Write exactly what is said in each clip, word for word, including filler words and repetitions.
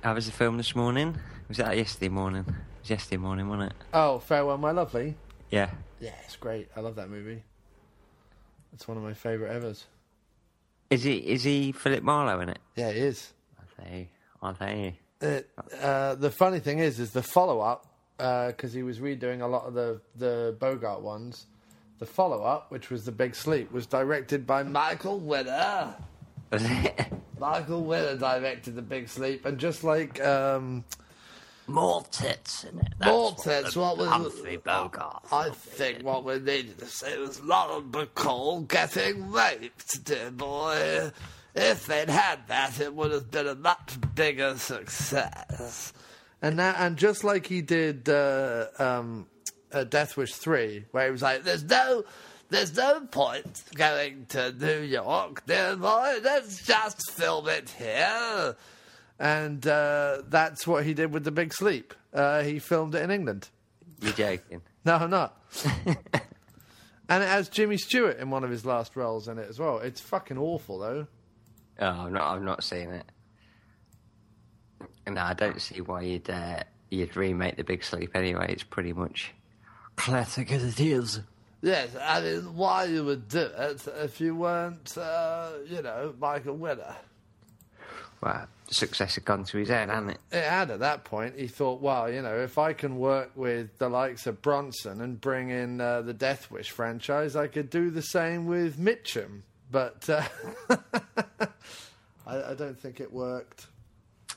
How was the film this morning? Was that yesterday morning? It was yesterday morning, wasn't it? Oh, Farewell, My Lovely? Yeah. Yeah, it's great. I love that movie. It's one of my favourite evers. Is he, is he Philip Marlowe in it? Yeah, he is. I think. I think. Uh, uh, the funny thing is, is the follow-up, because uh, he was redoing a lot of the, the Bogart ones, the follow-up, which was The Big Sleep, was directed by Michael Winner. Was it? Michael Winner directed The Big Sleep, and just like... Um, more tits in it. That's more tits. What, what was Humphrey Bogart. I think what we needed to say was Lauren Bacall getting raped, dear boy. If they'd had that, it would have been a much bigger success. And that, and just like he did uh, um, uh, Death Wish three, where he was like, there's no... There's no point going to New York, dear boy. Let's just film it here. And uh, that's what he did with The Big Sleep. Uh, he filmed it in England. You're joking. No, I'm not. And it has Jimmy Stewart in one of his last roles in it as well. It's fucking awful, though. Oh, I'm not, I've not seen it. No, I don't see why you'd, uh, you'd remake The Big Sleep anyway. It's pretty much classic as it is. Yes, I mean, why you would do it if you weren't, uh, you know, Michael Winner. Well, success had gone to his head, hadn't it? It had at that point. He thought, well, you know, if I can work with the likes of Bronson and bring in uh, the Death Wish franchise, I could do the same with Mitchum. But uh, I, I don't think it worked.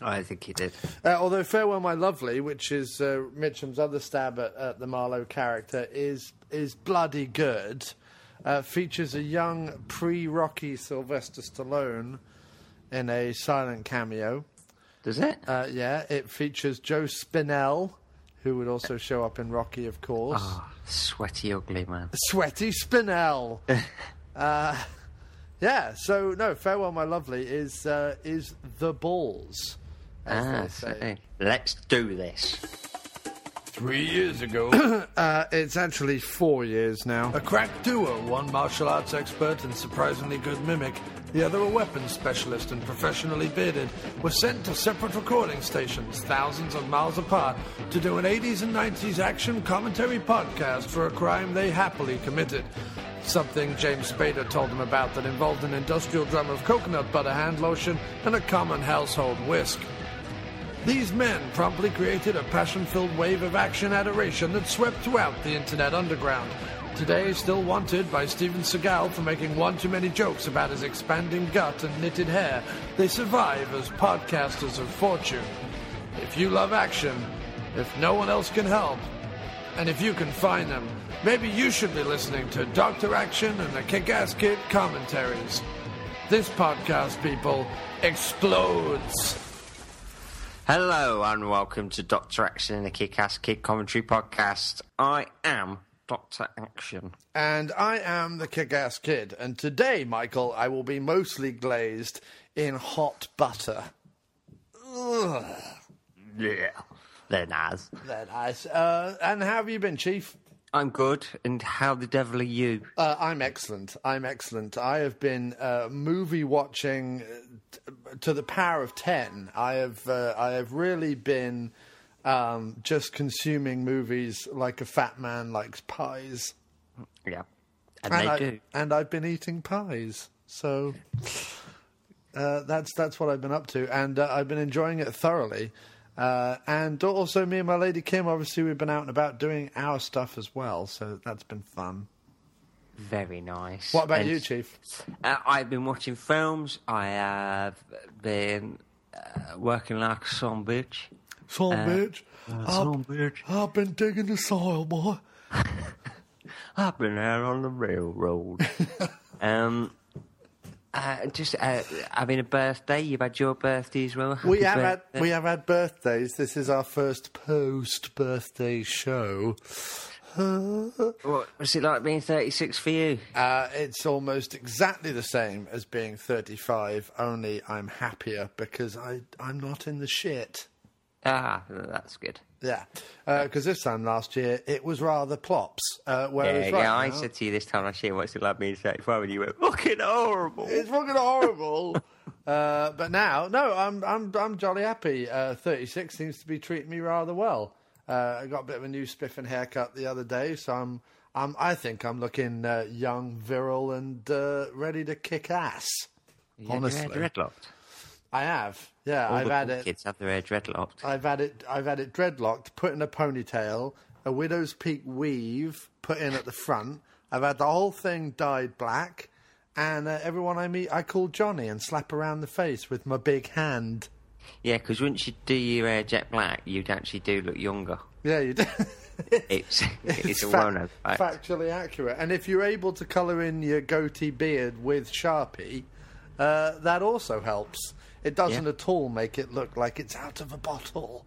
I think he did. Uh, although Farewell My Lovely, which is uh, Mitchum's other stab at, at the Marlowe character, is is bloody good. Uh, features a young pre-Rocky Sylvester Stallone in a silent cameo. Does it? Uh, yeah, it features Joe Spinell, who would also show up in Rocky, of course. Oh, sweaty, ugly man. Sweaty Spinell. uh, yeah, so, no, Farewell My Lovely is uh, is the balls. Ah, say. Let's do this. Three years ago... uh, it's actually four years now. A crack duo, one martial arts expert and surprisingly good mimic, the other a weapons specialist and professionally bearded, were sent to separate recording stations thousands of miles apart to do an eighties and nineties action commentary podcast for a crime they happily committed. Something James Spader told them about that involved an industrial drum of coconut butter hand lotion and a common household whisk. These men promptly created a passion-filled wave of action adoration that swept throughout the internet underground. Today, still wanted by Steven Seagal for making one too many jokes about his expanding gut and knitted hair, they survive as podcasters of fortune. If you love action, if no one else can help, and if you can find them, maybe you should be listening to Doctor Action and the Kick-Ass Kid commentaries. This podcast, people, explodes. Hello and welcome to Doctor Action and the Kick-Ass Kid Commentary Podcast. I am Doctor Action. And I am the Kick-Ass Kid. And today, Michael, I will be mostly glazed in hot butter. Ugh. Yeah, they're nice. They're nice. Uh, and how have you been, Chief? I'm good. And how the devil are you? Uh, I'm excellent. I'm excellent. I have been uh, movie watching t- to the power of ten. I have uh, I have really been um, just consuming movies like a fat man likes pies. Yeah, and, and they I, do. And I've been eating pies, so uh, that's that's what I've been up to, and uh, I've been enjoying it thoroughly. Uh, and also me and my lady Kim, obviously we've been out and about doing our stuff as well, so that's been fun. Very nice. What about and, you, Chief? Uh, I've been watching films. I have been uh, working like a son bitch. Son uh, bitch? Uh, son bitch. I've been digging the soil, boy. I've been out on the railroad. um, Uh, just uh, having a birthday. You've had your birthday as well. Happy we have birthday. had we have had birthdays. This is our first post-birthday show. What was it like being thirty-six for you? Uh, it's almost exactly the same as being thirty-five. Only I'm happier because I I'm not in the shit. Ah, that's good. Yeah, because uh, this time last year it was rather plops. Uh, whereas yeah, right yeah. Now, I said to you this time last year, "What's it like being thirty-five?" And you went, "Fucking horrible." It's fucking horrible. uh, but now, no, I'm I'm I'm jolly happy. Uh, thirty-six seems to be treating me rather well. Uh, I got a bit of a new spiff and haircut the other day, so I'm I'm I think I'm looking uh, young, virile, and uh, ready to kick ass. Yeah, honestly, you're dreadlocked. I have, yeah. All I've the had it. Kids have their hair dreadlocked. I've had it. I've had it dreadlocked. Put in a ponytail, a widow's peak weave, put in at the front. I've had the whole thing dyed black, and uh, everyone I meet, I call Johnny and slap around the face with my big hand. Yeah, because once you do your hair jet black, you'd actually do look younger. Yeah, you do. it's it's, it's a well-known fact. Factually accurate, and if you're able to colour in your goatee beard with Sharpie, uh, that also helps. It doesn't yeah. at all make it look like it's out of a bottle.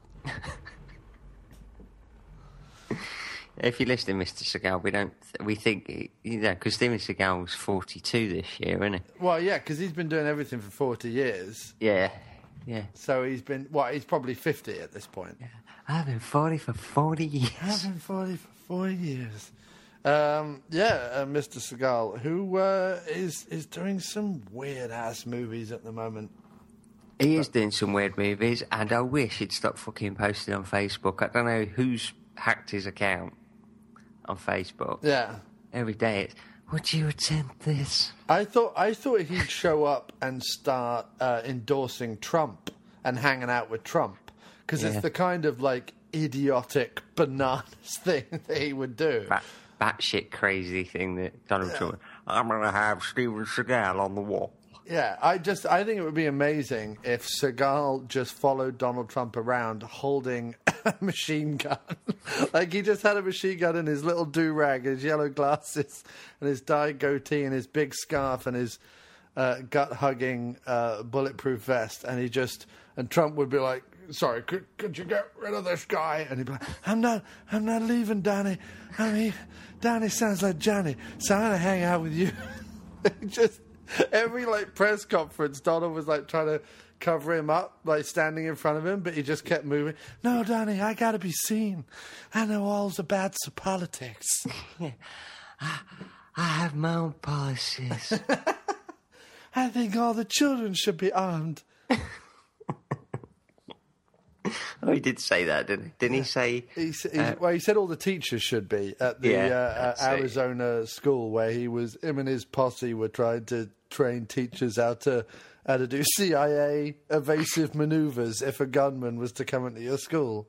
If you're listening, Mister Seagal, we don't. We think, you know, because Steven Seagal's forty-two this year, isn't he? Well, yeah, because he's been doing everything for forty years. Yeah, yeah. So he's been. What? Well, he's probably fifty at this point. Yeah. I've been forty for forty years. I've been forty for forty years. Um, yeah, uh, Mister Seagal, who uh, is is doing some weird ass movies at the moment. He is doing some weird movies, and I wish he'd stop fucking posting on Facebook. I don't know who's hacked his account on Facebook. Yeah. Every day it's, would you attempt this? I thought I thought he'd show up and start uh, endorsing Trump and hanging out with Trump. Because yeah. it's the kind of, like, idiotic, bananas thing that he would do. Bat, batshit crazy thing that Donald yeah. Trump, I'm going to have Steven Seagal on the wall. Yeah, I just I think it would be amazing if Seagal just followed Donald Trump around holding a machine gun. Like, he just had a machine gun in his little do-rag, his yellow glasses, and his dyed goatee, and his big scarf, and his uh, gut-hugging uh, bulletproof vest. And he just and Trump would be like, sorry, could could you get rid of this guy? And he'd be like, I'm not, I'm not leaving, Danny. I mean, Danny sounds like Johnny, so I'm going to hang out with you. Just... Every, like, press conference, Donald was, like, trying to cover him up, like, standing in front of him, but he just kept moving. No, Donnie, I gotta be seen. I know all the bads of politics. Yeah. I, I have my own policies. I think all the children should be armed. Oh, he did say that, didn't he? Didn't he say... He, he, uh, well, he said all the teachers should be at the yeah, uh, uh, Arizona it. school where he was... Him and his posse were trying to train teachers how to, how to do C I A evasive manoeuvres if a gunman was to come into your school.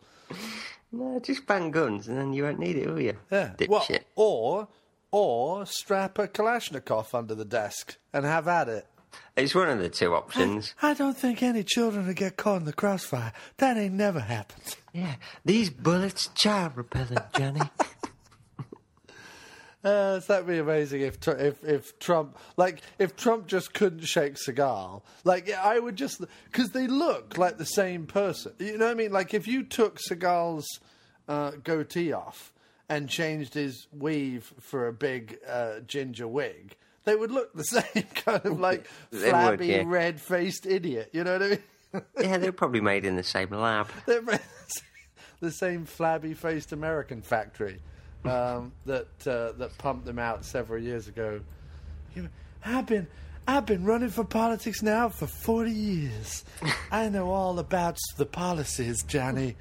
No, just bang guns and then you won't need it, will you? Yeah. Well, or, or strap a Kalashnikov under the desk and have at it. It's one of the two options. I, I don't think any children will get caught in the crossfire. That ain't never happened. Yeah, these bullets child repellent, Johnny. uh, so that'd be amazing if if if Trump like if Trump just couldn't shake Seagal. Like I would just because they look like the same person. You know what I mean? Like if you took Seagal's uh, goatee off and changed his weave for a big uh, ginger wig. They would look the same, kind of like flabby, yeah. red-faced idiot. You know what I mean? Yeah, they're probably made in the same lab. They're the same flabby-faced American factory um, that uh, that pumped them out several years ago. I've been I've been running for politics now for forty years. I know all about the policies, Johnny.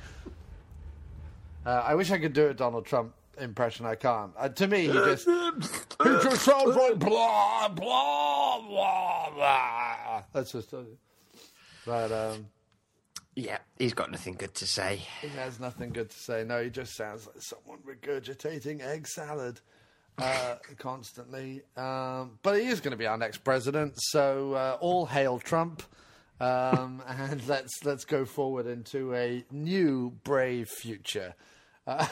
Uh, I wish I could do a Donald Trump impression. I can't. Uh, to me, he just he just sounds like blah blah blah blah. That's just. Uh, but um, yeah, he's got nothing good to say. He has nothing good to say. No, he just sounds like someone regurgitating egg salad uh, constantly. Um, but he is going to be our next president. So uh, all hail Trump, um, and let's let's go forward into a new brave future. Uh,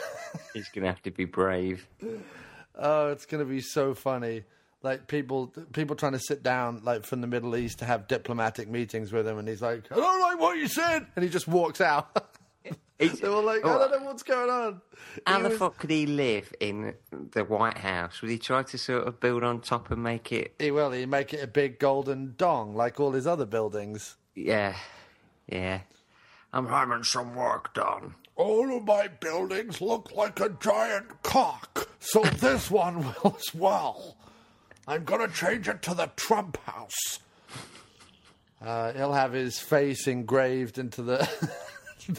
He's going to have to be brave. Oh, it's going to be so funny. like people people trying to sit down like from the Middle East to have diplomatic meetings with him, and he's like, I don't like what you said, and he just walks out. They were like, I don't know what's going on. How the fuck could he live in the White House? Would he try to sort of build on top and make it... He will. He'd make it a big golden dong, like all his other buildings. Yeah. Yeah. I'm having some work done. All of my buildings look like a giant cock, so this one will as well. I'm going to change it to the Trump House. Uh, he'll have his face engraved into the...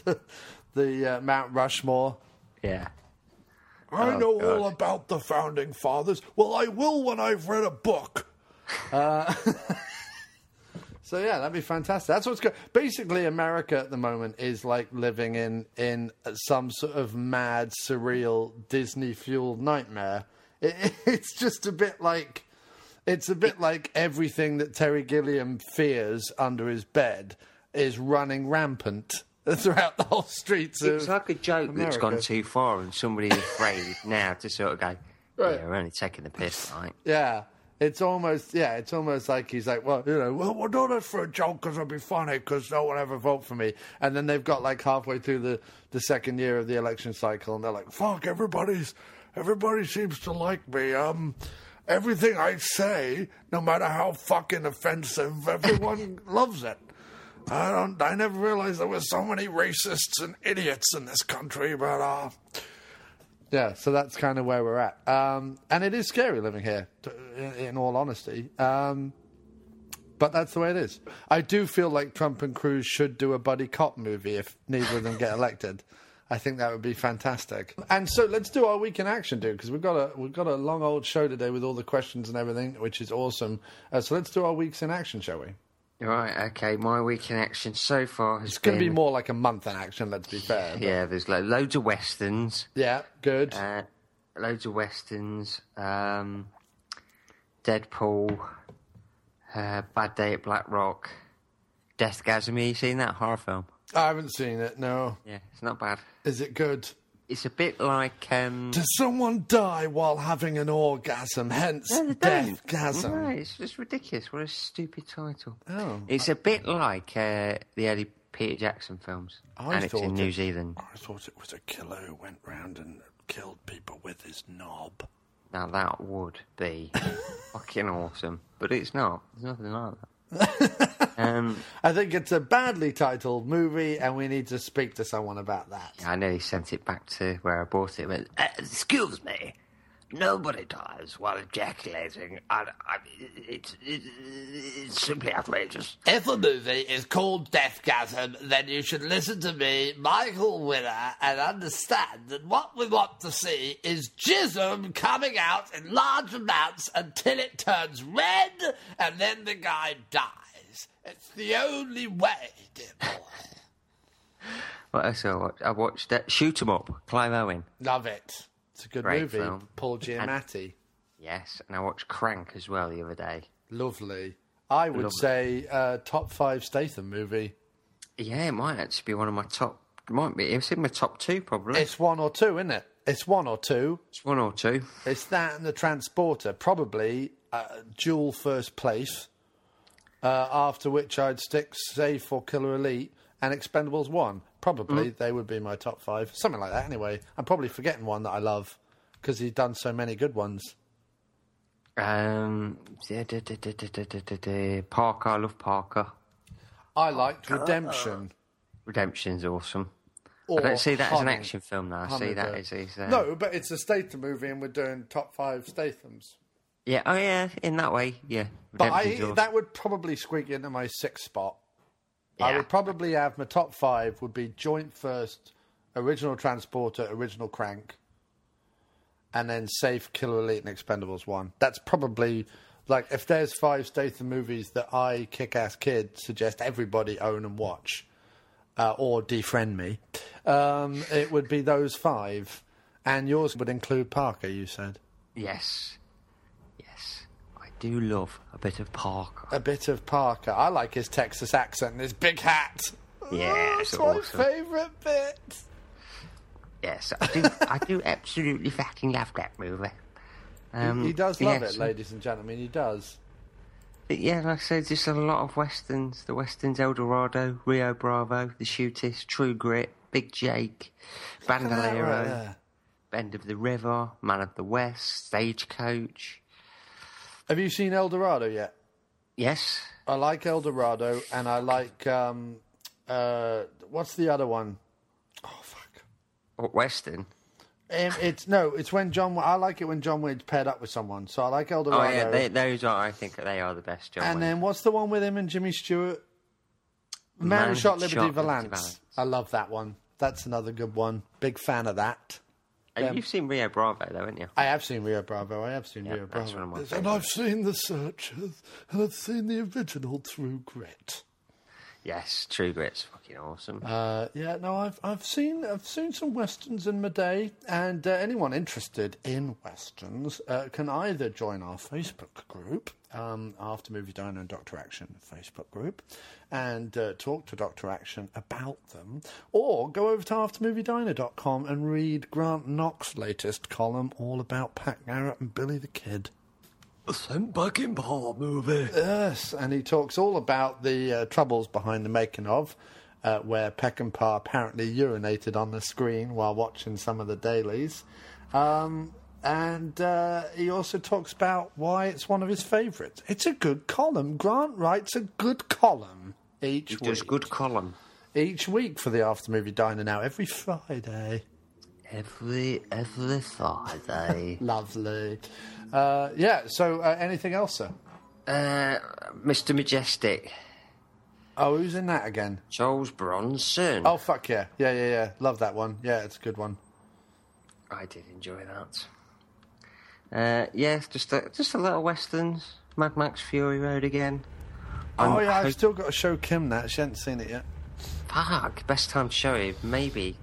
the, the uh, Mount Rushmore. Yeah. I oh, know God. all about the Founding Fathers. Well, I will when I've read a book. uh, so, yeah, that'd be fantastic. That's what's good. Basically, America at the moment is like living in, in some sort of mad, surreal, Disney-fueled nightmare. It, it's just a bit like... It's a bit like everything that Terry Gilliam fears under his bed is running rampant throughout the whole streets of It's like a joke America. That's gone too far and somebody's afraid now to sort of go, right. Yeah, we're only taking the piss, right? Yeah, it's almost, yeah, it's almost like he's like, well, you know, we'll, we'll do this for a joke because it'll be funny because no one ever vote for me. And then they've got like halfway through the, the second year of the election cycle and they're like, fuck, everybody's, everybody seems to like me. Um, everything I say, no matter how fucking offensive, everyone loves it. I don't. I never realized there were so many racists and idiots in this country, but uh, yeah. So that's kind of where we're at, um, and it is scary living here, in, in all honesty. Um, but that's the way it is. I do feel like Trump and Cruz should do a buddy cop movie if neither of them get elected. I think that would be fantastic. And so let's do our week in action, dude, because we've got a we've got a long old show today with all the questions and everything, which is awesome. Uh, so let's do our weeks in action, shall we? Right, okay, my week in action so far has it's been... It's going to be more like a month in action, let's be fair. But... Yeah, there's lo- loads of westerns. Yeah, good. Uh, loads of westerns. Um, Deadpool. Uh, Bad Day at Black Rock. Deathgasm, have you seen that horror film? I haven't seen it, no. Yeah, it's not bad. Is it good? It's a bit like... Um... Does someone die while having an orgasm? Hence, no, Deathgasm. No, it's just ridiculous. What a stupid title. Oh, it's I... a bit like uh, the early Peter Jackson films. I and it's in it, New Zealand. I thought it was a killer who went round and killed people with his knob. Now, that would be fucking awesome. But it's not. There's nothing like that. um, I think it's a badly titled movie, and we need to speak to someone about that. I nearly sent it back to where I bought it. Went, uh, excuse me, nobody dies while ejaculating. I, I, it, it, it's simply outrageous. If a movie is called Deathgasm, then you should listen to me, Michael Winner, and understand that what we want to see is jism coming out in large amounts until it turns red, and then the guy dies. It's the only way, dear boy. What else I watched? I watched that. Shoot 'em Up, Clive Owen. Love it. It's a good Great movie. Film. Paul Giamatti. And, yes, and I watched Crank as well the other day. Lovely. I would Lovely. say uh, top five Statham movie. Yeah, it might actually be one of my top... Might be. It's in my top two, probably. It's one or two, isn't it? It's one or two. It's one or two. It's that and The Transporter. Probably uh, dual first place, uh, after which I'd stick Safe or Killer Elite and Expendables one. Probably mm. they would be my top five. Something like that, anyway. I'm probably forgetting one that I love, because he's done so many good ones. Um, yeah, da, da, da, da, da, da, da. Parker, I love Parker. I liked Parker. Redemption. Redemption's awesome. Or I don't see that Honey. as an action film, though. I Honey see that as... as uh... No, but it's a Statham movie, and we're doing top five Stathams. Yeah, oh yeah, in that way, yeah. But I, awesome. that would probably squeak into my sixth spot. Yeah. I would probably have my top five would be joint first, original Transporter, original Crank, and then Safe, Killer Elite, and Expendables one. That's probably, like, if there's five Statham movies that I, kick-ass kid, suggest everybody own and watch, uh, or defriend me, um, it would be those five. And yours would include Parker, you said? Yes. I do love a bit of Parker. A bit of Parker. I like his Texas accent and his big hat. Yeah, it's oh, my awesome. favourite bit. Yes, I do. I do absolutely fucking love that movie. Um, he, he does love yeah, it, so, ladies and gentlemen, he does. But yeah, like I said, just a lot of westerns. The westerns, El Dorado, Rio Bravo, The Shootist, True Grit, Big Jake, Bandolero, right Bend of the River, Man of the West, Stagecoach. Have you seen El Dorado yet? Yes. I like El Dorado, and I like... Um, uh, what's the other one? Oh, fuck. What, western? Um, it's no, it's when John. I like it when John Wayne's paired up with someone. So I like El Dorado. Oh yeah, they, those are. I think they are the best. John. And Wayne. Then what's the one with him and Jimmy Stewart? Man, Man Shot Liberty Valance. I love that one. That's another good one. Big fan of that. And um, you've seen Rio Bravo, though, haven't you? I have seen Rio Bravo. I have seen yep, Rio Bravo. And favorites. I've seen The Searchers, and I've seen the original True Grit. Yes, True Grit's fucking awesome. Uh, yeah, no, I've I've seen I've seen some westerns in my day, and uh, anyone interested in westerns uh, can either join our Facebook group, um, After Movie Diner and Doctor Action Facebook group, and uh, talk to Doctor Action about them, or go over to after movie diner dot com and read Grant Knox's latest column all about Pat Garrett and Billy the Kid. The Saint Buckingham movie. Yes, and he talks all about the uh, troubles behind the making of, uh, where Peckinpah apparently urinated on the screen while watching some of the dailies. Um, and uh, he also talks about why it's one of his favourites. It's a good column. Grant writes a good column each he week. Does good column. Each week for the After Movie Diner now, every Friday. Every every Friday. Lovely. Uh, yeah, so uh, anything else, sir? Uh, Mister Majestic. Oh, who's in that again? Charles Bronson. Oh, fuck yeah. Yeah, yeah, yeah. Love that one. Yeah, it's a good one. I did enjoy that. Uh, yeah, just a, just a little westerns. Mad Max Fury Road again. Oh, I'm, yeah, I've I... still got to show Kim that. She hasn't seen it yet. Fuck. Best time to show it, maybe.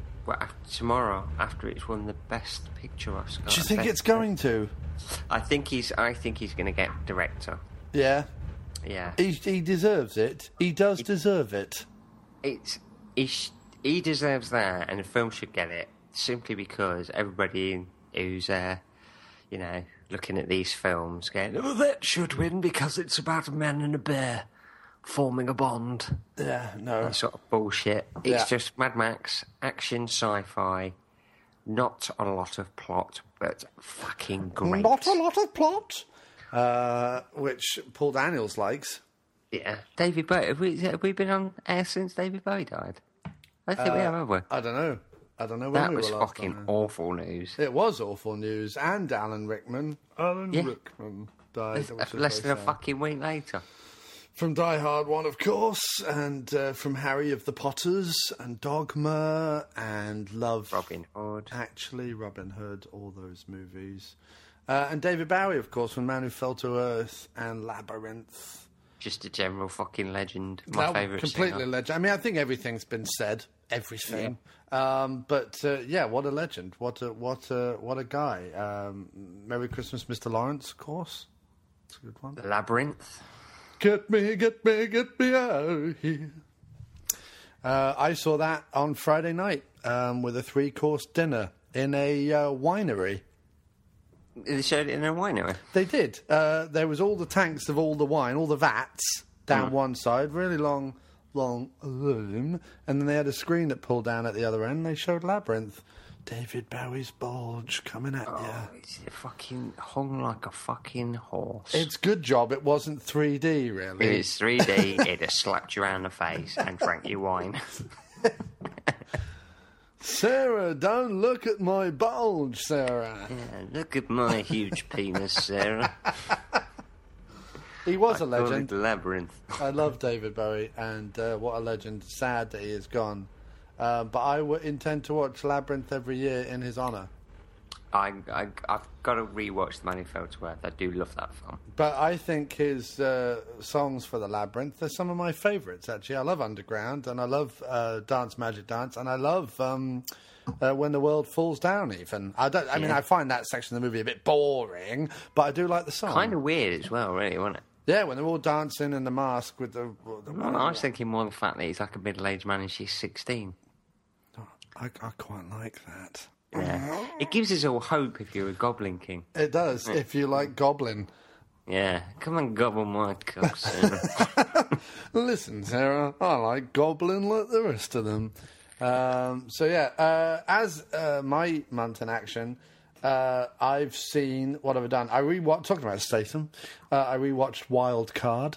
Tomorrow, after it's won the Best Picture Oscar. Do you think it's going to? I think he's. I think he's going to get director. Yeah, yeah. He, he deserves it. He does he, deserve it. It's he. He deserves that, and the film should get it simply because everybody who's, uh, you know, looking at these films, going, "Oh, that should win because it's about a man and a bear." Forming a bond. Yeah, no. That sort of bullshit. It's yeah. just Mad Max, action, sci-fi, not a lot of plot, but fucking great. Not a lot of plot? Uh, which Paul Daniels likes. Yeah. David Bowie. Have we, have we been on air since David Bowie died? I think uh, we have, have we? I don't know. I don't know when that we were last. That was fucking time. Awful news. It was awful news. And Alan Rickman. Alan yeah. Rickman died. Less, less than a fucking week later. From Die Hard one, of course, and uh, from Harry of the Potters, and Dogma, and Love... Robin Hood. Actually, Robin Hood, all those movies. Uh, and David Bowie, of course, from Man Who Fell to Earth, and Labyrinth. Just a general fucking legend. My no, favourite completely singer. Legend. I mean, I think everything's been said. Everything. Yeah. Um, but, uh, yeah, what a legend. What a, what a, what a guy. Um, Merry Christmas, Mister Lawrence, of course. That's a good one. The Labyrinth. Get me, get me, get me out of here. Uh, I saw that on Friday night um, with a three-course dinner in a uh, winery. They showed it in a winery? They did. Uh, there was all the tanks of all the wine, all the vats, down mm. one side, really long, long room, and then they had a screen that pulled down at the other end, and they showed Labyrinth. David Bowie's bulge coming at oh, you. It's fucking hung like a fucking horse. It's good job it wasn't three D, really. If it's three D, it'd have slapped you around the face and drank your wine. Sarah, don't look at my bulge, Sarah. Yeah, look at my huge penis, Sarah. He was I a legend. The Labyrinth. I love David Bowie, and uh, what a legend. Sad that he is gone. Uh, but I w- intend to watch Labyrinth every year in his honour. I, I, I've got to rewatch The Man Who Fell to Earth. I do love that film. But I think his uh, songs for The Labyrinth are some of my favourites, actually. I love Underground, and I love uh, Dance Magic Dance, and I love um, uh, When the World Falls Down, even. I don't. I yeah. mean, I find that section of the movie a bit boring, but I do like the song. Kind of weird as well, really, wasn't it? Yeah, when they're all dancing in the mask with the... the well, I was thinking more of the fact that he's like a middle-aged man and she's sixteen. I, I quite like that. Yeah. It gives us all hope if you're a Goblin King. It does, yeah. If you like Goblin. Yeah, come and gobble my cock, Sarah. Listen, Sarah, I like Goblin like the rest of them. Um, so, yeah, uh, as uh, my month in action, uh, I've seen what I've done. I rewatched, talking about Statham, uh, I rewatched Wild Card.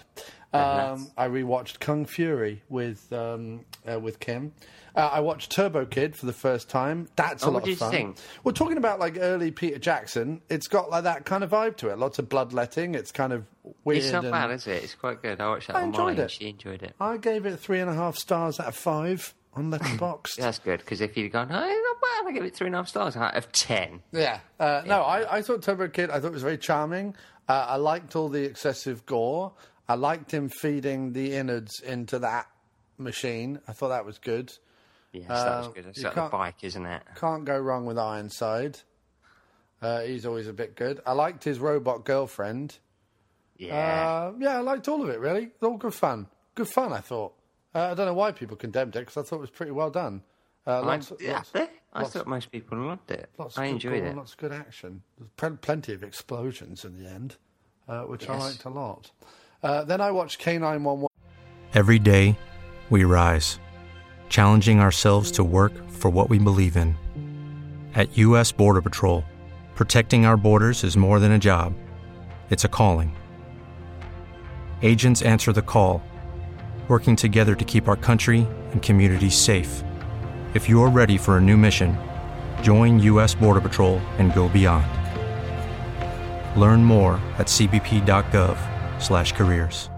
Um, oh, nice. I rewatched Kung Fury with um, uh, with Kim. Uh, I watched Turbo Kid for the first time. That's oh, a lot of fun. What did you think? We're talking about like early Peter Jackson. It's got like that kind of vibe to it. Lots of bloodletting. It's kind of weird. It's not and... bad, is it? It's quite good. I watched that I on mine. It. She enjoyed it. I gave it three and a half stars out of five on Letterboxd. That's good, because if you'd gone, oh, not bad, I gave it three and a half stars out of ten. Yeah. Uh, yeah. No, I, I thought Turbo Kid. I thought it was very charming. Uh, I liked all the excessive gore. I liked him feeding the innards into that machine. I thought that was good. Yes, uh, that was good. It's like the bike, isn't it? Can't go wrong with Ironside. Uh, he's always a bit good. I liked his robot girlfriend. Yeah. Uh, yeah, I liked all of it, really. It was all good fun. Good fun, I thought. Uh, I don't know why people condemned it, because I thought it was pretty well done. Uh, lots, I, yeah, lots, I lots, thought most people loved it. Lots I enjoyed gore, it. Lots of good action. There's plenty of explosions in the end, uh, which yes. I liked a lot. Uh, then I watched K nine one one. Every day, we rise, challenging ourselves to work for what we believe in. At U S Border Patrol, protecting our borders is more than a job. It's a calling. Agents answer the call, working together to keep our country and communities safe. If you're ready for a new mission, join U S Border Patrol and go beyond. Learn more at c b p dot gov. Slash careers.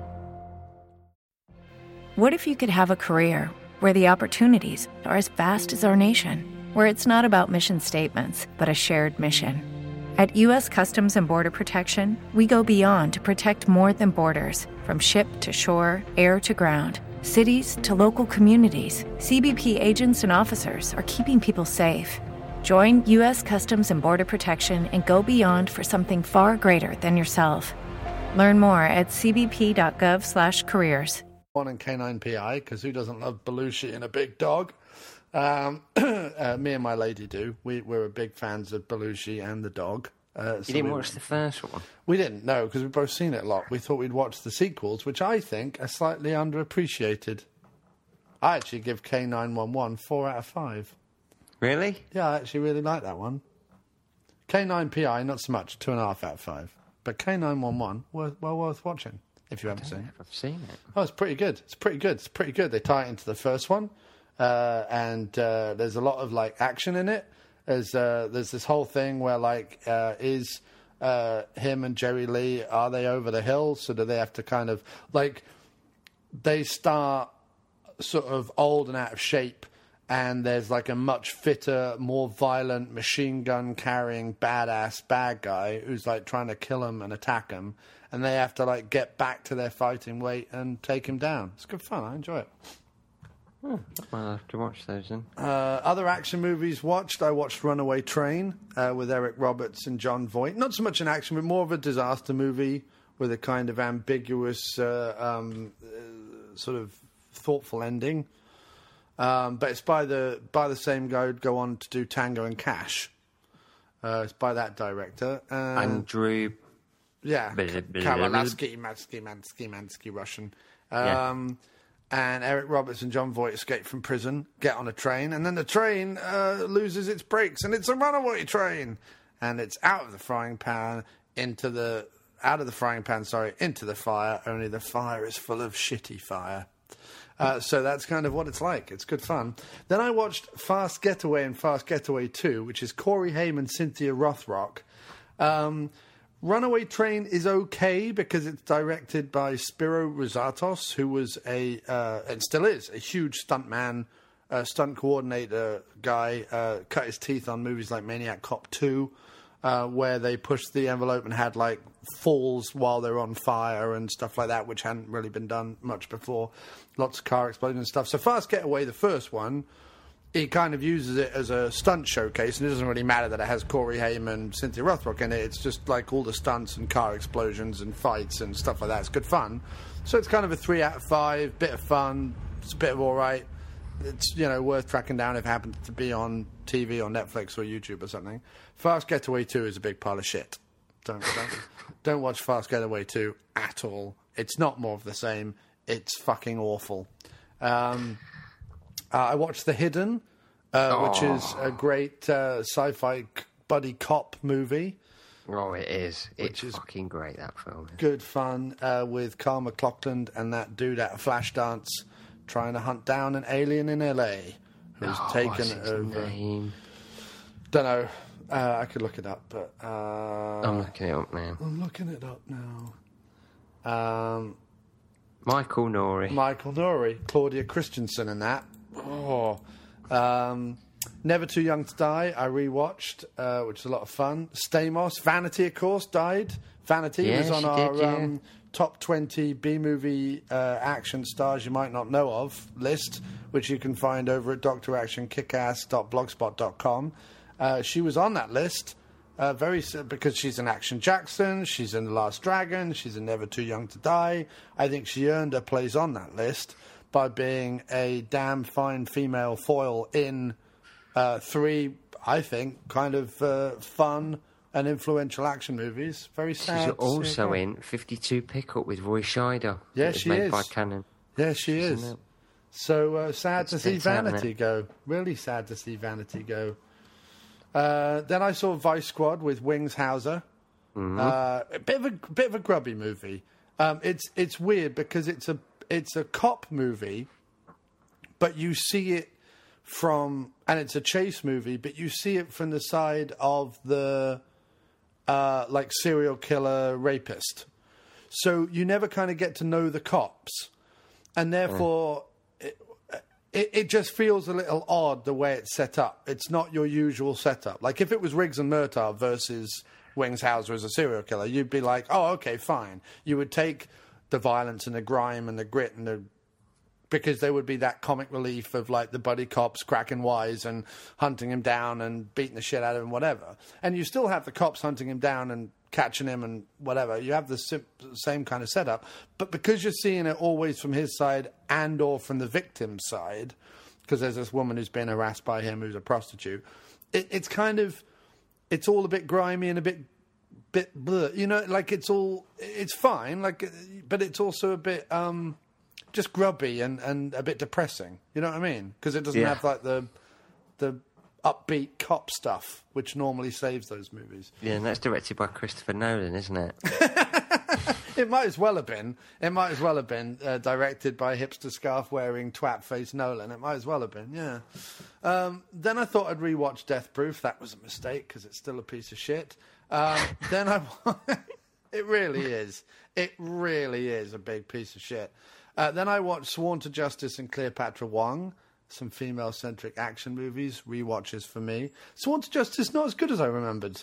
What if you could have a career where the opportunities are as vast as our nation, where it's not about mission statements, but a shared mission? At U S Customs and Border Protection, we go beyond to protect more than borders. From ship to shore, air to ground, cities to local communities, C B P agents and officers are keeping people safe. Join U S Customs and Border Protection and go beyond for something far greater than yourself. Learn more at cbp.gov slash careers. One and K nine P I, because who doesn't love Belushi and a big dog? Um, uh, me and my lady do. We, we're big fans of Belushi and the dog. Uh, so you didn't we, watch the first one? We didn't, no, because we've both seen it a lot. We thought we'd watch the sequels, which I think are slightly underappreciated. I actually give K nine one one four out of five. Really? Yeah, I actually really like that one. K nine P I, not so much, two and a half out of five. But K nine one one, well, well worth watching, if you haven't seen it. I've seen it. Oh, it's pretty good. It's pretty good. It's pretty good. They tie it into the first one, uh, and uh, there's a lot of, like, action in it. There's, uh, there's this whole thing where, like, uh, is uh, him and Jerry Lee, are they over the hill? So do they have to kind of, like, they start sort of old and out of shape, and there's, like, a much fitter, more violent, machine gun-carrying, badass bad guy who's, like, trying to kill him and attack him. And they have to, like, get back to their fighting weight and take him down. It's good fun. I enjoy it. Oh, well, I'll have to watch those, then. Uh, other action movies watched. I watched Runaway Train uh, with Eric Roberts and John Voight. Not so much an action, but more of a disaster movie with a kind of ambiguous, uh, um, uh, sort of thoughtful ending. Um, but it's by the by the same guy who'd go on to do Tango and Cash. Uh, it's by that director. Uh, Andrew. Yeah. Karalasky, Mansky, Mansky, Mansky, Russian. Um, yeah. And Eric Roberts and John Voight escape from prison, get on a train, and then the train uh, loses its brakes, and it's a runaway train. And it's out of the frying pan, into the... Out of the frying pan, sorry, into the fire, only the fire is full of shitty fire. Uh, so that's kind of what it's like. It's good fun. Then I watched Fast Getaway and Fast Getaway two, which is Corey Haim and Cynthia Rothrock. Um, Runaway Train is okay because it's directed by Spiro Rosatos, who was a, uh, and still is, a huge stuntman, uh, stunt coordinator guy, uh, cut his teeth on movies like Maniac Cop two, uh, where they pushed the envelope and had, like, falls while they're on fire and stuff like that, which hadn't really been done much before. Lots of car explosions and stuff. So Fast Getaway, the first one, he kind of uses it as a stunt showcase, and it doesn't really matter that it has Corey Haim and Cynthia Rothrock in it. It's just like all the stunts and car explosions and fights and stuff like that. It's good fun. So it's kind of a three out of five, bit of fun, it's a bit of all right, it's, you know, worth tracking down if it happens to be on T V or Netflix or YouTube or something. Fast Getaway two is a big pile of shit. Don't, don't, don't watch Fast Getaway two at all. It's not more of the same. It's fucking awful. Um, uh, I watched The Hidden, uh, which is a great uh, sci-fi buddy cop movie. Oh, it is. It's is fucking great, that film. Is. Good fun uh, with Kyle MacLachlan and that dude at Flashdance trying to hunt down an alien in L A who's oh, taken over. Name? Don't know. Uh, I could look it up, but uh, I'm looking it up now. I'm looking it up now. Um, Michael Nouri. Michael Nouri. Claudia Christensen and that. Oh. Um... Never Too Young to Die, I rewatched, uh, which is a lot of fun. Stamos, Vanity, of course, died. Vanity yeah, was on our did, yeah. um, top twenty B-movie uh, action stars you might not know of list, which you can find over at doctor action kickass dot blogspot dot com. Uh, she was on that list uh, very because she's in Action Jackson, she's in The Last Dragon, she's in Never Too Young to Die. I think she earned her place on that list by being a damn fine female foil in... Uh, three, I think, kind of uh, fun and influential action movies. Very sad. She's also in fifty-two Pickup with Roy Scheider. Yeah, she is. Made by Cannon. Yeah, she is. So uh, sad to see Vanity go. Really sad to see Vanity go. Uh, then I saw Vice Squad with Wings Hauser. Mm-hmm. Uh, a bit of a bit of a grubby movie. Um, it's it's weird because it's a it's a cop movie, but you see it. From and it's a chase movie, but you see it from the side of the uh, like serial killer rapist, so you never kind of get to know the cops, and therefore mm. it, it it just feels a little odd the way it's set up. It's not your usual setup. Like if it was Riggs and Murtaugh versus Wings Hauser as a serial killer, you'd be like, oh, okay, fine. You would take the violence and the grime and the grit and the. Because there would be that comic relief of, like, the buddy cops cracking wise and hunting him down and beating the shit out of him, whatever. And you still have the cops hunting him down and catching him and whatever. You have the sim- same kind of setup. But because you're seeing it always from his side and or from the victim's side, because there's this woman who's been harassed by him who's a prostitute, it, it's kind of... It's all a bit grimy and a bit... bit bleh. You know, like, it's all... It's fine, like, but it's also a bit... um just grubby and, and a bit depressing. You know what I mean? Because it doesn't yeah. have, like, the the upbeat cop stuff, which normally saves those movies. Yeah, and that's directed by Christopher Nolan, isn't it? It might as well have been. It might as well have been uh, directed by hipster scarf-wearing twat-faced Nolan. It might as well have been, yeah. Um, then I thought I'd rewatch Death Proof. That was a mistake, because it's still a piece of shit. Um, then I... It really is. It really is a big piece of shit. Uh, then I watched Sworn to Justice and Cleopatra Wong, some female-centric action movies, rewatches for me. Sworn to Justice, not as good as I remembered.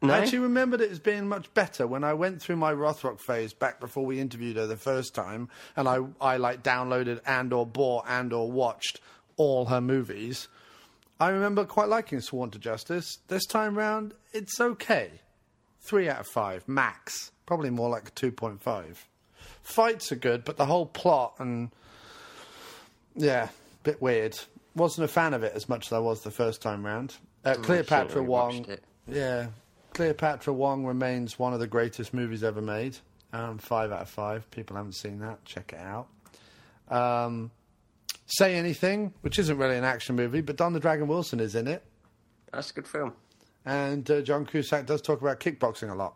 No? I actually remembered it as being much better when I went through my Rothrock phase back before we interviewed her the first time, and I, I like, downloaded and or bought and or watched all her movies. I remember quite liking Sworn to Justice. This time round, it's okay. Three out of five, max. Probably more like two point five. Fights are good, but the whole plot and... Yeah, bit weird. Wasn't a fan of it as much as I was the first time round. Uh, Cleopatra Wong... Yeah. Cleopatra Wong remains one of the greatest movies ever made. Um, five out of five. People haven't seen that. Check it out. Um, Say Anything, which isn't really an action movie, but Don the Dragon Wilson is in it. That's a good film. And uh, John Cusack does talk about kickboxing a lot.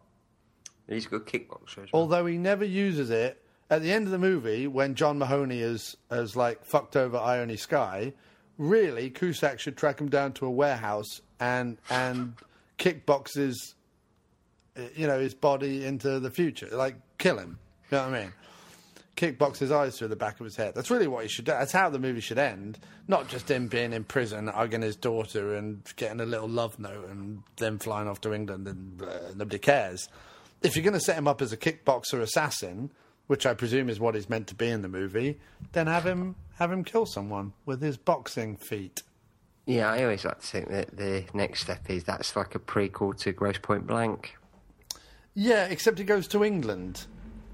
He's a good kickboxer as well. Although he never uses it. At the end of the movie, when John Mahoney has, has like, fucked over Ione Skye, really, Cusack should track him down to a warehouse and and kickboxes, you know, his body into the future. Like, kill him. You know what I mean? Kickbox his eyes through the back of his head. That's really what he should do. That's how the movie should end. Not just him being in prison, hugging his daughter and getting a little love note and then flying off to England and uh, nobody cares. If you're going to set him up as a kickboxer assassin, which I presume is what he's meant to be in the movie, then have him have him kill someone with his boxing feet. Yeah, I always like to think that the next step is that's like a prequel to Grosse Point Blank. Yeah, except he goes to England.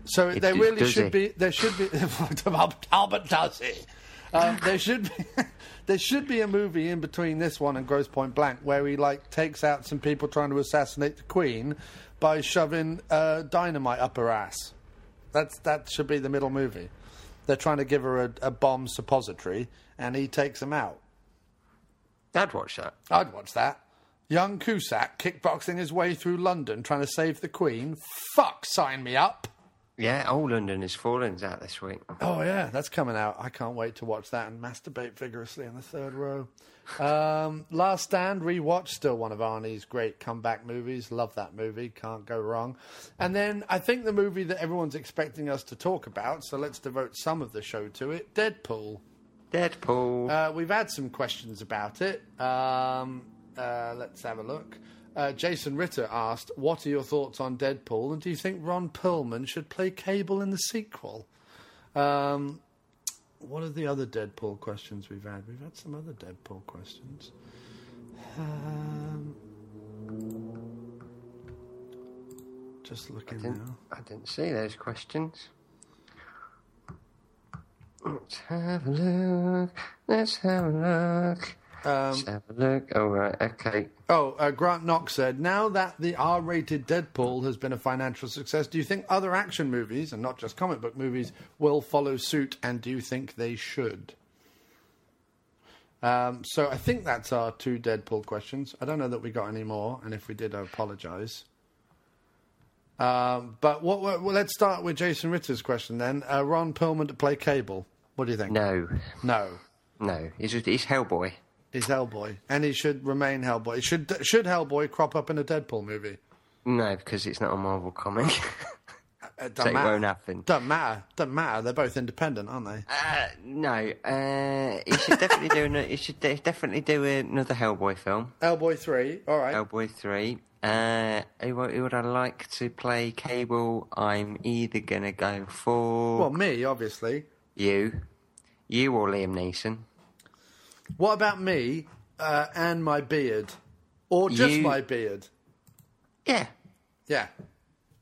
So it, there really should he? be... There should be... Albert Dalsey. Um, there should be there should be a movie in between this one and Grosse Point Blank where he like takes out some people trying to assassinate the Queen by shoving uh, dynamite up her ass. That's that should be the middle movie. They're trying to give her a, a bomb suppository, and he takes them out. I'd watch that. I'd watch that. Young Cusack kickboxing his way through London trying to save the Queen. Fuck, sign me up. Yeah, Old London is Falling's out this week. Oh, yeah, that's coming out. I can't wait to watch that and masturbate vigorously in the third row. Um, Last Stand, rewatch, still one of Arnie's great comeback movies. Love that movie, can't go wrong. And then I think the movie that everyone's expecting us to talk about, so let's devote some of the show to it, Deadpool. Deadpool. Uh, we've had some questions about it. Um, uh, let's have a look. Uh, Jason Ritter asked, what are your thoughts on Deadpool, and do you think Ron Perlman should play Cable in the sequel? Um, what are the other Deadpool questions we've had? We've had some other Deadpool questions. Um, just looking I now. I didn't see those questions. Let's have a look. Let's have a look. Um, Let's have a look. All right, okay. Oh, uh, Grant Knox said, now that the R-rated Deadpool has been a financial success, do you think other action movies, and not just comic book movies, will follow suit, and do you think they should? Um, so I think that's our two Deadpool questions. I don't know that we got any more, and if we did, I apologise. Um, but what? Well, let's start with Jason Ritter's question then. Uh, Ron Perlman to play Cable. What do you think? No. No. No. He's, he's Hellboy. He's Hellboy, and he should remain Hellboy. Should should Hellboy crop up in a Deadpool movie? No, because it's not a Marvel comic. It doesn't so matter. It won't happen. Doesn't matter. Doesn't matter. They're both independent, aren't they? Uh, no. Uh, he should definitely do. An, he should de- definitely do another Hellboy film. Hellboy three. All right. Hellboy three. Uh, who would I like to play Cable? I'm either gonna go for well, me obviously. You, you or Liam Neeson. What about me uh, and my beard? Or just you... my beard? Yeah. Yeah.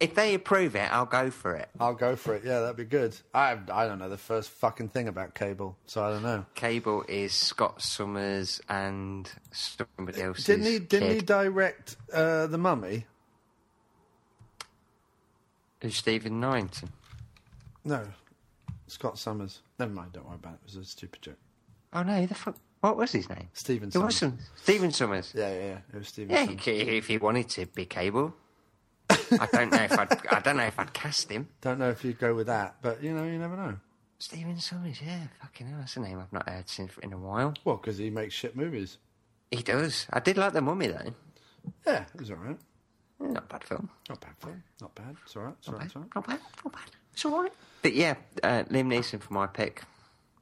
If they approve it, I'll go for it. I'll go for it. Yeah, that'd be good. I I don't know the first fucking thing about Cable, so I don't know. Cable is Scott Summers and somebody else's Didn't he, didn't kid. he direct uh, The Mummy? Who's Stephen Norrington? No. Scott Summers. Never mind, don't worry about it. It was a stupid joke. Oh, no, the fuck... What was his name? Steven Summers. It was some... Steven Summers. Yeah, yeah, yeah. It was Steven yeah, Summers. Yeah, if he wanted to be Cable. I don't know if I'd... I don't know if I'd cast him. Don't know if you'd go with that, but, you know, you never know. Steven Summers, yeah. Fucking hell, that's a name I've not heard since in a while. Well, because he makes shit movies. He does. I did like The Mummy, though. Yeah, it was all right. Yeah, not bad film. Not bad film. Not bad. It's all right. It's all right. It's all right. Not bad. Not bad. It's all right. But, yeah, uh, Liam Neeson for my pick.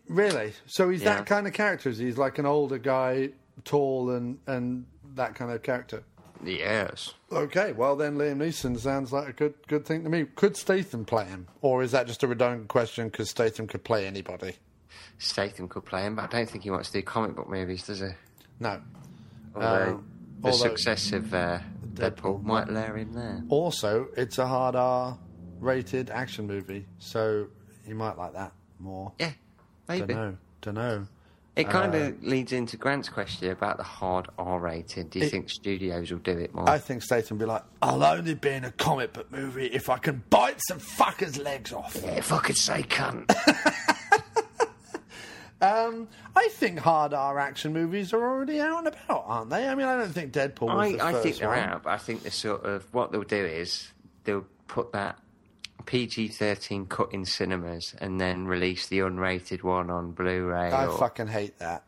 Really? So he's yeah. that kind of character? Is he? He's like an older guy, tall and, and that kind of character? Yes. Okay, well then Liam Neeson sounds like a good good thing to me. Could Statham play him? Or is that just a redundant question because Statham could play anybody? Statham could play him, but I don't think he wants to do comic book movies, does he? No. Although um, the although success of uh, Deadpool, Deadpool might layer him there. Also, it's a hard R-rated action movie, so you might like that more. Yeah. Maybe. Dunno, dunno. It kind uh, of leads into Grant's question about the hard R-rated. Do you it, think studios will do it more? I think Statham will be like, I'll only be in a comic book movie if I can bite some fuckers' legs off. Yeah, if I could say cunt. um, I think hard R action movies are already out and about, aren't they? I mean, I don't think Deadpool was I, the I first think they're one. out, but I think they're sort of... What they'll do is they'll put that... P G thirteen cut in cinemas and then release the unrated one on Blu-ray. I or... fucking hate that.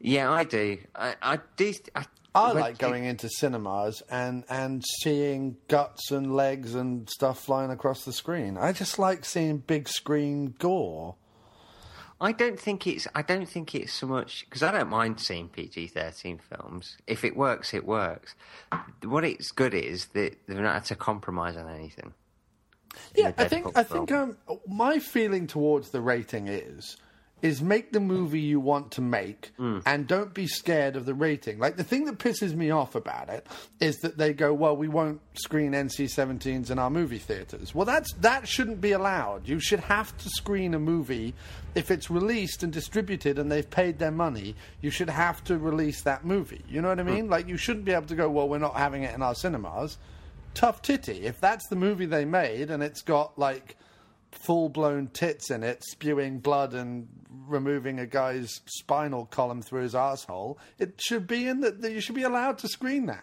Yeah, I do. I I, do, I, I like going you... into cinemas and, and seeing guts and legs and stuff flying across the screen. I just like seeing big screen gore. I don't think it's. I don't think it's so much because I don't mind seeing P G thirteen films. If it works, it works. What it's good is that they've not had to compromise on anything. Yeah, I think I think um, my feeling towards the rating is is make the movie you want to make mm. and don't be scared of the rating. Like, the thing that pisses me off about it is that they go, well, we won't screen N C seventeens in our movie theaters. Well, that's that shouldn't be allowed. You should have to screen a movie if it's released and distributed and they've paid their money. You should have to release that movie. You know what I mean? Mm. Like, you shouldn't be able to go, well, we're not having it in our cinemas. Tough titty. If that's the movie they made and it's got, like, full-blown tits in it, spewing blood and removing a guy's spinal column through his asshole, it should be in that you should be allowed to screen that,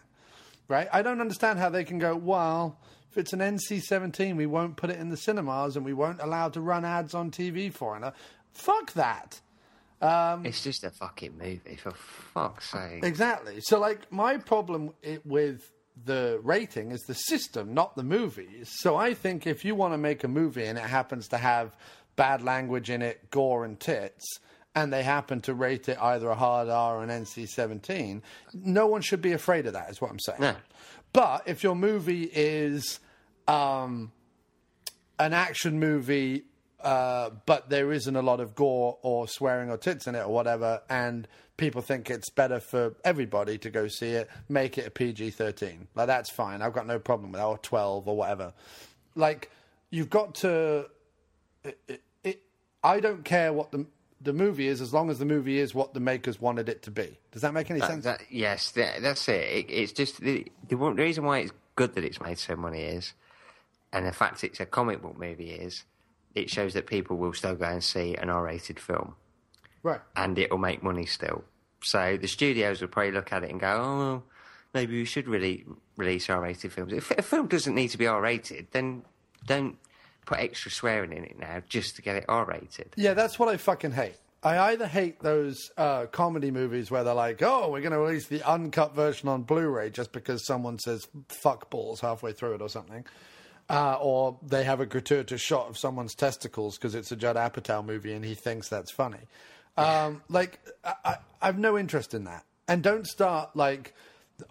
right? I don't understand how they can go, well, if it's an N C seventeen, we won't put it in the cinemas and we won't allow to run ads on T V for it. Fuck that. Um, it's just a fucking movie, for fuck's sake. Exactly. So, like, my problem with the rating is the system, not the movies. So I think if you want to make a movie and it happens to have bad language in it, gore and tits, and they happen to rate it either a hard R or an N C seventeen, no one should be afraid of that, is what I'm saying. Yeah. But if your movie is um, an action movie, uh, but there isn't a lot of gore or swearing or tits in it or whatever, and people think it's better for everybody to go see it, make it a P G thirteen. Like, that's fine. I've got no problem with that, or twelve or whatever. Like, you've got to... It, it, it, I don't care what the the movie is, as long as the movie is what the makers wanted it to be. Does that make any that, sense? That, yes, that, that's it. it. It's just... The, the reason why it's good that it's made so money is, and the fact it's a comic book movie is, it shows that people will still go and see an R-rated film. Right. And it will make money still. So the studios would probably look at it and go, oh, maybe we should really release R-rated films. If a film doesn't need to be R-rated, then don't put extra swearing in it now just to get it R-rated. Yeah, that's what I fucking hate. I either hate those uh, comedy movies where they're like, oh, we're going to release the uncut version on Blu-ray just because someone says fuck balls halfway through it or something. Uh, or they have a gratuitous shot of someone's testicles because it's a Judd Apatow movie and he thinks that's funny. Yeah. Um, like, I, I, I've no interest in that. And don't start, like,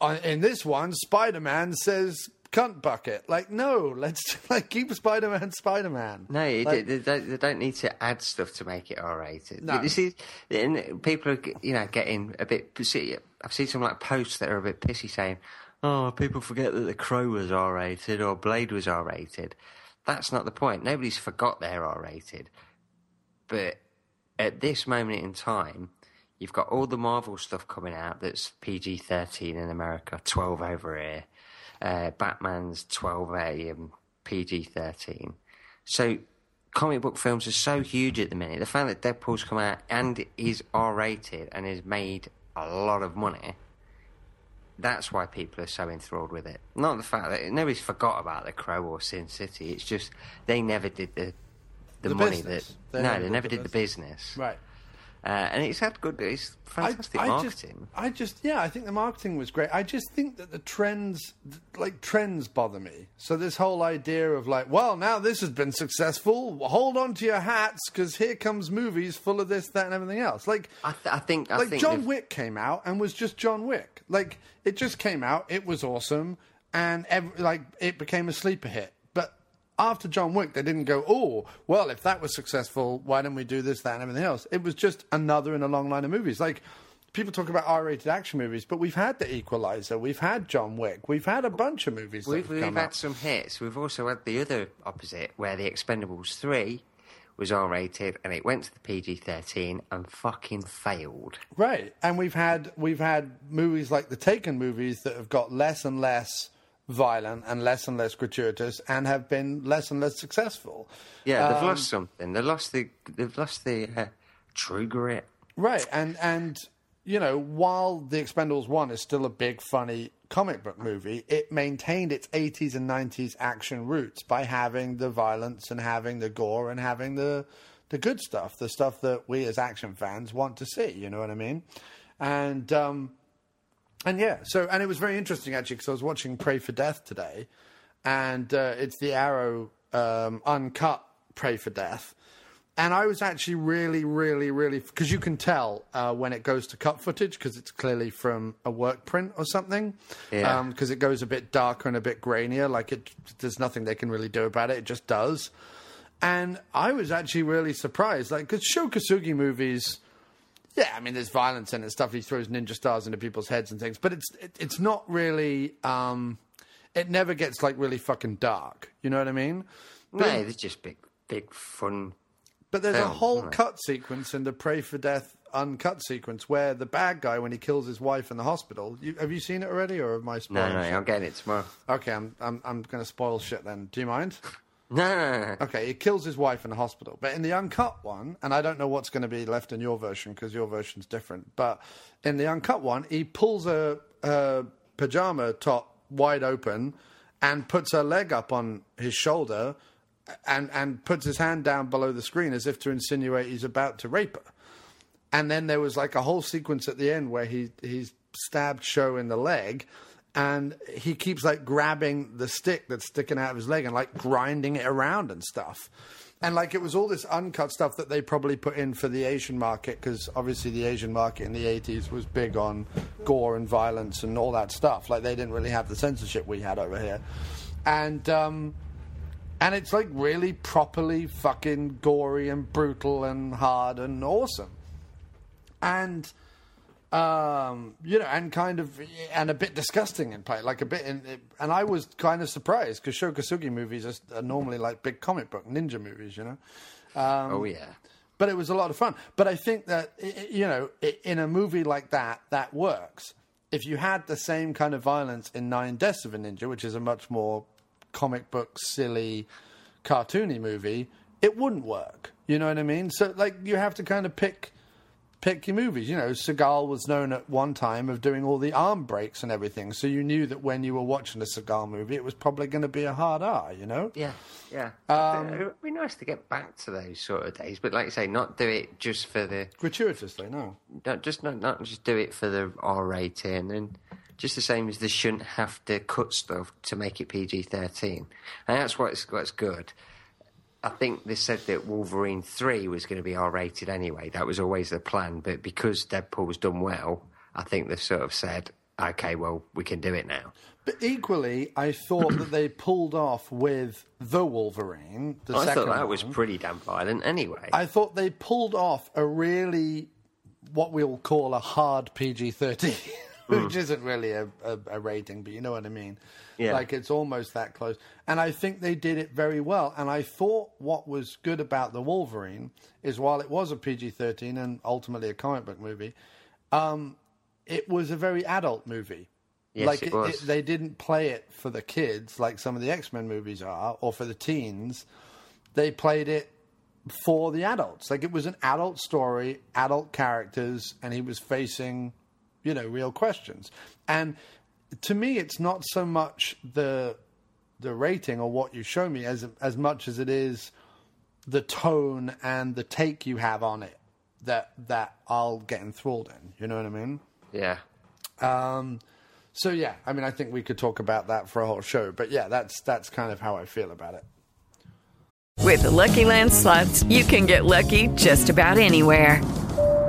on, in this one, Spider-Man says cunt bucket. Like, no, let's, like, keep Spider-Man Spider-Man. No, you like, do, they, don't, they don't need to add stuff to make it R-rated. No. You see, and people are, you know, getting a bit... See, I've seen some, like, posts that are a bit pissy saying, oh, people forget that The Crow was R-rated or Blade was R-rated. That's not the point. Nobody's forgot they're R-rated. But... at this moment in time, you've got all the Marvel stuff coming out that's P G thirteen in America, twelve over here. Uh, Batman's twelve A and P G thirteen. So comic book films are so huge at the minute. The fact that Deadpool's come out and is R-rated and has made a lot of money, that's why people are so enthralled with it. Not the fact that nobody's forgot about The Crow or Sin City. It's just they never did the... The, the money business. that they no, never they never did the, did the business, right? Uh, and it's had good, it's fantastic I, I marketing. Just, I just, yeah, I think the marketing was great. I just think that the trends, like trends, bother me. So this whole idea of like, well, now this has been successful, hold on to your hats because here comes movies full of this, that, and everything else. Like, I, th- I think, I like think John they've... Wick came out and was just John Wick. Like, it just came out, it was awesome, and ev- like it became a sleeper hit. After John Wick, they didn't go, oh, well, if that was successful, why don't we do this, that, and everything else? It was just another in a long line of movies. Like, people talk about R-rated action movies, but we've had The Equalizer, we've had John Wick, we've had a bunch of movies that we've, we've come had up. Some hits. We've also had the other opposite, where The Expendables three was R-rated, and it went to the P G thirteen and fucking failed. Right, and we've had we've had movies like the Taken movies that have got less and less... violent and less and less gratuitous, and have been less and less successful. Yeah, they've um, lost something. They lost the. They've lost the uh, true grit. Right, and and you know, while The Expendables One is still a big, funny comic book movie, it maintained its eighties and nineties action roots by having the violence and having the gore and having the the good stuff, the stuff that we as action fans want to see. You know what I mean? And. um And yeah, so, and it was very interesting actually, because I was watching Pray for Death today, and uh, it's the Arrow um, uncut Pray for Death. And I was actually really, really, really, because you can tell uh, when it goes to cut footage, because it's clearly from a work print or something, yeah. um, because it goes a bit darker and a bit grainier, like it, there's nothing they can really do about it, it just does. And I was actually really surprised, like, because Shokasugi movies, yeah, I mean, there's violence in it, stuff. He throws ninja stars into people's heads and things, but it's it, it's not really. Um, it never gets like really fucking dark. You know what I mean? No, but, it's just big, big fun. But there's film, a whole cut sequence in the Pray for Death uncut sequence where the bad guy, when he kills his wife in the hospital, you, have you seen it already, or am I spoiling? No, no, shit? I'm getting it tomorrow. Okay, I'm I'm I'm going to spoil shit then. Do you mind? No, no, no, no. Okay, he kills his wife in the hospital. But in the uncut one, and I don't know what's going to be left in your version because your version's different, but in the uncut one, he pulls a, a pajama top wide open and puts her leg up on his shoulder and, and puts his hand down below the screen as if to insinuate he's about to rape her. And then there was like a whole sequence at the end where he he's stabbed Sho in the leg. And he keeps, like, grabbing the stick that's sticking out of his leg and, like, grinding it around and stuff. And, like, it was all this uncut stuff that they probably put in for the Asian market because, obviously, the Asian market in the eighties was big on gore and violence and all that stuff. Like, they didn't really have the censorship we had over here. And um, and it's, like, really properly fucking gory and brutal and hard and awesome. And... Um, you know, and kind of, and a bit disgusting in play, like a bit, in, and I was kind of surprised because Shokasugi movies are, are normally like big comic book ninja movies, you know. Um, oh yeah, but it was a lot of fun. But I think that it, you know, it, in a movie like that, that works. If you had the same kind of violence in Nine Deaths of a Ninja, which is a much more comic book, silly, cartoony movie, it wouldn't work. You know what I mean? So like, you have to kind of pick. Pick your movies. You know, Seagal was known at one time of doing all the arm breaks and everything, so you knew that when you were watching a Seagal movie, it was probably going to be a hard R, you know? Yeah, yeah. Um, it would be nice to get back to those sort of days, but like I say, not do it just for the... Gratuitously, no. Not just, not, not just do it for the R rating, and just the same as they shouldn't have to cut stuff to make it P G thirteen. And that's what's, what's good. I think they said that Wolverine three was going to be R rated anyway. That was always the plan. But because Deadpool was done well, I think they've sort of said, OK, well, we can do it now. But equally, I thought that they pulled off with The Wolverine, the I second I thought that one. Was pretty damn violent anyway. I thought they pulled off a really, what we'll call a hard P G thirteen, which mm. isn't really a, a, a rating, but you know what I mean. Yeah. Like, it's almost that close. And I think they did it very well. And I thought what was good about The Wolverine is while it was a P G thirteen and ultimately a comic book movie, um, it was a very adult movie. Yes, like, it was. It, they didn't play it for the kids like some of the X-Men movies are, or for the teens. They played it for the adults. Like, it was an adult story, adult characters, and he was facing, you know, real questions. And... to me, it's not so much the the rating or what you show me as as much as it is the tone and the take you have on it that that I'll get enthralled in. You know what I mean? Yeah. Um, so, yeah, I mean, I think we could talk about that for a whole show. But, yeah, that's that's kind of how I feel about it. With the Lucky Land Slots, you can get lucky just about anywhere.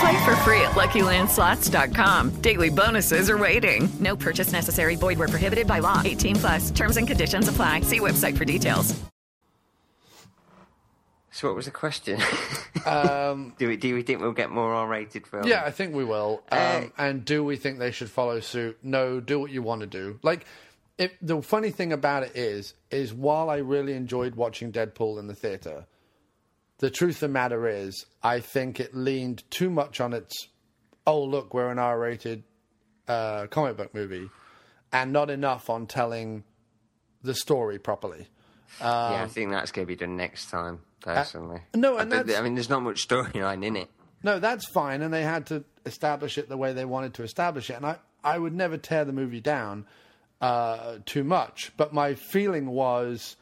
Play for free at Lucky Land Slots dot com. Daily bonuses are waiting. No purchase necessary. Void where prohibited by law. eighteen plus. Terms and conditions apply. See website for details. So what was the question? Um, do we do we think we'll get more R rated films? Yeah, I think we will. Um, uh, and do we think they should follow suit? No, do what you want to do. Like, if, the funny thing about it is, is while I really enjoyed watching Deadpool in the theater, the truth of the matter is, I think it leaned too much on its, oh, look, we're an R rated uh, comic book movie, and not enough on telling the story properly. Um, yeah, I think that's going to be done next time, personally. Uh, no, and I, that's... I mean, there's not much storyline in it. No, that's fine, and they had to establish it the way they wanted to establish it, and I, I would never tear the movie down uh, too much, but my feeling was...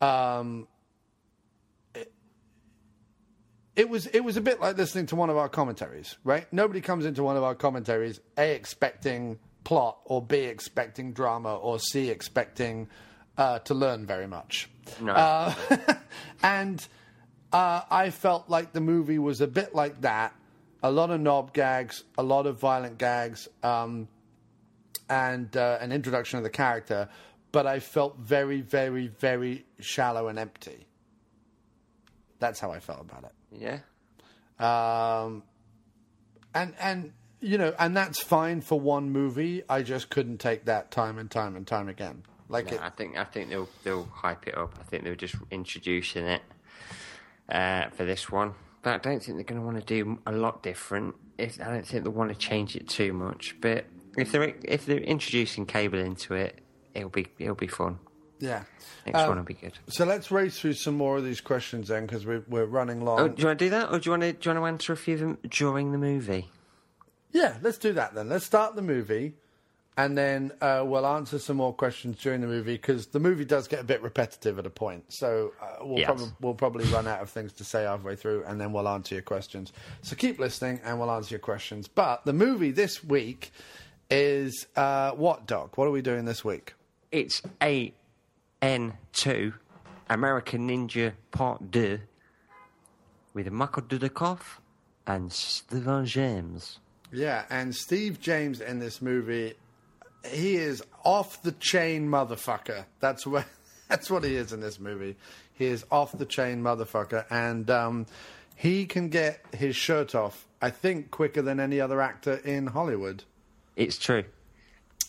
Um, it, it was it was a bit like listening to one of our commentaries, right? Nobody comes into one of our commentaries, A, expecting plot, or B, expecting drama, or C, expecting... Uh, to learn very much. No. Uh, and uh, I felt like the movie was a bit like that. A lot of knob gags, a lot of violent gags, um, and uh, an introduction of the character. But I felt very, very, very shallow and empty. That's how I felt about it. Yeah. Um, and, and you know, and that's fine for one movie. I just couldn't take that time and time and time again. Like no, it, I think I think they'll they'll hype it up. I think they're just introducing it uh, for this one. But I don't think they're going to want to do a lot different. If, I don't think they want to change it too much. But if they're if they're introducing cable into it, it'll be it'll be fun. Yeah, next um, one will be good. So let's race through some more of these questions then, because we're we're running long. Oh, do you want to do that, or do you want to do you want to answer a few of them during the movie? Yeah, let's do that then. Let's start the movie. And then uh, we'll answer some more questions during the movie, because the movie does get a bit repetitive at a point. So uh, we'll, yes. prob- we'll probably run out of things to say halfway through, and then we'll answer your questions. So keep listening, and we'll answer your questions. But the movie this week is uh, what, Doc? What are we doing this week? It's A N two, American Ninja Part two, with Michael Dudikoff and Stephen James. Yeah, and Steve James in this movie... He is off the chain motherfucker. That's what that's what he is in this movie. He is off the chain motherfucker, and um, he can get his shirt off, I think, quicker than any other actor in Hollywood. It's true.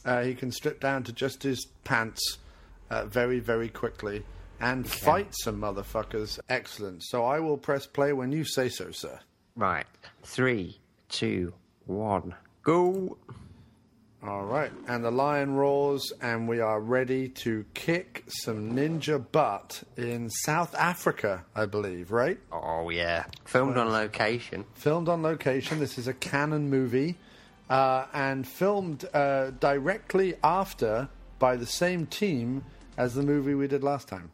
Uh, he can strip down to just his pants uh, very, very quickly and okay. fight some motherfuckers. Excellent. So I will press play when you say so, sir. Right. Three, two, one, go. All right, and the lion roars, and we are ready to kick some ninja butt in South Africa, I believe, right? Oh, yeah. Filmed well, on location. Filmed on location. This is a Cannon movie, uh, and filmed uh, directly after by the same team as the movie we did last time.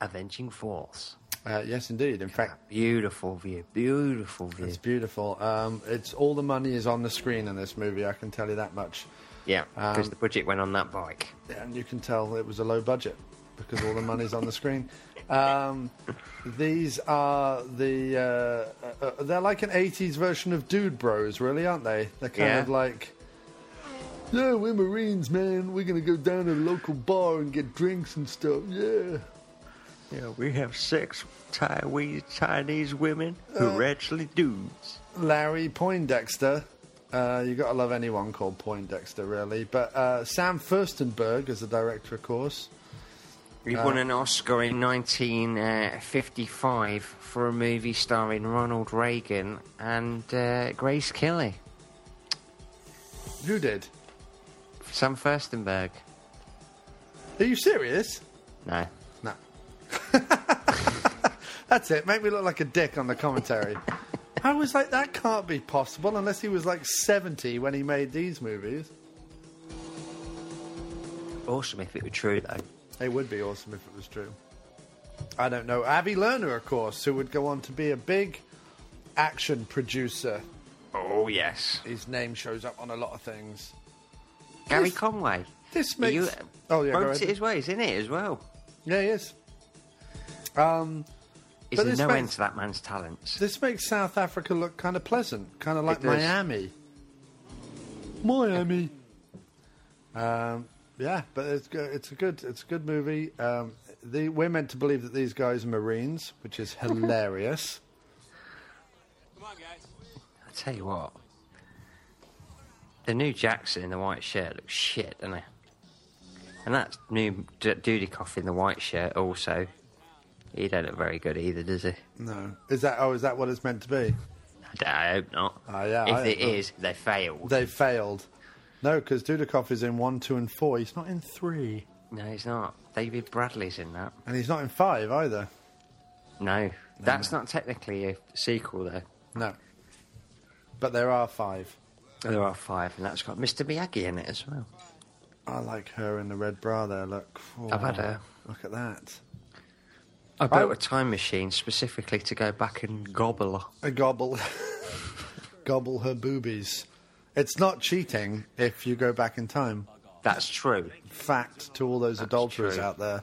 Avenging Force. Uh, yes, indeed. In fact... Beautiful view. Beautiful view. It's beautiful. Um, it's all the money is on the screen in this movie, I can tell you that much. Yeah, because um, the budget went on that bike. And you can tell it was a low budget, because all the money's on the screen. Um, these are the... Uh, uh, they're like an eighties version of Dude Bros, really, aren't they? They're kind yeah. of like... Yeah, we're Marines, man. We're going to go down to a local bar and get drinks and stuff. Yeah. Yeah, we have sex with Chinese women who are actually dudes. Larry Poindexter. Uh, you got to love anyone called Poindexter, really. But uh, Sam Firstenberg is the director, of course. He uh, won an Oscar in nineteen fifty-five for a movie starring Ronald Reagan and uh, Grace Kelly. Who did? Sam Firstenberg. Are you serious? No. That's it. Make me look like a dick on the commentary. I was like, that can't be possible unless he was like seventy when he made these movies. Awesome if it were true, though. It would be awesome if it was true. I don't know. Avi Lerner, of course, who would go on to be a big action producer. Oh, yes. His name shows up on a lot of things. Gary this, Conway. This makes... You, oh, yeah, wrote it his way, isn't it, as well? Yeah, he is. Um, is there no makes, end to that man's talents? This makes South Africa look kind of pleasant, kind of like Miami. Miami. um, yeah, but it's it's a good it's a good movie. Um, the, we're meant to believe that these guys are Marines, which is hilarious. Come on, guys. I tell you what, the new Jackson in the white shirt looks shit, doesn't it? And that's new D- Dudikoff in the white shirt also. He don't look very good either, does he? No. Is that? Oh, is that what it's meant to be? I hope not. Oh, yeah, if I it hope is, not. they failed. They failed. No, because Dudikoff is in one, two, and four. He's not in three. No, he's not. David Bradley's in that. And he's not in five either. No. no that's no. not technically a sequel, though. No. But there are five. There are five, and that's got Mister Miyagi in it as well. I like her in the red bra there, look. Oh, I've had her. Look at that. I built I'm... a time machine specifically to go back and gobble. A gobble. Gobble her boobies. It's not cheating if you go back in time. That's true. Fact to all those That's adulterers true. out there.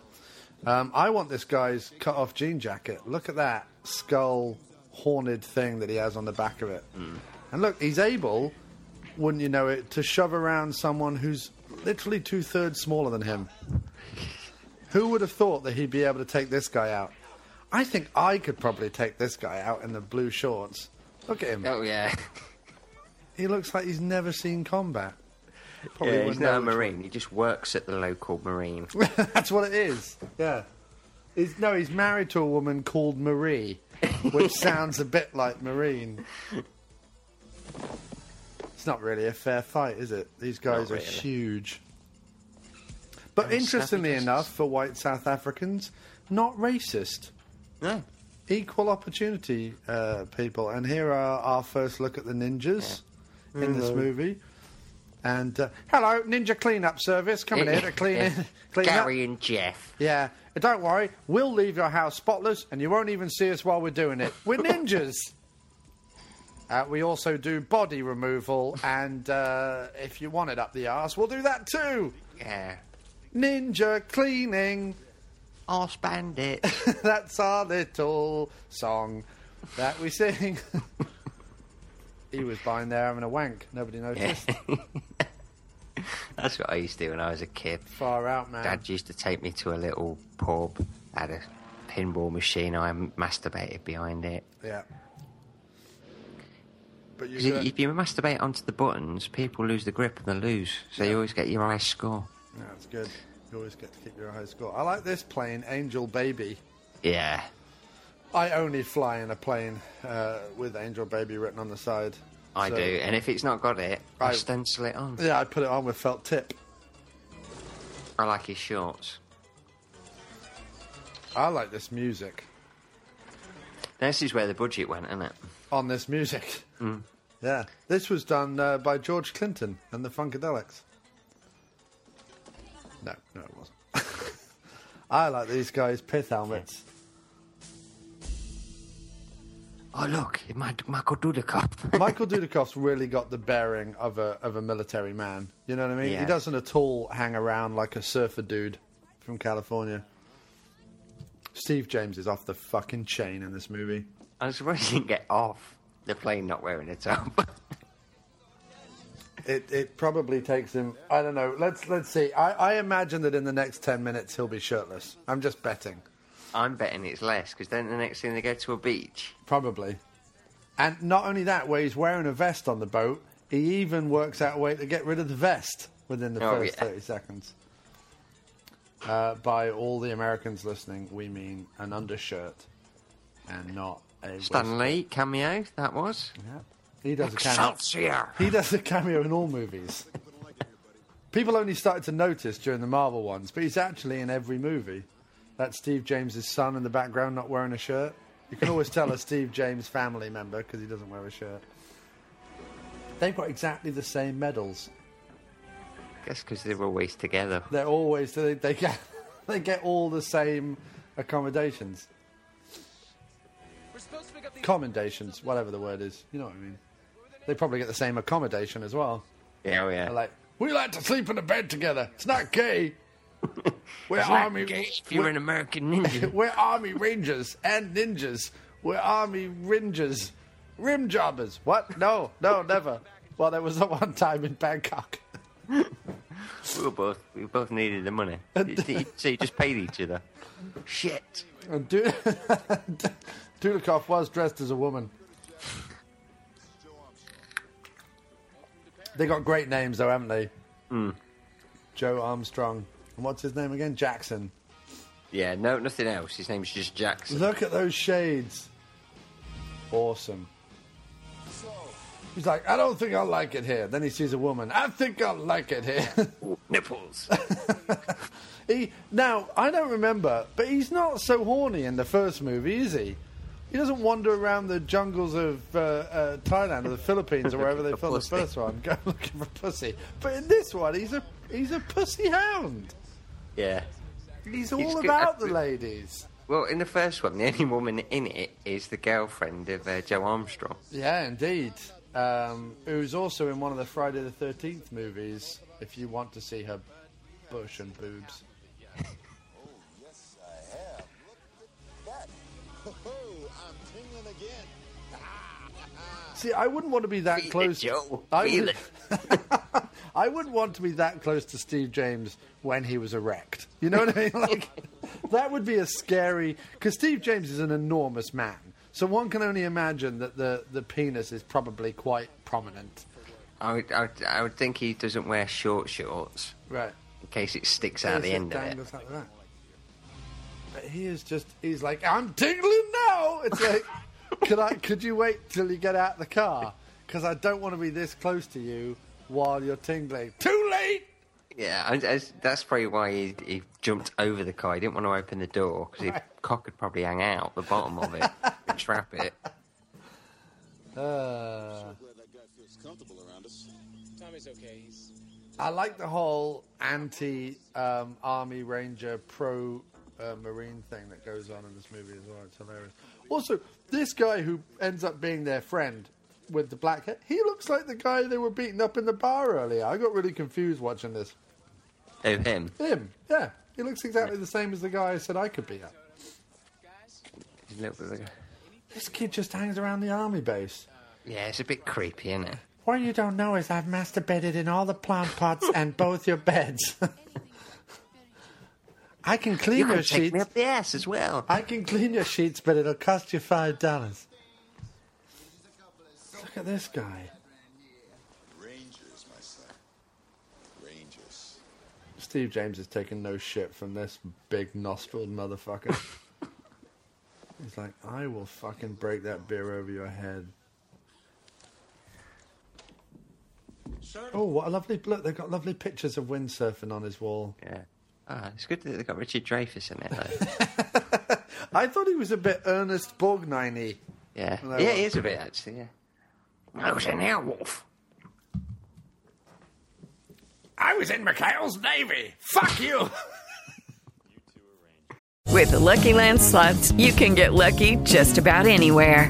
Um, I want this guy's cut-off jean jacket. Look at that skull-horned thing that he has on the back of it. Mm. And look, he's able, wouldn't you know it, to shove around someone who's literally two-thirds smaller than him. Who would have thought that he'd be able to take this guy out? I think I could probably take this guy out in the blue shorts. Look at him. Oh, yeah. He looks like he's never seen combat. Probably yeah, he's not a Marine. One. He just works at the local Marine. That's what it is. Yeah. He's, no, he's married to a woman called Marie, which sounds a bit like Marine. It's not really a fair fight, is it? These guys not are really. huge. But no, interestingly enough, for white South Africans, not racist. No. Equal opportunity uh, people. And here are our first look at the ninjas yeah. in mm-hmm. this movie. And, uh, hello, Ninja Cleanup Service, coming here to clean, in, clean Gary up. Gary and Jeff. Yeah. Don't worry, we'll leave your house spotless, and you won't even see us while we're doing it. We're ninjas! uh, we also do body removal, and uh, if you want it up the arse, we'll do that too! Yeah. Ninja cleaning. Arse bandit. That's our little song that we sing. He was behind there having a wank. Nobody noticed. Yeah. That's what I used to do when I was a kid. Far out, man. Dad used to take me to a little pub, had a pinball machine. I masturbated behind it. Yeah. But you could... if you masturbate onto the buttons, people lose the grip and they lose. So yeah. you always get your high score. Yeah, that's good. You always get to keep your high score. I like this plane, Angel Baby. Yeah. I only fly in a plane uh, with Angel Baby written on the side. I so do, and if it's not got it, I, I stencil it on. Yeah, I put it on with felt tip. I like his shorts. I like this music. This is where the budget went, isn't it? On this music. Mm. Yeah. This was done uh, by George Clinton and the Funkadelics. No, no it wasn't. I like these guys' pith helmets. Yeah. Oh, look, Michael Dudikoff. Michael Dudikoff's really got the bearing of a of a military man. You know what I mean? Yeah. He doesn't at all hang around like a surfer dude from California. Steve James is off the fucking chain in this movie. I was surprised he didn't get off the plane not wearing a top. it it probably takes him, I don't know, let's let's see. I, I imagine that in the next ten minutes he'll be shirtless. I'm just betting. I'm betting it's less, because then the next thing they go to a beach. Probably. And not only that, where he's wearing a vest on the boat, he even works out a way to get rid of the vest within the oh, first yeah. thirty seconds. Uh, by all the Americans listening, we mean an undershirt and not a... Stan Lee cameo, that was. Yeah. He does a cameo. He does a cameo in all movies. People only started to notice during the Marvel ones, but he's actually in every movie. That's Steve James's son in the background, not wearing a shirt. You can always tell a Steve James family member because he doesn't wear a shirt. They've got exactly the same medals. I guess because they're always together. They're always they, they get they get all the same accommodations, We're supposed to pick up the commendations, whatever the word is. You know what I mean? They probably get the same accommodation as well. Yeah, oh yeah. They're like, we like to sleep in a bed together. It's not gay. We're army. If you're we're, an American ninja, we're army rangers and ninjas. We're army ringers, rim jobbers. What? No, no, never. Well, there was that one time in Bangkok. we were both we both needed the money, so you just paid each other. Shit. And du- Dudikoff was dressed as a woman. They got great names, though, haven't they? Mm. Joe Armstrong. And what's his name again? Jackson. Yeah, no, nothing else. His name's just Jackson. Look at those shades. Awesome. So, He's like, I don't think I'll like it here. Then he sees a woman. I think I'll like it here. Ooh, nipples. he, now, I don't remember, but he's not so horny in the first movie, is he? He doesn't wander around the jungles of uh, uh, Thailand or the Philippines or wherever they filmed the first one, going looking for pussy. But in this one, he's a he's a pussy hound. Yeah. He's all he's about good. the ladies. Well, in the first one, the only woman in it is the girlfriend of uh, Joe Armstrong. Yeah, indeed. Um, who's also in one of the Friday the thirteenth movies, if you want to see her bush and boobs. See, I wouldn't want to be that Feel close. It, Joe. I, Feel would... it. I wouldn't want to be that close to Steve James when he was erect. You know what I mean? Like, that would be a scary... Because Steve James is an enormous man. So one can only imagine that the, the penis is probably quite prominent. I would, I, would, I would think he doesn't wear short shorts. Right. In case it sticks out the end of it. Like that. But he is just... He's like, I'm tingling now! It's like... Could I? Could you wait till you get out of the car? Because I don't want to be this close to you while you're tingling. Too late. Yeah, I, I, that's probably why he, he jumped over the car. He didn't want to open the door because right. his cock could probably hang out the bottom of it and trap it. Uh, I like the whole anti-army um, ranger pro. Uh, marine thing that goes on in this movie as well. It's hilarious. Also, this guy who ends up being their friend with the black hat, he looks like the guy they were beating up in the bar earlier. I got really confused watching this. Oh, him? Him, yeah. He looks exactly the same as the guy I said I could beat up. This kid just hangs around the army base. Yeah, it's a bit creepy, isn't it? What you don't know is I've masturbated in all the plant pots and both your beds. I can clean you your sheets. Take me up the ass as well. I can clean your sheets, but it'll cost you five dollars. Look at this guy. Rangers, my son. Rangers. Steve James is taking no shit from this big nostrilled motherfucker. He's like, I will fucking break that beer over your head. Oh, what a lovely look! They've got lovely pictures of windsurfing on his wall. Yeah. Ah, it's good that they got Richard Dreyfuss in it, though. I thought he was a bit Ernest Borgnine-y. Yeah, yeah, he is a bit, actually, yeah. I was an airwolf. I was in Mikhail's Navy. Fuck you! With the Lucky Land Slots, you can get lucky just about anywhere.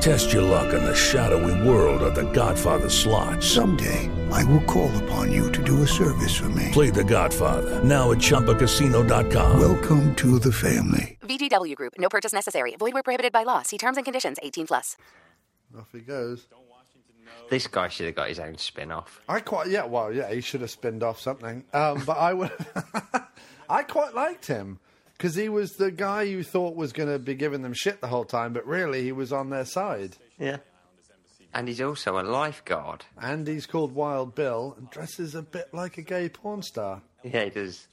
Test your luck in the shadowy world of The Godfather slot. Someday, I will call upon you to do a service for me. Play The Godfather now at Chumba Casino dot com. Welcome to the family. V G W Group. No purchase necessary. Void where prohibited by law. See terms and conditions. eighteen plus. Off he goes. This guy should have got his own spin-off. I quite yeah. Well, yeah, he should have spinned off something. Um, but I would. I quite liked him because he was the guy you thought was going to be giving them shit the whole time, but really he was on their side. Yeah. And he's also a lifeguard. And he's called Wild Bill and dresses a bit like a gay porn star. Yeah, he does.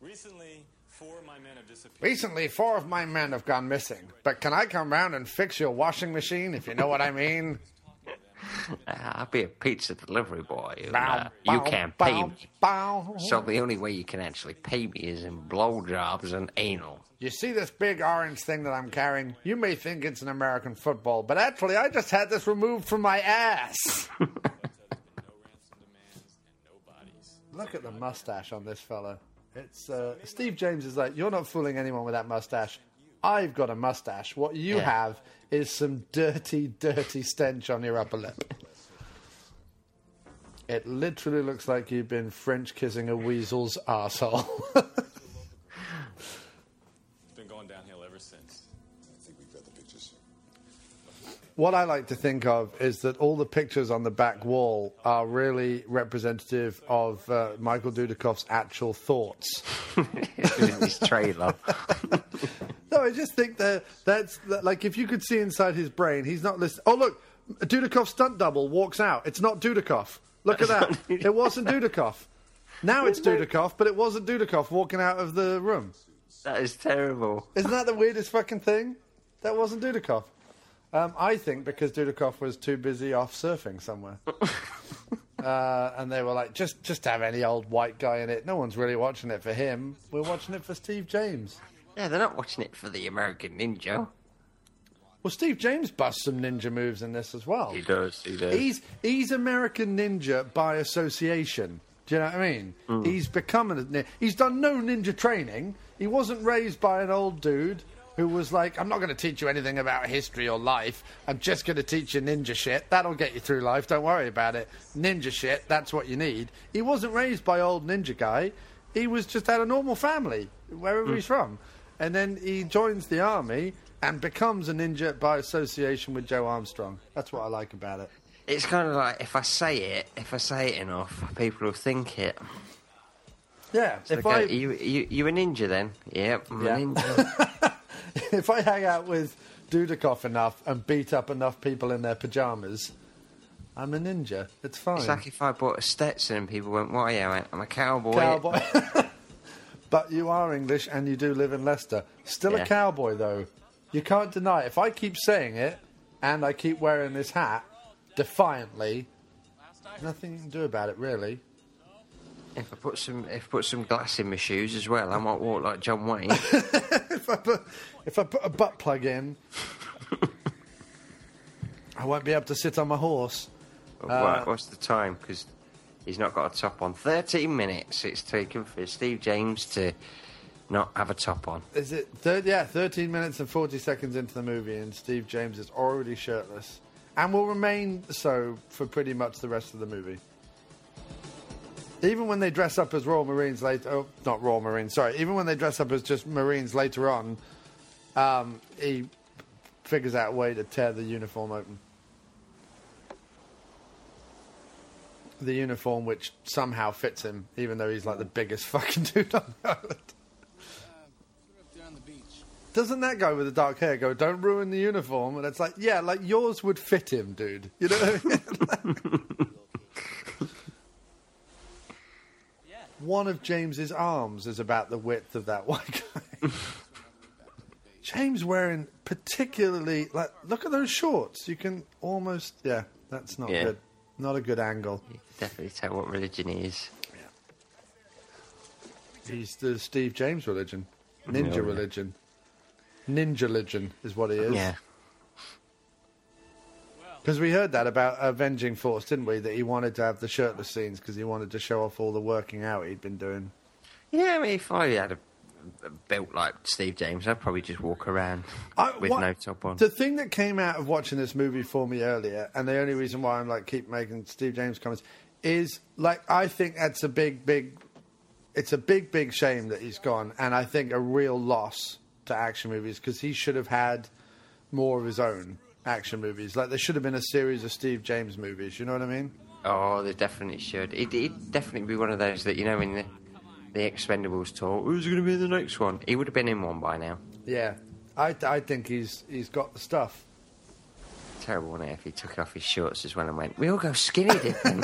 Recently. Four of my men have disappeared. Recently, four of my men have gone missing. But can I come round and fix your washing machine, if you know what I mean? I'll be a pizza delivery boy. And, uh, bow, you can't bow, pay bow, me. Bow. So the only way you can actually pay me is in blowjobs and anal. You see this big orange thing that I'm carrying? You may think it's an American football, but actually I just had this removed from my ass. Look at the mustache on this fella. It's uh, Steve James is like, you're not fooling anyone with that mustache. I've got a mustache. What you yeah. have is some dirty, dirty stench on your upper lip. It literally looks like you've been French kissing a weasel's arsehole. It's been going downhill ever since. I think we've got the pictures. What I like to think of is that all the pictures on the back wall are really representative of uh, Michael Dudikoff's actual thoughts. His trailer. No, I just think that that's that, like, if you could see inside his brain, he's not listening. Oh, look, Dudikoff's stunt double walks out. It's not Dudikoff. Look at that. It wasn't Dudikoff. Now it's Dudikoff, but it wasn't Dudikoff walking out of the room. That is terrible. Isn't that the weirdest fucking thing? That wasn't Dudikoff. Um, I think because Dudikoff was too busy off surfing somewhere. uh, and they were like, just, just have any old white guy in it. No one's really watching it for him. We're watching it for Steve James. Yeah, they're not watching it for the American Ninja. Well, Steve James busts some ninja moves in this as well. He does, he does. He's, he's American Ninja by association. Do you know what I mean? Mm. He's become a... He's done no ninja training. He wasn't raised by an old dude who was like, I'm not going to teach you anything about history or life. I'm just going to teach you ninja shit. That'll get you through life. Don't worry about it. Ninja shit, that's what you need. He wasn't raised by old ninja guy. He was just had a normal family, wherever mm. he's from. And then he joins the army and becomes a ninja by association with Joe Armstrong. That's what I like about it. It's kind of like, if I say it, if I say it enough, people will think it. Yeah. So if go, I... you, you, you a ninja then? Yep, I'm yeah. a ninja. If I hang out with Dudikoff enough and beat up enough people in their pyjamas, I'm a ninja. It's fine. It's like if I bought a Stetson and people went, what are you? I went, I'm a cowboy. Cowboy. But you are English and you do live in Leicester. Still yeah. a cowboy, though. You can't deny it. If I keep saying it and I keep wearing this hat defiantly, nothing you can do about it, really. If I put some if I put some glass in my shoes as well, I might walk like John Wayne. if, I put, if I put a butt plug in, I won't be able to sit on my horse. Well, uh, what's the time? Because... he's not got a top on. Thirteen minutes it's taken for Steve James to not have a top on. Is it? Thir yeah, thirteen minutes and forty seconds into the movie, and Steve James is already shirtless, and will remain so for pretty much the rest of the movie. Even when they dress up as Royal Marines later, oh, not Royal Marines, sorry. Even when they dress up as just Marines later on, um, he figures out a way to tear the uniform open. The uniform which somehow fits him, even though he's like the biggest fucking dude on the island. Uh, down the beach. Doesn't that guy with the dark hair go, don't ruin the uniform? And it's like, yeah, like yours would fit him, dude. You know what I mean? One of James's arms is about the width of that white guy. James wearing particularly, like, look at those shorts. You can almost, yeah, that's not yeah. good. Not a good angle. You can definitely tell what religion he is. Yeah. He's the Steve James religion. Ninja no, religion. Yeah. Ninja religion is what he is. Yeah. Because we heard that about Avenging Force, didn't we? That he wanted to have the shirtless scenes because he wanted to show off all the working out he'd been doing. Yeah, I mean, if I had a, a belt like Steve James, I'd probably just walk around I, with what, no top on. The thing that came out of watching this movie for me earlier, and the only reason why I'm like keep making Steve James comments, is like I think that's a big, big, it's a big, big shame that he's gone, and I think a real loss to action movies because he should have had more of his own action movies. Like there should have been a series of Steve James movies. You know what I mean? Oh, they definitely should. It, it'd definitely be one of those that you know in the. The Expendables tour. Who's going to be in the next one? He would have been in one by now. Yeah, I, I think he's he's got the stuff. Terrible one if he took off his shorts as well and went, we all go skinny dipping.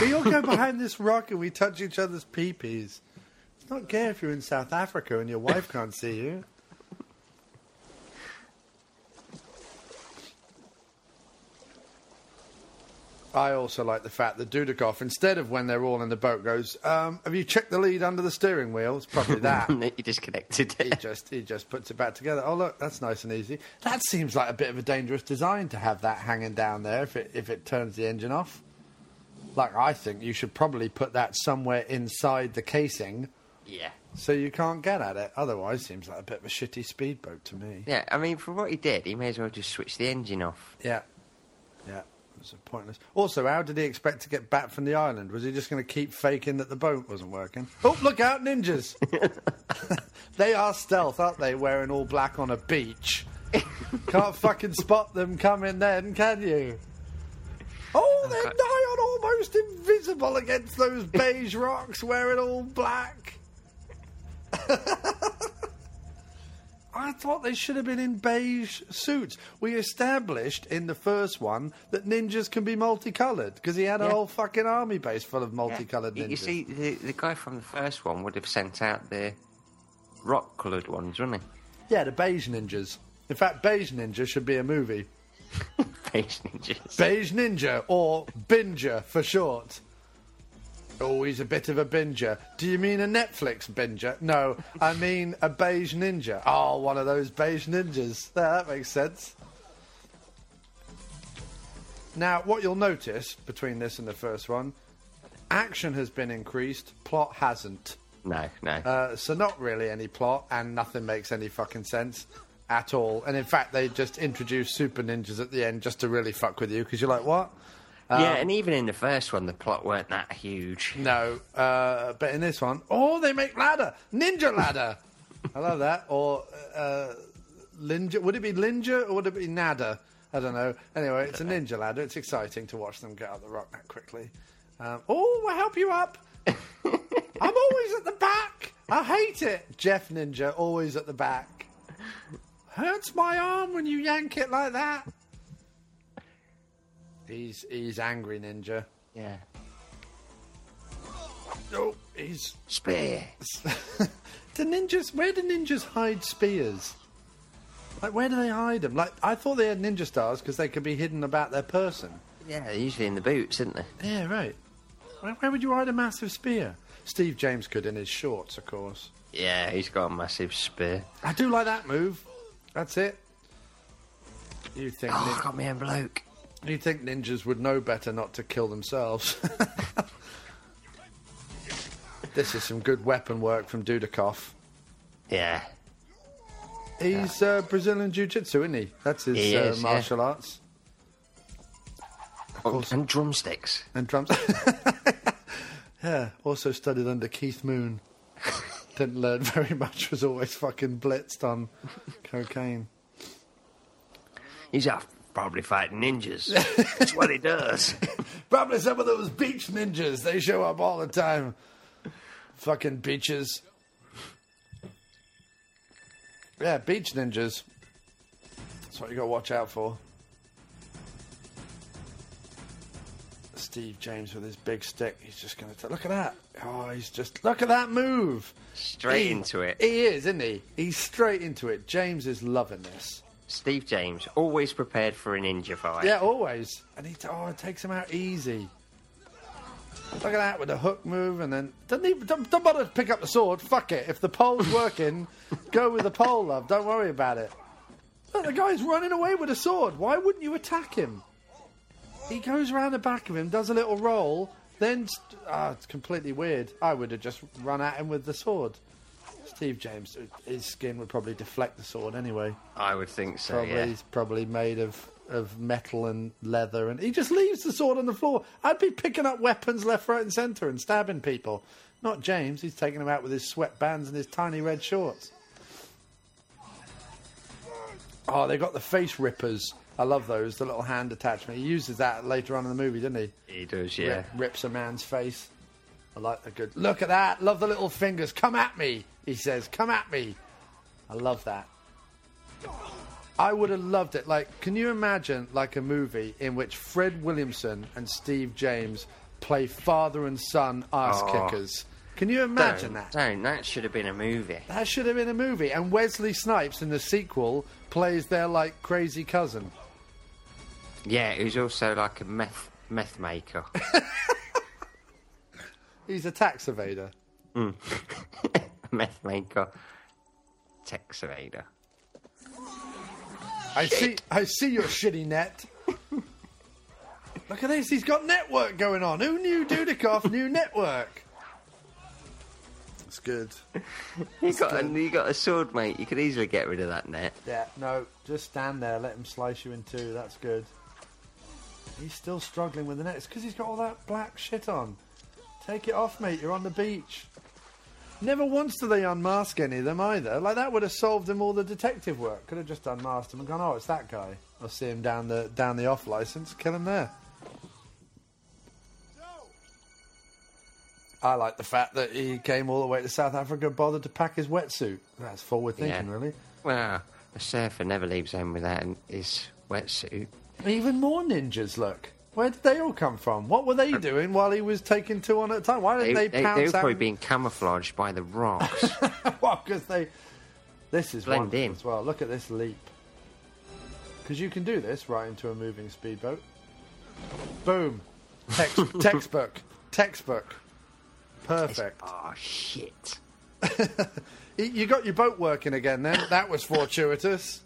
We all go behind this rock and we touch each other's peepees. It's not gay if you're in South Africa and your wife can't see you. I also like the fact that Dudikoff, instead of when they're all in the boat, goes, um, have you checked the lead under the steering wheel? It's probably that. He disconnected it. He just, he just puts it back together. Oh, look, that's nice and easy. That seems like a bit of a dangerous design to have that hanging down there if it, if it turns the engine off. Like, I think you should probably put that somewhere inside the casing. Yeah. So you can't get at it. Otherwise, it seems like a bit of a shitty speedboat to me. Yeah, I mean, for what he did, he may as well just switch the engine off. Yeah. Yeah, it was pointless. Also, how did he expect to get back from the island? Was he just going to keep faking that the boat wasn't working? Oh, look out, ninjas! They are stealth, aren't they, wearing all black on a beach? Can't fucking spot them coming then, can you? Oh, they're nigh on almost invisible against those beige rocks wearing all black. I thought they should have been in beige suits. We established in the first one that ninjas can be multicoloured, because he had a yeah. whole fucking army base full of multicoloured yeah. ninjas. You see, the, the guy from the first one would have sent out the rock-coloured ones, wouldn't he? Yeah, the beige ninjas. In fact, Beige Ninja should be a movie. Beige Ninjas. Beige Ninja, or Binger for short. Oh, he's a bit of a binger. Do you mean a Netflix binger? No, I mean a beige ninja. Oh, one of those beige ninjas. There, that makes sense. Now, what you'll notice between this and the first one, action has been increased, plot hasn't. No, no. Uh, so not really any plot, and nothing makes any fucking sense at all. And in fact, they just introduced super ninjas at the end just to really fuck with you, because you're like, what? Um, yeah, and even in the first one, the plot weren't that huge. No, uh, but in this one, oh, they make ladder! Ninja ladder! I love that. Or, uh, Linja, would it be Linja or would it be Nada? I don't know. Anyway, it's a ninja ladder. It's exciting to watch them get up the rock that quickly. Um, oh, we'll help you up! I'm always at the back! I hate it! Jeff Ninja, always at the back. Hurts my arm when you yank it like that. He's he's angry ninja. Yeah. Oh, he's spear. The ninjas. Where do ninjas hide spears? Like, where do they hide them? Like, I thought they had ninja stars because they could be hidden about their person. Yeah, they're usually in the boots, isn't they? Yeah, right. Where, where would you hide a massive spear? Steve James could in his shorts, of course. Yeah, he's got a massive spear. I do like that move. That's it. You think? Oh, nin- I got me a bloke. You'd think ninjas would know better not to kill themselves. This is some good weapon work from Dudikoff. Yeah. He's uh, Brazilian Jiu-Jitsu, isn't he? That's his he is, uh, martial yeah. arts. Oh, and drumsticks. And drumsticks. Yeah, also studied under Keith Moon. Didn't learn very much, was always fucking blitzed on cocaine. He's off. Probably fighting ninjas. That's what he does. Probably some of those beach ninjas. They show up all the time. Fucking beaches. Yeah, beach ninjas. That's what you gotta watch out for. Steve James with his big stick. He's just gonna... T- look at that. Oh, he's just... Look at that move. Straight he, into it. He is, isn't he? He's straight into it. James is loving this. Steve James, always prepared for a ninja fight. Yeah, always. And he t- oh, it takes him out easy. Look at that with the hook move, and then doesn't even don't, don't bother to pick up the sword. Fuck it. If the pole's working, go with the pole, love. Don't worry about it. Look, the guy's running away with a sword. Why wouldn't you attack him? He goes around the back of him, does a little roll, then st- oh, it's completely weird. I would have just run at him with the sword. Steve James, his skin would probably deflect the sword anyway. I would think so, probably, yeah. He's probably made of, of metal and leather, and he just leaves the sword on the floor. I'd be picking up weapons left, right and centre and stabbing people. Not James, he's taking them out with his sweatbands and his tiny red shorts. Oh, they got the face rippers. I love those, the little hand attachment. He uses that later on in the movie, doesn't he? He does, yeah. Rip, rips a man's face. I like the good... Look at that! Love the little fingers. Come at me! He says, come at me! I love that. I would have loved it. Like, can you imagine, like, a movie in which Fred Williamson and Steve James play father and son ass-kickers? Oh, can you imagine don't, that? Don't. That should have been a movie. That should have been a movie. And Wesley Snipes, in the sequel, plays their, like, crazy cousin. Yeah, who's also, like, a meth, meth maker. He's a tax evader. Mm. Meth maker. Tax evader. I see, I see your shitty net. Look at this, he's got network going on. Who knew Dudikoff knew network? That's good. you got good. A, you got a sword, mate. You could easily get rid of that net. Yeah, no, just stand there. Let him slice you in two. That's good. He's still struggling with the net. It's because he's got all that black shit on. Take it off, mate. You're on the beach. Never once do they unmask any of them either. Like, that would have solved them all the detective work. Could have just unmasked them and gone, oh, it's that guy. I'll see him down the down the off license. Kill him there. I like the fact that he came all the way to South Africa, bothered to pack his wetsuit. That's forward thinking, yeah. really. Well, a surfer never leaves home without his wetsuit. Even more ninjas, look. Where did they all come from? What were they doing while he was taking two on at a time? Why didn't they, they, they pounce they were out probably and... being camouflaged by the rocks. Well, because they... This is blend in as well. Look at this leap. Because you can do this right into a moving speedboat. Boom. Text, textbook. Textbook. Perfect. It's... Oh, shit. You got your boat working again then. That was fortuitous.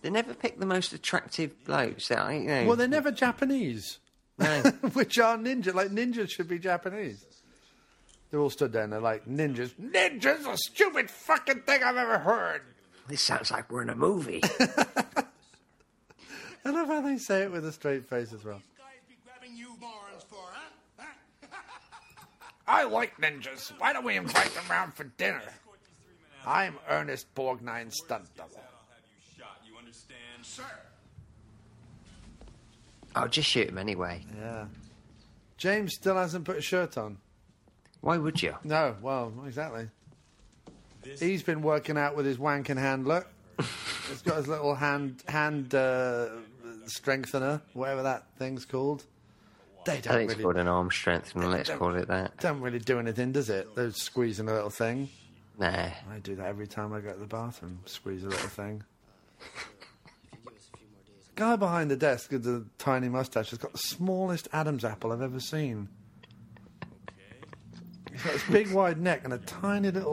They never pick the most attractive blokes. I, you know. Well, they're never Japanese, no. Which are ninja. Like, ninjas should be Japanese. They're all stood there and they're like, ninjas. Ninjas are the stupid fucking thing I've ever heard. This sounds like we're in a movie. I love how they say it with a straight face as well. I like ninjas. Why don't we invite them round for dinner? I'm Ernest Borgnine stunt double. Sir. I'll just shoot him anyway. Yeah. James still hasn't put a shirt on. Why would you? No, well, exactly. This He's been working out with his wanking hand, look. He's got his little hand hand uh, strengthener, whatever that thing's called. They don't I think really, it's called an arm strengthener, let's call it that. Don't really do anything, does it? They're squeezing a little thing. Nah. I do that every time I go to the bathroom, squeeze a little thing. Guy behind the desk with the tiny moustache has got the smallest Adam's apple I've ever seen. He's got this big wide neck and a tiny little...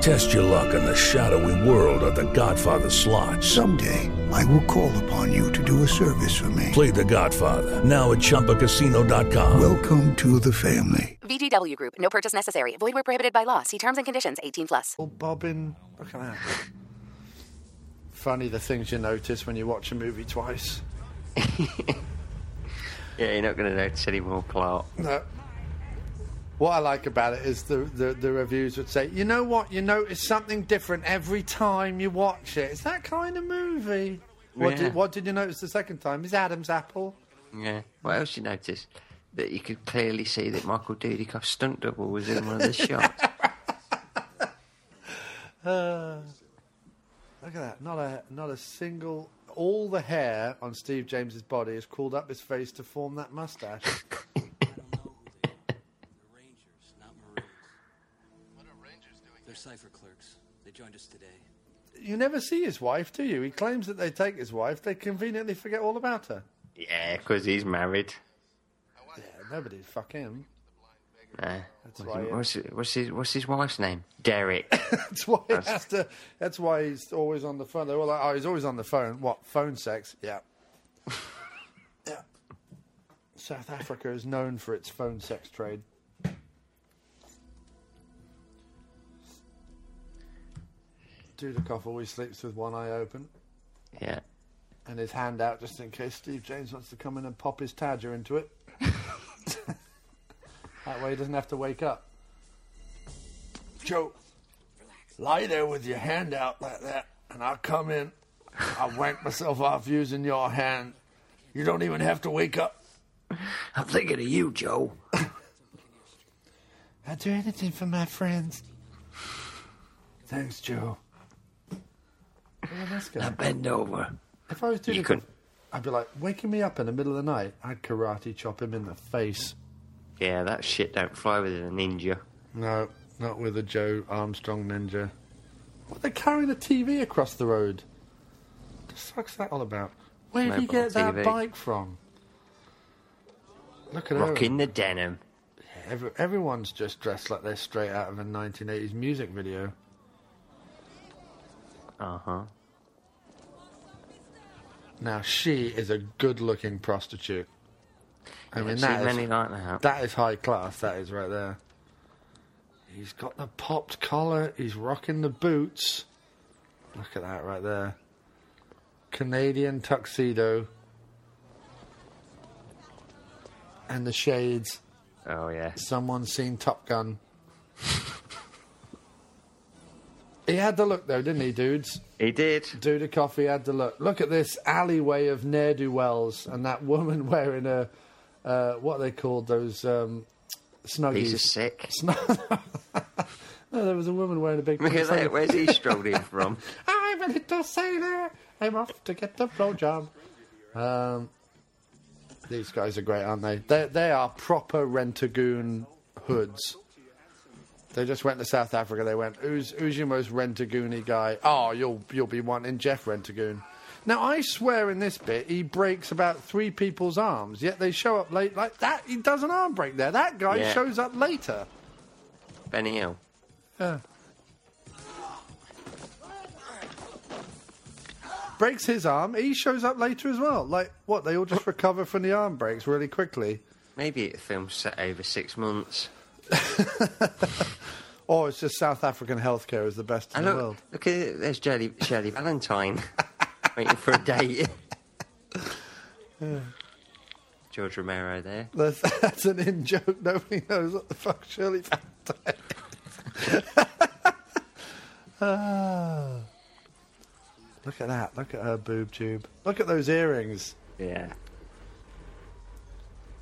Test your luck in the shadowy world of The Godfather slot. Someday, I will call upon you to do a service for me. Play The Godfather, now at chumba casino dot com. Welcome to the family. V G W Group, no purchase necessary. Void where prohibited by law. See terms and conditions, eighteen plus. Well, bobbing, look at that. Funny the things you notice when you watch a movie twice. Yeah, you're not going to notice any more, Clark. No. What I like about it is the, the, the reviews would say, you know what, you notice something different every time you watch it. It's that kind of movie. Yeah. What, did, what did you notice the second time? It's Adam's apple. Yeah. What else you notice? That you could clearly see that Michael Dudikoff's stunt double was in one of the shots. uh, look at that. Not a, not a single... All the hair on Steve James's body has crawled up his face to form that moustache. They're cipher clerks. They joined us today. You never see his wife, do you? He claims that they take his wife. They conveniently forget all about her. Yeah, because he's married. Yeah, nobody'd fuck him. Nah. That's why what's, he... what's, his, what's his wife's name? Derek. That's why he has to... That's why he's always on the phone. They're all like, oh, he's always on the phone. What, phone sex? Yeah. Yeah. South Africa is known for its phone sex trade. Dudikoff always sleeps with one eye open. Yeah. And his hand out just in case Steve James wants to come in and pop his Tadger into it. That way he doesn't have to wake up. Joe, lie there with your hand out like that and I'll come in. I wanked myself off using your hand. You don't even have to wake up. I'm thinking of you, Joe. I'd do anything for my friends. Thanks, Joe. Now bend over. If I was doing it, I'd be like, waking me up in the middle of the night, I'd karate chop him in the face. Yeah, that shit don't fly with a ninja. No, not with a Joe Armstrong ninja. What, they're carrying a T V across the road? What the fuck's that all about? Where Mobile did you get T V. That bike from? Look at her. Rocking the denim. Every, everyone's just dressed like they're straight out of a nineteen eighties music video. Uh-huh. Now, she is a good-looking prostitute. I yeah, mean, that is, like that. that is high class, that is right there. He's got the popped collar. He's rocking the boots. Look at that right there. Canadian tuxedo. And the shades. Oh, yeah. Someone's seen Top Gun. He had the look, though, didn't he, dudes? He did. Dudikoff, he had the look. Look at this alleyway of ne'er-do-wells and that woman wearing a... Uh, what are they called? Those... Um, Snuggies. Piece of sick. Sn no, there was a woman wearing a big... Look at that, where's he strolling from? I'm a little sailor. I'm off to get the blowjob. Um, these guys are great, aren't they? They, they are proper Rentagoon hoods. They just went to South Africa. They went, who's, who's your most Rentagoony guy? Oh, you'll, you'll be wanting Jeff Rentagoon. Now, I swear in this bit, he breaks about three people's arms, yet they show up late like that. He does an arm break there. That guy yeah. shows up later. Benny Hill. Yeah. Breaks his arm. He shows up later as well. Like, what, they all just recover from the arm breaks really quickly? Maybe it's a film set over six months. Or it's just South African healthcare is the best in look, the world. Look at it. There's Shirley, Shirley Valentine. Waiting for a date. Yeah. George Romero there. That's, that's an in-joke. Nobody knows what the fuck Shirley Valentine is. Oh. Look at that. Look at her boob tube. Look at those earrings. Yeah.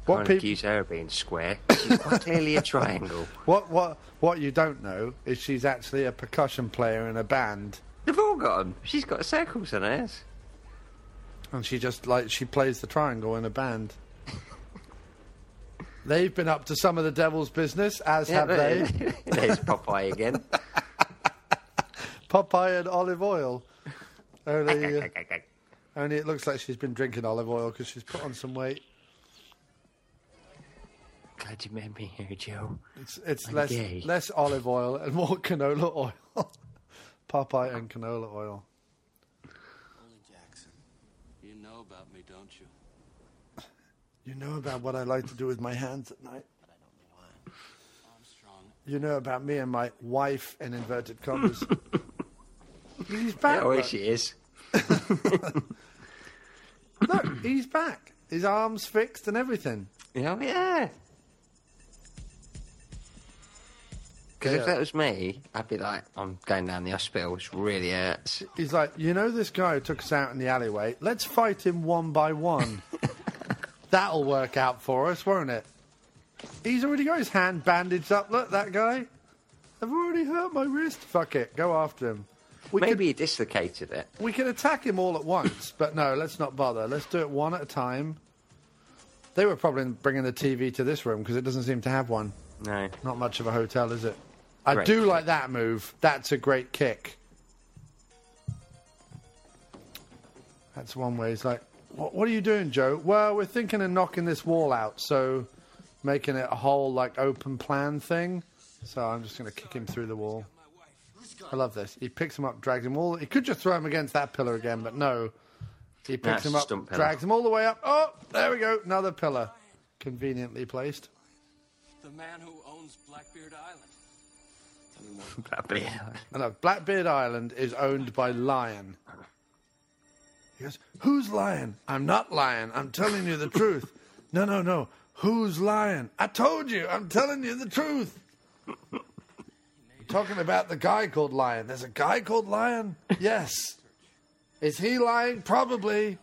What can't accuse her of being square. She's clearly a triangle. What, what, what you don't know is she's actually a percussion player in a band. They've all got them. She's got circles in her ass. And she just, like, she plays the triangle in a band. They've been up to some of the devil's business, as yeah, have they. There's Popeye again. Popeye and olive oil. Only, uh, only it looks like she's been drinking olive oil because she's put on some weight. Glad you made me here, Joe. It's, it's less, less olive oil and more canola oil. Popeye and canola oil. Only Jackson, you know about me, don't you? You know about what I like to do with my hands at night. But I don't know why. Armstrong. You know about me and my wife in inverted commas. He's back. Oh, yeah, she is. Look, he's back. His arm's fixed and everything. Yeah, yeah. Because yeah. if that was me, I'd be like, I'm going down the hospital, it really hurts. He's like, you know this guy who took us out in the alleyway? Let's fight him one by one. That'll work out for us, won't it? He's already got his hand bandaged up. Look, that guy. I've already hurt my wrist. Fuck it, go after him. We Maybe could, he dislocated it. We could attack him all at once, but no, let's not bother. Let's do it one at a time. They were probably bringing the T V to this room because it doesn't seem to have one. No. Not much of a hotel, is it? I great do kick. Like that move. That's a great kick. That's one way. He's like, what, what are you doing, Joe? Well, we're thinking of knocking this wall out, so making it a whole, like, open plan thing. So I'm just going to kick him through the wall. I love this. He picks him up, drags him all... He could just throw him against that pillar again, but no. He picks no, him up, drags pillar. him all the way up. Oh, there we go. Another pillar. Conveniently placed. The man who owns Blackbeard Island. Blackbeard Island. And no, Blackbeard Island is owned by Lion. He goes, who's Lion? I'm not Lion. I'm telling you the truth. No, no, no. Who's Lion? I told you. I'm telling you the truth. I'm talking about the guy called Lion. There's a guy called Lion? Yes. Is he lying? Probably.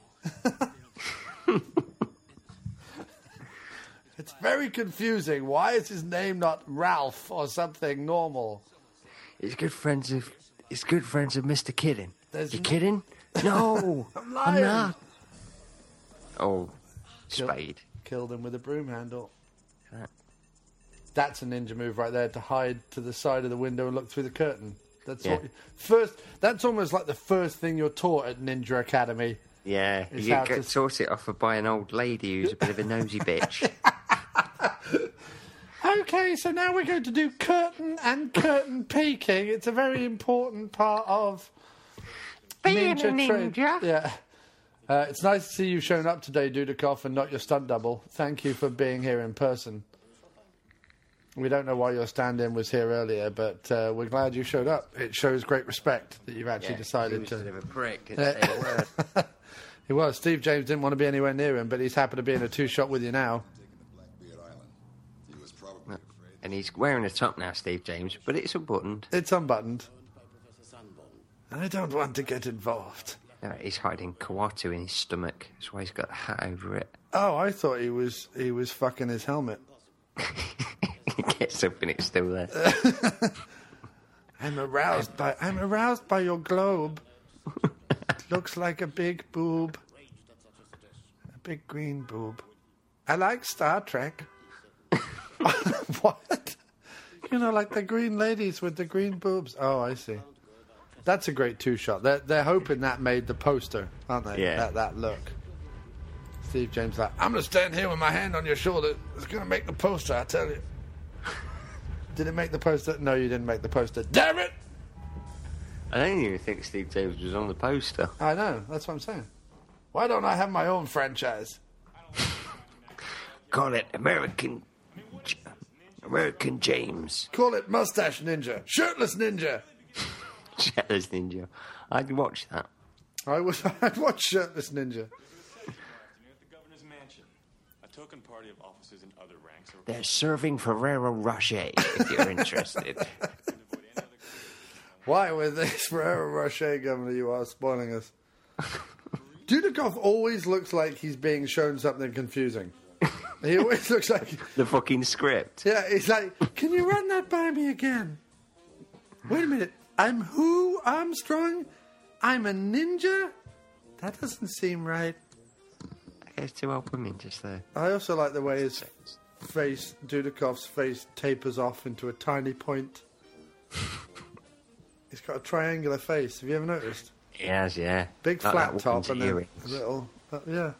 It's very confusing. Why is his name not Ralph or something normal? He's good friends with, he's good friends with Mister Kidden. There's you no... kidding? No, I'm lying. I'm not. Oh, Kill, Spade. Killed him with a broom handle. That. That's a ninja move right there, to hide to the side of the window and look through the curtain. That's yeah. what, first. That's almost like the first thing you're taught at Ninja Academy. Yeah, you get to... taught it off by an old lady who's a bit of a nosy bitch. Okay, so now we're going to do curtain and curtain peeking. It's a very important part of being ninja a ninja. Train. Yeah. Uh, it's nice to see you've shown up today, Dudikoff, and not your stunt double. Thank you for being here in person. We don't know why your stand-in was here earlier, but uh, we're glad you showed up. It shows great respect that you've actually yeah, decided he to... Yeah, a prick. Didn't say a word. He was. Steve James didn't want to be anywhere near him, but he's happy to be in a two-shot with you now. And he's wearing a top now, Steve James, but it's unbuttoned. It's unbuttoned. I don't want to get involved. No, he's hiding Kawatu in his stomach. That's why he's got a hat over it. Oh, I thought he was he was fucking his helmet. He gets up and it's still there. I'm aroused by I'm aroused by your globe. It looks like a big boob. A big green boob. I like Star Trek. What? You know, like the green ladies with the green boobs. Oh, I see. That's a great two-shot. They're, they're hoping that made the poster, aren't they? Yeah. That, that look. Steve James like, I'm going to stand here with my hand on your shoulder. It's going to make the poster, I tell you. Did it make the poster? No, you didn't make the poster. Damn it! I don't even think Steve James was on the poster. I know. That's what I'm saying. Why don't I have my own franchise? Call it American... American James. Call it Mustache Ninja. Shirtless Ninja. Shirtless Ninja. I'd watch that. I would. I'd watch Shirtless Ninja. They're serving Ferrero Rocher, if you're interested. Why with this Ferrero Rocher, Governor? You are spoiling us. Dudikoff always looks like he's being shown something confusing. He always looks like... the fucking script. Yeah, he's like, can you run that by me again? Wait a minute. I'm who? Armstrong? I'm a ninja? That doesn't seem right. I guess two old women just there. I also like the way his face, Dudikoff's face, tapers off into a tiny point. He's got a triangular face. Have you ever noticed? He has, yeah. Big like flat top and then a little... Uh, yeah.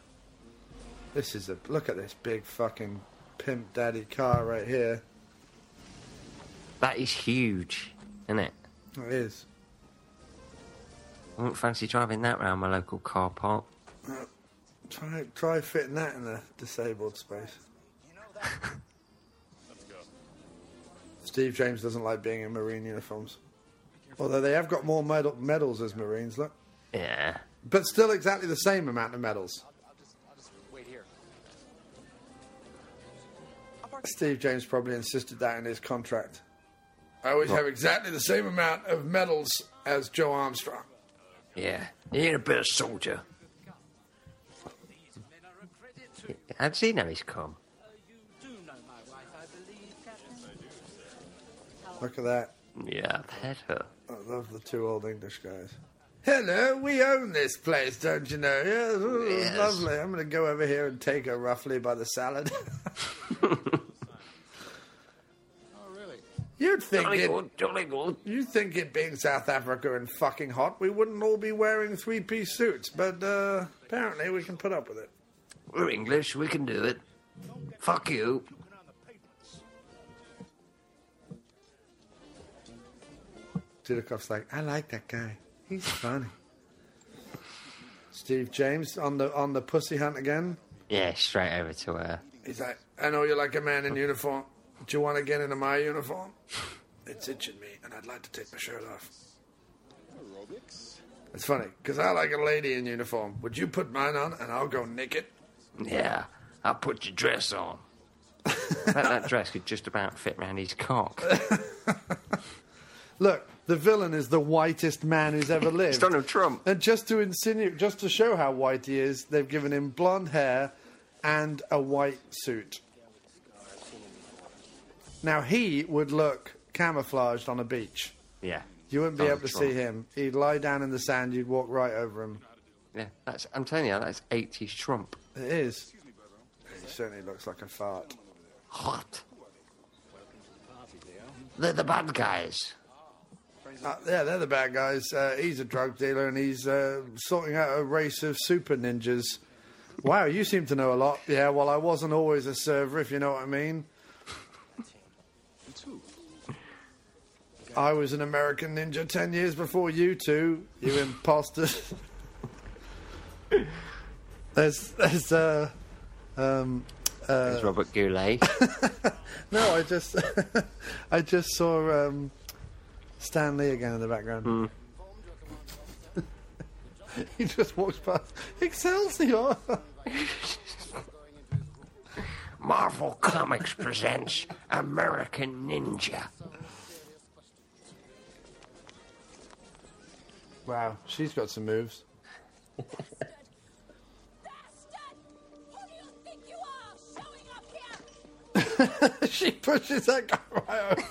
This is a... Look at this big fucking pimp daddy car right here. That is huge, isn't it? It is. I wouldn't fancy driving that round my local car park. Uh, try, try fitting that in a disabled space. Let's go. Steve James doesn't like being in Marine uniforms. Although they have got more med medals as Marines, look. Yeah. But still exactly the same amount of medals. Steve James probably insisted that in his contract. I always what? have exactly the same amount of medals as Joe Armstrong. Yeah, he ain't a better soldier. I'd seen how he's come. Look at that. Yeah, I've had her. I love the two old English guys. Hello, we own this place, don't you know? Yeah, ooh, yes. Lovely. I'm going to go over here and take her roughly by the salad. You'd think it, you'd think it being South Africa and fucking hot, we wouldn't all be wearing three-piece suits, but uh, apparently we can put up with it. We're English, we can do it. Fuck you. Dudikoff's like, I like that guy. He's funny. Steve James on the on the pussy hunt again. Yeah, straight over to her. He's like, I know you like a man in uniform. Do you want to get into my uniform? It's itching me, and I'd like to take my shirt off. Aerobics. It's funny, because I like a lady in uniform. Would you put mine on, and I'll go naked? Yeah, I'll put your dress on. that, that dress could just about fit round his cock. Look, the villain is the whitest man who's ever lived. It's Donald Trump. And just to insinuate, just to show how white he is, they've given him blonde hair and a white suit. Now, he would look camouflaged on a beach. Yeah. You wouldn't be Donald able to Trump. see him. He'd lie down in the sand, you'd walk right over him. Yeah, that's, I'm telling you, that's eighties Trump. It is. He certainly looks like a fart. What? They're the bad guys. Uh, yeah, they're the bad guys. Uh, he's a drug dealer and he's uh, sorting out a race of super ninjas. Wow, you seem to know a lot. Yeah, well, I wasn't always a server, if you know what I mean. I was an American ninja ten years before you two, you imposters. There's, there's, uh, um, uh... There's Robert Goulet. No, I just, I just saw, um, Stan Lee again in the background. Mm. He just walks past. Excelsior! Marvel Comics presents American Ninja. Wow, she's got some moves. Bastard! Bastard! Who do you think you are showing up here? She pushes that guy right over.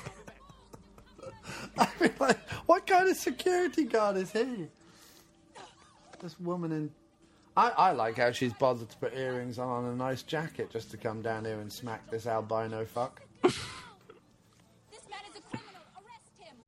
I mean, like, what kind of security guard is he? This woman in... I, I like how she's bothered to put earrings on and a nice jacket just to come down here and smack this albino fuck.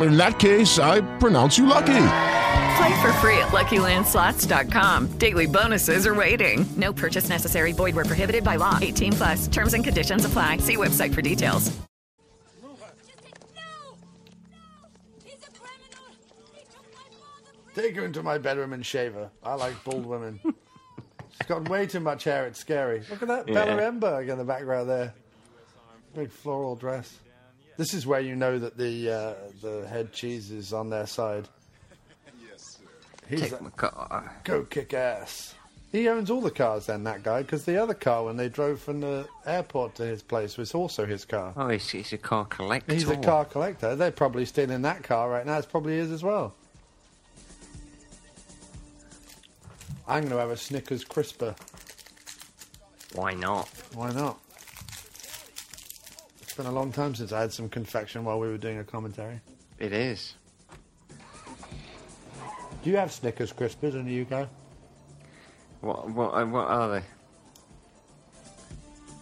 In that case, I pronounce you lucky. Play for free at Lucky Land Slots dot com. Daily bonuses are waiting. No purchase necessary. Void where prohibited by law. eighteen plus. Terms and conditions apply. See website for details. No! No! He's a criminal! He took my father! Take her into my bedroom and shave her. I like bald women. She's got way too much hair. It's scary. Look at that yeah. Bella Emberg in the background there. Big floral dress. This is where you know that the uh, the head cheese is on their side. He's Take a, my car. Go kick ass. He owns all the cars then, that guy, because the other car when they drove from the airport to his place was also his car. Oh, he's, he's a car collector. He's a car collector. They're probably stealing that car right now. It's probably his as well. I'm going to have a Snickers crisper. Why not? Why not? It's been a long time since I had some confection while we were doing a commentary. It is. Do you have Snickers Crispers in the U K? What what what are they?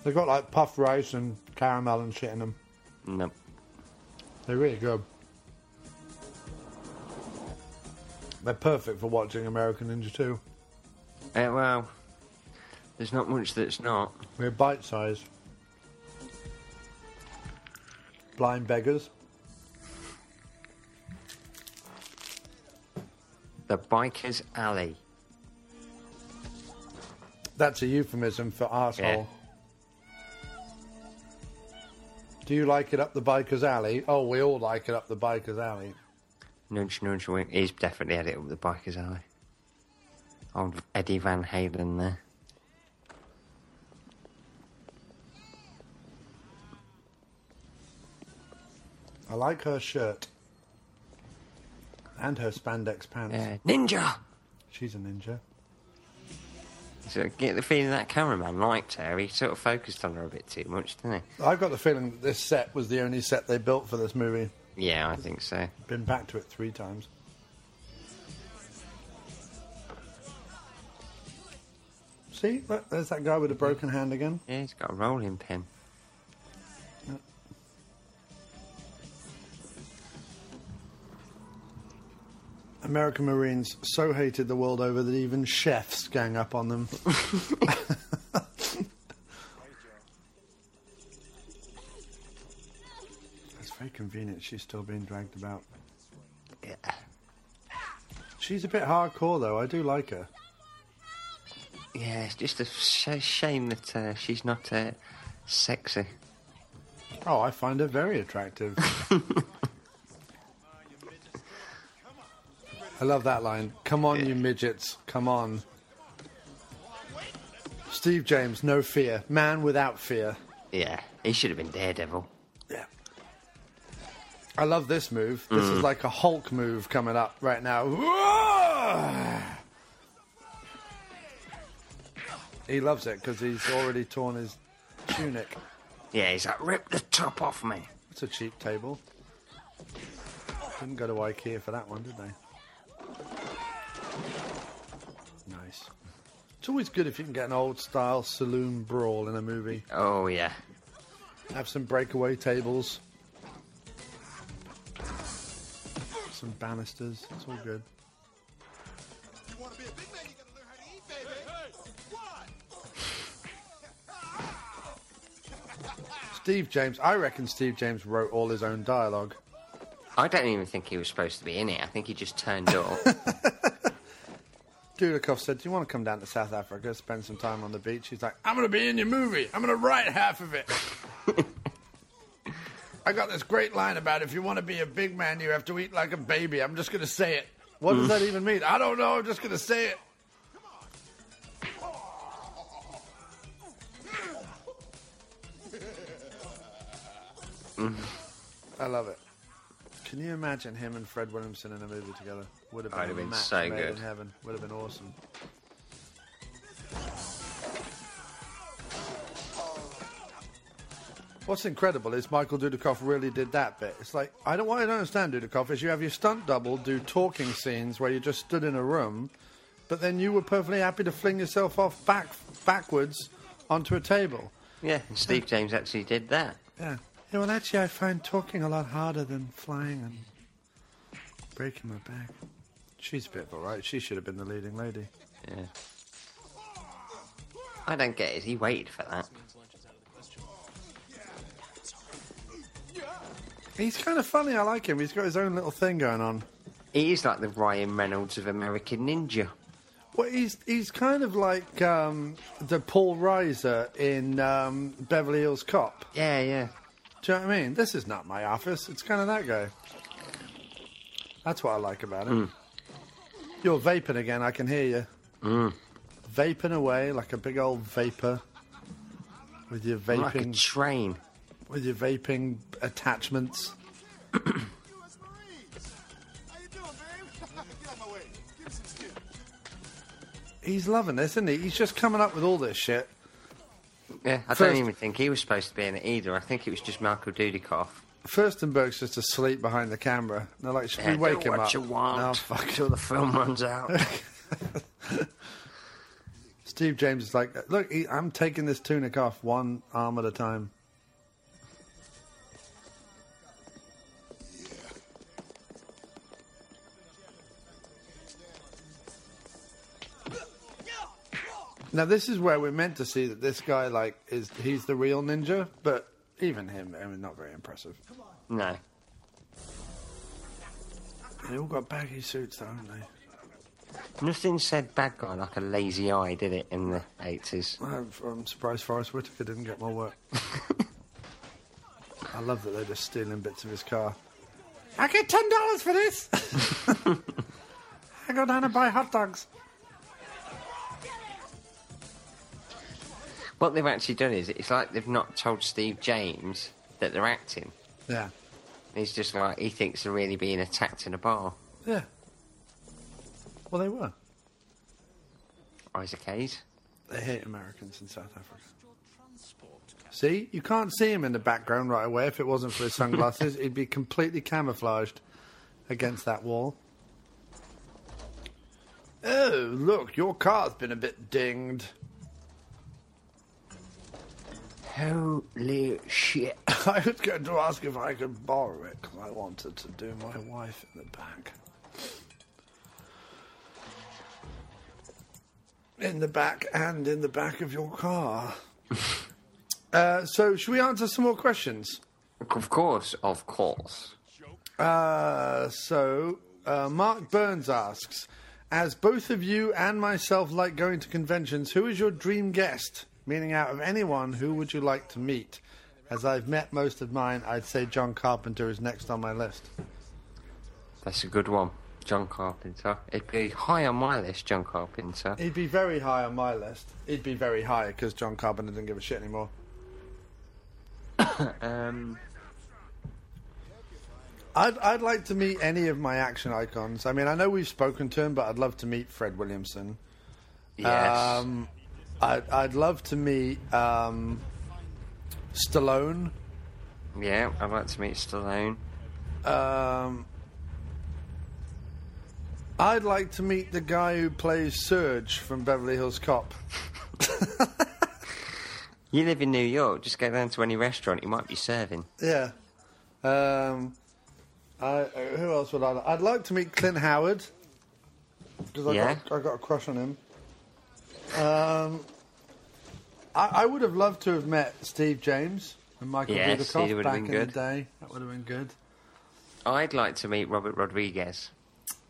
They've got like puff rice and caramel and shit in them. No. They're really good. They're perfect for watching American Ninja two. Uh, well, there's not much that's not. They're bite sized. Blind beggars. The Biker's Alley. That's a euphemism for arsehole. Yeah. Do you like it up the Biker's Alley? Oh, we all like it up the Biker's Alley. Nudge, nudge, wink. He's definitely had it up the Biker's Alley. Old Eddie Van Halen there. I like her shirt. And her spandex pants. Yeah. Ninja! She's a ninja. So I get the feeling that cameraman liked her. He sort of focused on her a bit too much, didn't he? I've got the feeling that this set was the only set they built for this movie. Yeah, I think so. Been back to it three times. See? Look, there's that guy with a broken hand again. Yeah, he's got a rolling pin. American Marines so hated the world over that even chefs gang up on them. That's very convenient. She's still being dragged about. Yeah. She's a bit hardcore, though. I do like her. Yeah, it's just a sh shame that uh, she's not uh, sexy. Oh, I find her very attractive. I love that line. Come on, yeah. You midgets. Come on. Steve James, no fear. Man without fear. Yeah, he should have been Daredevil. Yeah. I love this move. This mm. is like a Hulk move coming up right now. He loves it because he's already torn his tunic. Yeah, he's like, rip the top off me. It's a cheap table. Didn't go to Ikea for that one, did they? Nice. It's always good if you can get an old-style saloon brawl in a movie. Oh, yeah. Have some breakaway tables. Some banisters. It's all good. You want to be a big man, you gotta learn how to eat, baby. Hey, hey. What? Steve James. I reckon Steve James wrote all his own dialogue. I don't even think he was supposed to be in it. I think he just turned up. Dudikoff said, do you want to come down to South Africa, spend some time on the beach? He's like, I'm going to be in your movie. I'm going to write half of it. I got this great line about, if you want to be a big man, you have to eat like a baby. I'm just going to say it. What mm. does that even mean? I don't know. I'm just going to say it. Mm. I love it. Can you imagine him and Fred Williamson in a movie together? Would have been, I'd have been so good. In heaven. Would have been awesome. What's incredible is Michael Dudikoff really did that bit. It's like, I don't, what I don't understand, Dudikoff, is you have your stunt double do talking scenes where you just stood in a room, but then you were perfectly happy to fling yourself off back backwards onto a table. Yeah, and Steve James actually did that. Yeah. Yeah, well, actually, I find talking a lot harder than flying and breaking my back. She's a bit all right. She should have been the leading lady. Yeah. I don't get it. He waited for that. He's kind of funny. I like him. He's got his own little thing going on. He is like the Ryan Reynolds of American Ninja. Well, he's he's kind of like um, the Paul Reiser in um, Beverly Hills Cop. Yeah, yeah. Do you know what I mean? This is not my office. It's kind of that guy. That's what I like about him. Mm. You're vaping again. I can hear you. Mm. Vaping away like a big old vapor. With your vaping... Like a train. With your vaping attachments. U S Marines. How you doing, babe? Get out my way. Give me some skin. He's loving this, isn't he? He's just coming up with all this shit. Yeah, I First, don't even think he was supposed to be in it either. I think it was just Michael Dudikoff. Firstenberg's just asleep behind the camera. They're like, should yeah, we wake him up? Do what you want. No, fuck. Until the film runs out. Steve James is like, look, he, I'm taking this tunic off one arm at a time. Now, this is where we're meant to see that this guy, like, is he's the real ninja, but even him, I mean, not very impressive. No. They all got baggy suits, though, haven't they? Nothing said bad guy like a lazy eye, did it, in the eighties? I'm, I'm surprised Forrest Whitaker didn't get more work. I love that they're just stealing bits of his car. I get ten dollars for this! I go down and buy hot dogs. What they've actually done is, it's like they've not told Steve James that they're acting. Yeah. He's just like, he thinks they're really being attacked in a bar. Yeah. Well, they were. Isaac Hayes. They hate Americans in South Africa. See? You can't see him in the background right away. If it wasn't for his sunglasses, he'd be completely camouflaged against that wall. Oh, look, your car's been a bit dinged. Holy shit. I was going to ask if I could borrow it because I wanted to do my wife in the back. in the back and in the back of your car. Uh, so, should we answer some more questions? Of course, of course. Uh, so, uh, Mark Burns asks, as both of you and myself like going to conventions, who is your dream guest? Meaning, out of anyone, who would you like to meet? As I've met most of mine, I'd say John Carpenter is next on my list. That's a good one. John Carpenter. It'd be high on my list, John Carpenter. He'd be very high on my list. He'd be very high, because John Carpenter didn't give a shit anymore. um... I'd, I'd like to meet any of my action icons. I mean, I know we've spoken to him, but I'd love to meet Fred Williamson. Yes. Um, I'd, I'd love to meet um, Stallone. Yeah, I'd like to meet Stallone. Um... I'd like to meet the guy who plays Serge from Beverly Hills Cop. You live in New York. Just go down to any restaurant. He might be serving. Yeah. Um, I, who else would I like? I'd like to meet Clint Howard. Because I, yeah. got, I got a crush on him. Um, I, I would have loved to have met Steve James and Michael Dudikoff yeah, back been in good. the day. That would have been good. I'd like to meet Robert Rodriguez.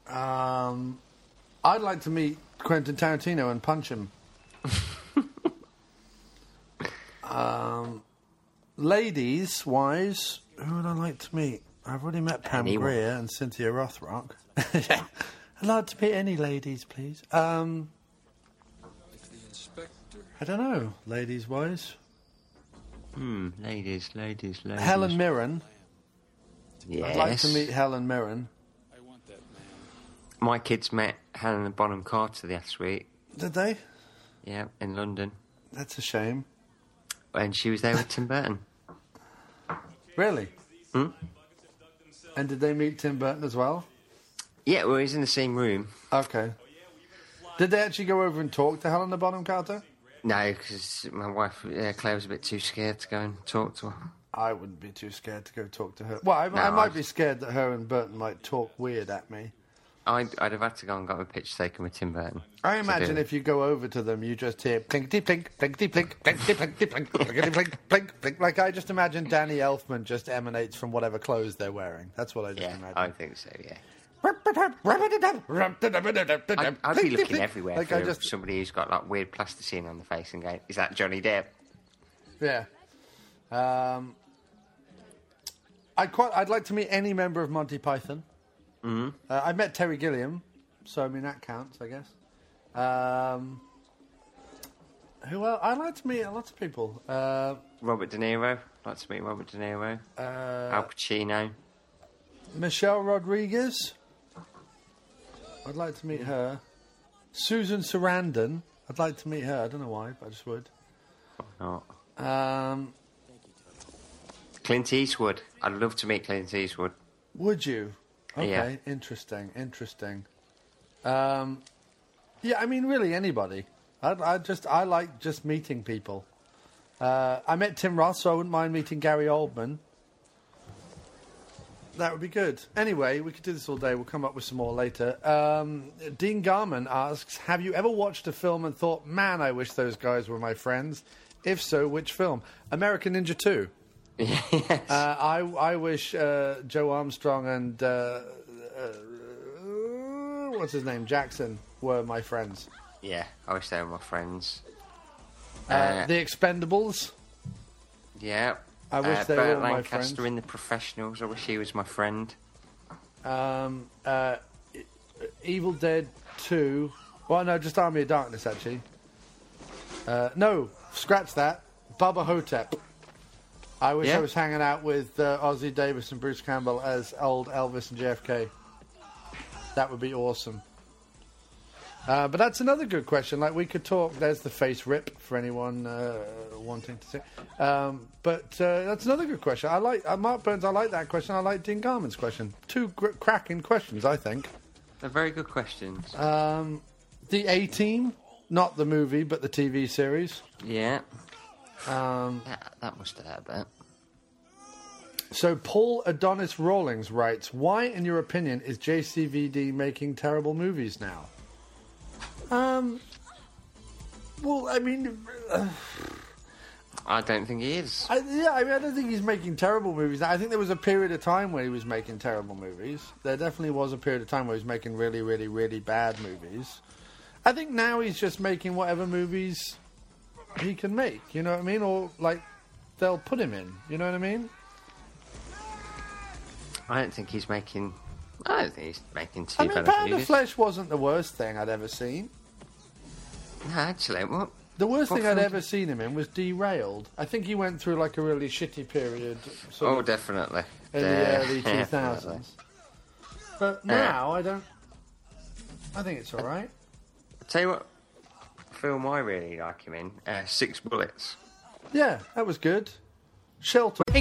Um, I'd like to meet Quentin Tarantino and punch him. um, ladies-wise, who would I like to meet? I've already met Pam Anyone. Grier and Cynthia Rothrock. yeah. I'd like to meet any ladies, please. Um, I don't know, ladies-wise. Hmm, ladies, ladies, ladies. Helen Mirren. Yes. I'd like to meet Helen Mirren. My kids met Helena Bonham Carter last week. Did they? Yeah, in London. That's a shame. And she was there with Tim Burton. Really? Hmm? And did they meet Tim Burton as well? Yeah, well, he's in the same room. Okay. Did they actually go over and talk to Helena Bonham Carter? No, because my wife, uh, Claire, was a bit too scared to go and talk to her. I wouldn't be too scared to go talk to her. Well, I, no, I might I'd... be scared that her and Burton might talk weird at me. I'd, I'd have had to go and got a picture taken with Tim Burton. I imagine if you go over to them, you just hear plinkety plink, plinkety plink, plinkety plink, plink, plinkety plink, plink, plink. Like, I just imagine Danny Elfman just emanates from whatever clothes they're wearing. That's what I just yeah, imagine. I think so, yeah. I'd, I'd be looking everywhere like for I just... somebody who's got, like, weird plasticine on the face and going, is that Johnny Depp? Yeah. Um, I'd, quite, I'd like to meet any member of Monty Python. Mm-hmm. uh, I met Terry Gilliam, so I mean that counts, I guess. Um, who else? I like to meet a lot of people. Uh, Robert De Niro. I'd like to meet Robert De Niro. Uh, Al Pacino. Michelle Rodriguez. I'd like to meet her. Susan Sarandon. I'd like to meet her. I don't know why, but I just would. Why not? Um, Clint Eastwood. I'd love to meet Clint Eastwood. Would you? Okay, yeah. interesting, interesting. Um, yeah, I mean, really, anybody. I, I just, I like just meeting people. Uh, I met Tim Roth, so I wouldn't mind meeting Gary Oldman. That would be good. Anyway, we could do this all day. We'll come up with some more later. Um, Dean Garman asks, have you ever watched a film and thought, man, I wish those guys were my friends? If so, which film? American Ninja two. Yes. Uh, I I wish uh, Joe Armstrong and uh, uh, what's his name Jackson were my friends. Yeah, I wish they were my friends. Uh, uh, the Expendables. Yeah. I wish uh, they Bert were my Lancaster friends. Lancaster in The Professionals. I wish he was my friend. Um. Uh. Evil Dead Two. Well, no, just Army of Darkness actually. Uh. No, scratch that. Bubba Hotep. I wish yeah. I was hanging out with uh, Ozzie Davis and Bruce Campbell as old Elvis and J F K. That would be awesome. Uh, but that's another good question. Like, we could talk. There's the face rip for anyone uh, wanting to see. Um, but uh, that's another good question. I like uh, Mark Burns. I like that question. I like Dean Garman's question. Two gr- cracking questions, I think. They're very good questions. Um, the A-Team, not the movie, but the T V series. Yeah. Um, that, that must hurt a bit. So Paul Adonis Rawlings writes, why, in your opinion, is J C V D making terrible movies now? Um, Well, I mean... Uh, I don't think he is. I, yeah, I mean, I don't think he's making terrible movies. I think there was a period of time where he was making terrible movies. There definitely was a period of time where he was making really, really, really bad movies. I think now he's just making whatever movies he can make, you know what I mean? Or, like, they'll put him in, you know what I mean? I don't think he's making... I don't think he's making too bad movies. I mean, Pound of Flesh wasn't the worst thing I'd ever seen. No, actually, what... The worst what thing I'd ever seen him in was Derailed. I think he went through, like, a really shitty period. Oh, definitely. In De- the early two thousands. Definitely. But now, uh, I don't... I think it's all right. I'll tell you what film I really like him in. Uh, Six Bullets. Yeah, that was good. Shelter. Hey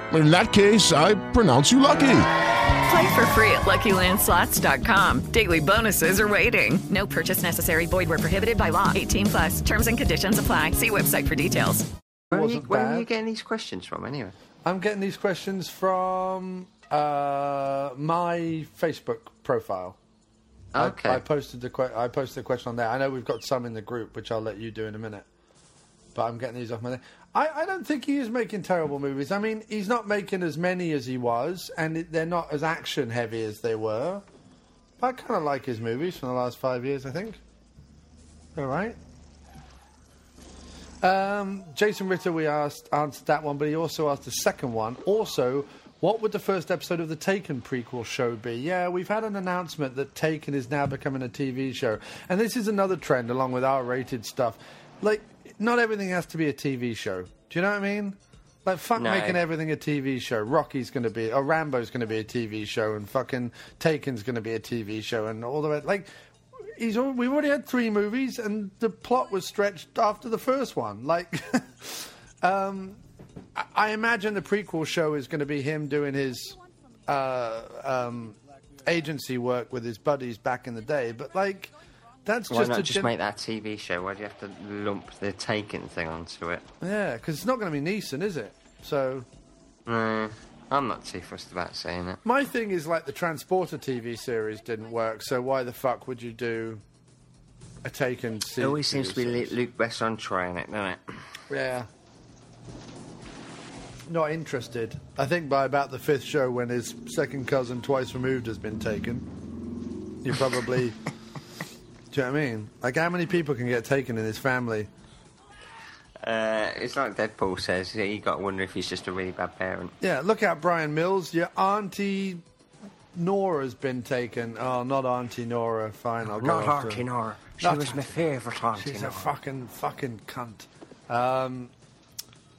In that case, I pronounce you lucky. Play for free at lucky land slots dot com. Daily bonuses are waiting. No purchase necessary. Void where prohibited by law. eighteen plus. Terms and conditions apply. See website for details. Where are you, where are you getting these questions from, anyway? I'm getting these questions from uh, my Facebook profile. Okay. I, I posted the que- I posted the question on there. I know we've got some in the group, which I'll let you do in a minute. But I'm getting these off my... I, I don't think he is making terrible movies. I mean, he's not making as many as he was, and it, they're not as action-heavy as they were. But I kind of like his movies from the last five years, I think. All right. Um, Jason Ritter, we asked, answered that one, but he also asked the second one. Also, what would the first episode of the Taken prequel show be? Yeah, we've had an announcement that Taken is now becoming a T V show. And this is another trend, along with R-rated stuff. Like... Not everything has to be a T V show. Do you know what I mean? Like, fuck no. Making everything a T V show. Rocky's going to be... Or Rambo's going to be a T V show, and fucking Taken's going to be a T V show, and all the way... Like, he's all, we've already had three movies, and the plot was stretched after the first one. Like, um, I, I imagine the prequel show is going to be him doing his uh, um, agency work with his buddies back in the day, but, like... That's Why just not just gen- make that a T V show? Why do you have to lump the Taken thing onto it? Yeah, because it's not going to be Neeson, is it? So... Mm, I'm not too fussed about saying it. My thing is, like, the Transporter T V series didn't work, so why the fuck would you do a Taken series? It always seems to be Luc Besson trying it, doesn't it? Yeah. Not interested. I think by about the fifth show, when his second cousin twice removed has been taken, you probably... Do you know what I mean? Like, how many people can get taken in his family? Uh, it's like Deadpool says. You got to wonder if he's just a really bad parent. Yeah, look out, Brian Mills. Your Auntie Nora's been taken. Oh, not Auntie Nora. Fine, I'll go Not Auntie her. Nora. She not was Auntie. My favourite Auntie She's Nora. A fucking, fucking cunt. Um,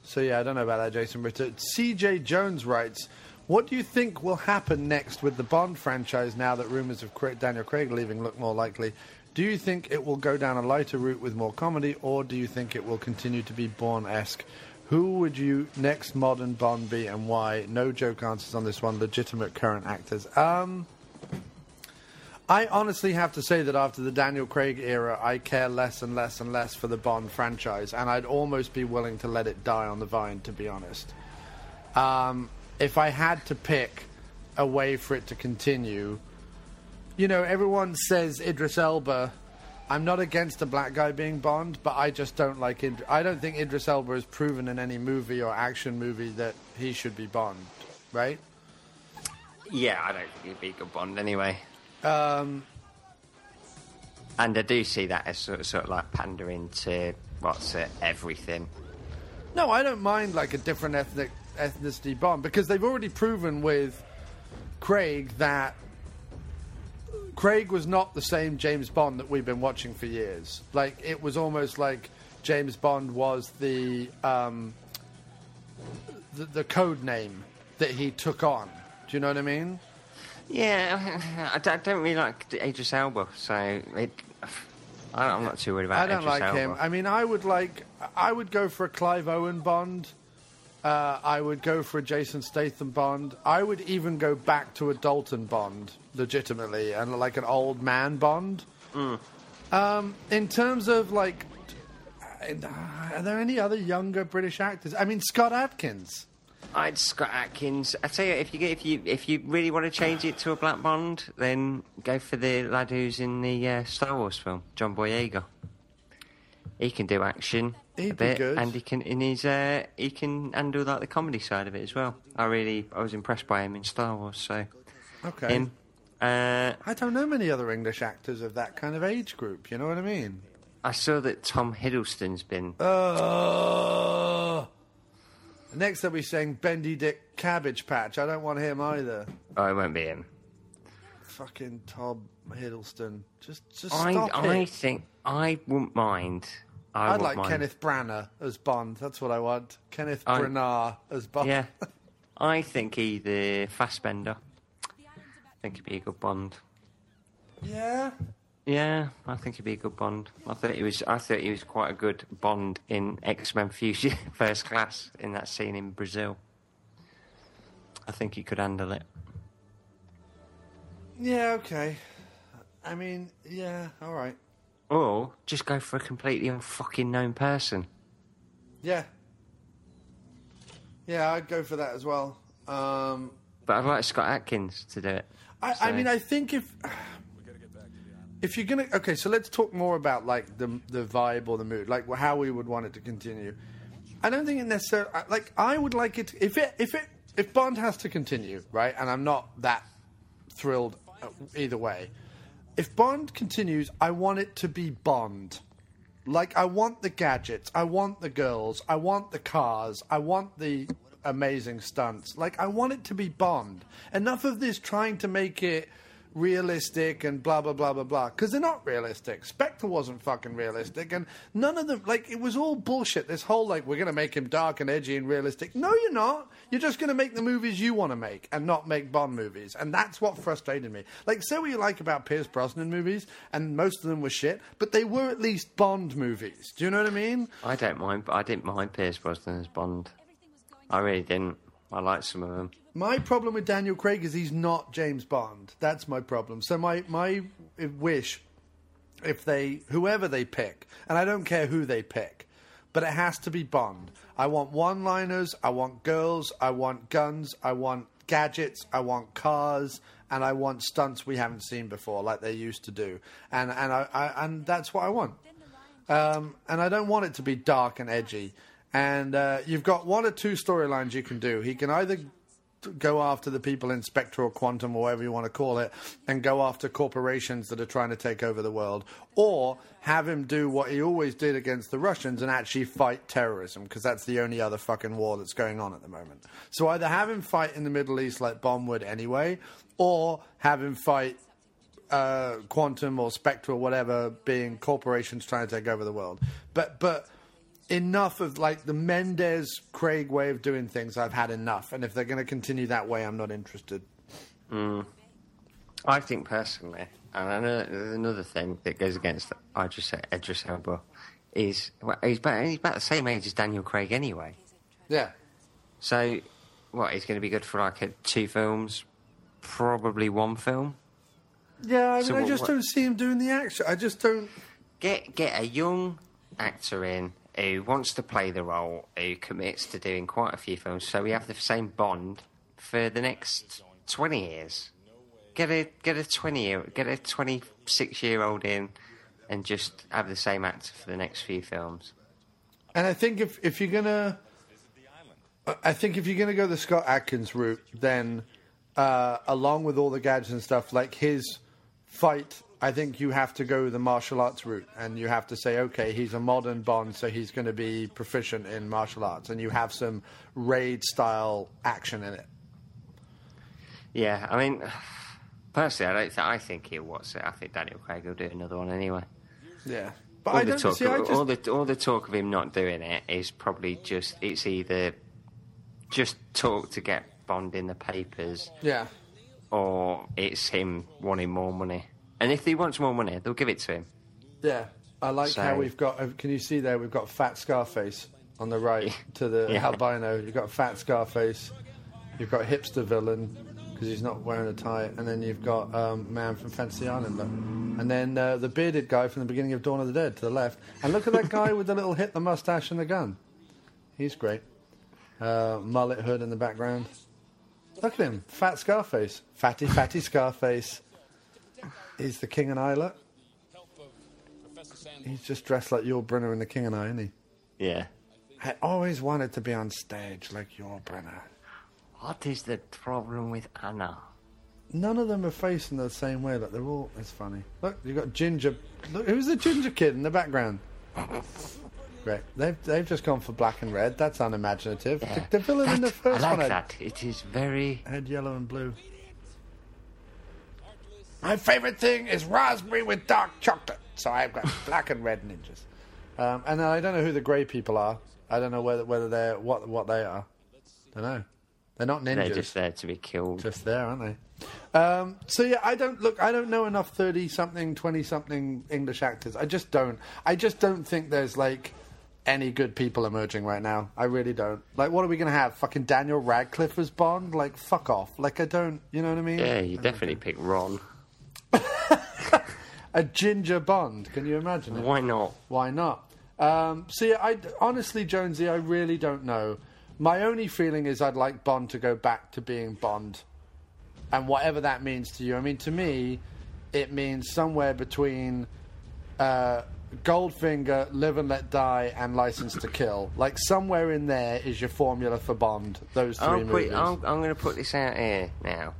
so, yeah, I don't know about that, Jason Ritter. C J Jones writes... What do you think will happen next with the Bond franchise now that rumours of Daniel Craig leaving look more likely? Do you think it will go down a lighter route with more comedy, or do you think it will continue to be Bourne-esque? Who would you next modern Bond be, and why? No joke answers on this one. Legitimate current actors. Um, I honestly have to say that after the Daniel Craig era, I care less and less and less for the Bond franchise, and I'd almost be willing to let it die on the vine, to be honest. Um... If I had to pick a way for it to continue, you know, everyone says Idris Elba. I'm not against a black guy being Bond, but I just don't like Id- I don't think Idris Elba is proven in any movie or action movie that he should be Bond, right? Yeah, I don't think he'd be a good Bond anyway. Um, and I do see that as sort of, sort of like pandering to, what's it, everything. No, I don't mind like a different ethnic... ethnicity Bond, because they've already proven with Craig that Craig was not the same James Bond that we've been watching for years. Like, it was almost like James Bond was the um, the, the code name that he took on. Do you know what I mean? Yeah, I don't really like Idris Elba, so it, I'm not too worried about Idris Elba. I don't like him. I mean, I would like... I would go for a Clive Owen Bond. Uh, I would go for a Jason Statham Bond. I would even go back to a Dalton Bond, legitimately, and like an old man Bond. Mm. Um, in terms of, like... Are there any other younger British actors? I mean, Scott Adkins... I'd Scott Adkins. I tell you, if you get, if you if you really want to change it to a black Bond, then go for the lad who's in the uh, Star Wars film, John Boyega. He can do action He'd a bit, good. and he can in his uh, he can handle like the comedy side of it as well. I really I was impressed by him in Star Wars. So okay, him, uh, I don't know many other English actors of that kind of age group. You know what I mean? I saw that Tom Hiddleston's been. Uh... Next they'll be saying Bendy Dick Cabbage Patch. I don't want him either. Oh, it won't be him. Fucking Tom Hiddleston. Just, just I, stop I it. I think I wouldn't mind. I I'd wouldn't like mind. Kenneth Branagh as Bond. That's what I want. Kenneth I, Branagh as Bond. Yeah. I think either Fassbender. I think he'd be a good Bond. Yeah. Yeah, I think he'd be a good Bond. I thought he was. I thought he was quite a good Bond in X-Men Fusion First Class in that scene in Brazil. I think he could handle it. Yeah. Okay. I mean, yeah. All right. Or just go for a completely unfucking known person. Yeah. Yeah, I'd go for that as well. Um, but I'd like Scott Adkins to do it. I, so. I mean, I think if. If you're gonna okay, so let's talk more about like the the vibe or the mood, like how we would want it to continue. I don't think it necessarily like I would like it to, if it if it if Bond has to continue, right? And I'm not that thrilled either way. If Bond continues, I want it to be Bond. Like I want the gadgets, I want the girls, I want the cars, I want the amazing stunts. Like I want it to be Bond. Enough of this trying to make it realistic and blah blah blah blah blah, because they're not realistic. Spectre wasn't fucking realistic, and none of them, like, it was all bullshit, this whole like we're gonna make him dark and edgy and realistic. No, you're not. You're just gonna make the movies you want to make and not make Bond movies, and that's what frustrated me. Like, say what you like about Pierce Brosnan movies, and most of them were shit, but they were at least Bond movies. Do you know what I mean? I don't mind, but I didn't mind Pierce Brosnan as Bond. I really didn't. I like some of them. My problem with Daniel Craig is he's not James Bond. That's my problem. So my my wish, if they, whoever they pick, and I don't care who they pick, but it has to be Bond. I want one-liners, I want girls, I want guns, I want gadgets, I want cars, and I want stunts we haven't seen before, like they used to do. And and I, I and that's what I want. Um, and I don't want it to be dark and edgy. And uh, you've got one or two storylines you can do. He can either go after the people in Spectre or Quantum or whatever you want to call it and go after corporations that are trying to take over the world, or have him do what he always did against the Russians and actually fight terrorism, because that's the only other fucking war that's going on at the moment. So either have him fight in the Middle East like Bond would anyway, or have him fight... Uh, Quantum or Spectre or whatever, being corporations trying to take over the world. But... but enough of, like, the Mendes-Craig way of doing things. I've had enough. And if they're going to continue that way, I'm not interested. Mm. I think, personally, and I know another thing that goes against Idris, Idris Elba is... Well, he's, about, he's about the same age as Daniel Craig anyway. Yeah. So, what, he's going to be good for, like, two films? Probably one film? Yeah, I mean, so I just what, don't see him doing the action. I just don't... Get, get a young actor in... who wants to play the role, who commits to doing quite a few films, so we have the same Bond for the next twenty years. Get a get a twenty year get a twenty six year old in and just have the same actor for the next few films. And I think if, if you're gonna I think if you're gonna go the Scott Adkins route, then uh, along with all the gadgets and stuff, like his fight, I think you have to go the martial arts route, and you have to say, okay, he's a modern Bond, so he's going to be proficient in martial arts, and you have some Raid-style action in it. Yeah, I mean, Personally, I don't think I think he'll watch it. I think Daniel Craig will do another one anyway. Yeah. But all I don't talk, see, I just... all the all the talk of him not doing it is probably just it's either just talk to get Bond in the papers. Yeah. Or it's him wanting more money. And if he wants more money, they'll give it to him. Yeah. I like so... how we've got can you see there we've got fat Scarface on the right to the yeah. albino. You've got fat Scarface. You've got hipster villain because he's not wearing a tie, and then you've got um, man from Fantasy Island, but, and then uh, the bearded guy from the beginning of Dawn of the Dead to the left. And look at that guy with the little hit, the mustache, and the gun. He's great. Uh, mullet hood in the background. Look at him, fat Scarface, fatty, fatty Scarface. He's the King and I. Look, he's just dressed like Yul Brynner in the King and I, isn't he? Yeah. I always wanted to be on stage like Yul Brynner. What is the problem with Anna? None of them are facing the same way. Look, they're all... It's funny. Look, you've got Ginger... Look, who's the Ginger kid in the background? Great. They've, they've just gone for black and red. That's unimaginative. Yeah. The, the villain That's, in the first one... I like one, that. I'd, it is very... Head yellow and blue. My favourite thing is raspberry with dark chocolate. So I've got black and red ninjas. Um, and I don't know who the grey people are. I don't know whether, whether they're... What, what they are. Don't know. They're not ninjas. They're just there to be killed. Just there, aren't they? Um, so, yeah, I don't... Look, I don't know enough thirty-something, twenty-something English actors. I just don't. I just don't think there's, like, any good people emerging right now. I really don't. Like, what are we going to have? Fucking Daniel Radcliffe as Bond? Like, fuck off. Like, I don't... You know what I mean? Yeah, you definitely pick Ron. A ginger Bond. Can you imagine it? Why not? Why not? Um, so, yeah, I... Honestly, Jonesy, I really don't know. My only feeling is I'd like Bond to go back to being Bond, and whatever that means to you. I mean, to me, it means somewhere between uh, Goldfinger, Live and Let Die, and License to Kill. Like, somewhere in there is your formula for Bond, those three I'll put, movies. I'll, I'm going to put this out here now.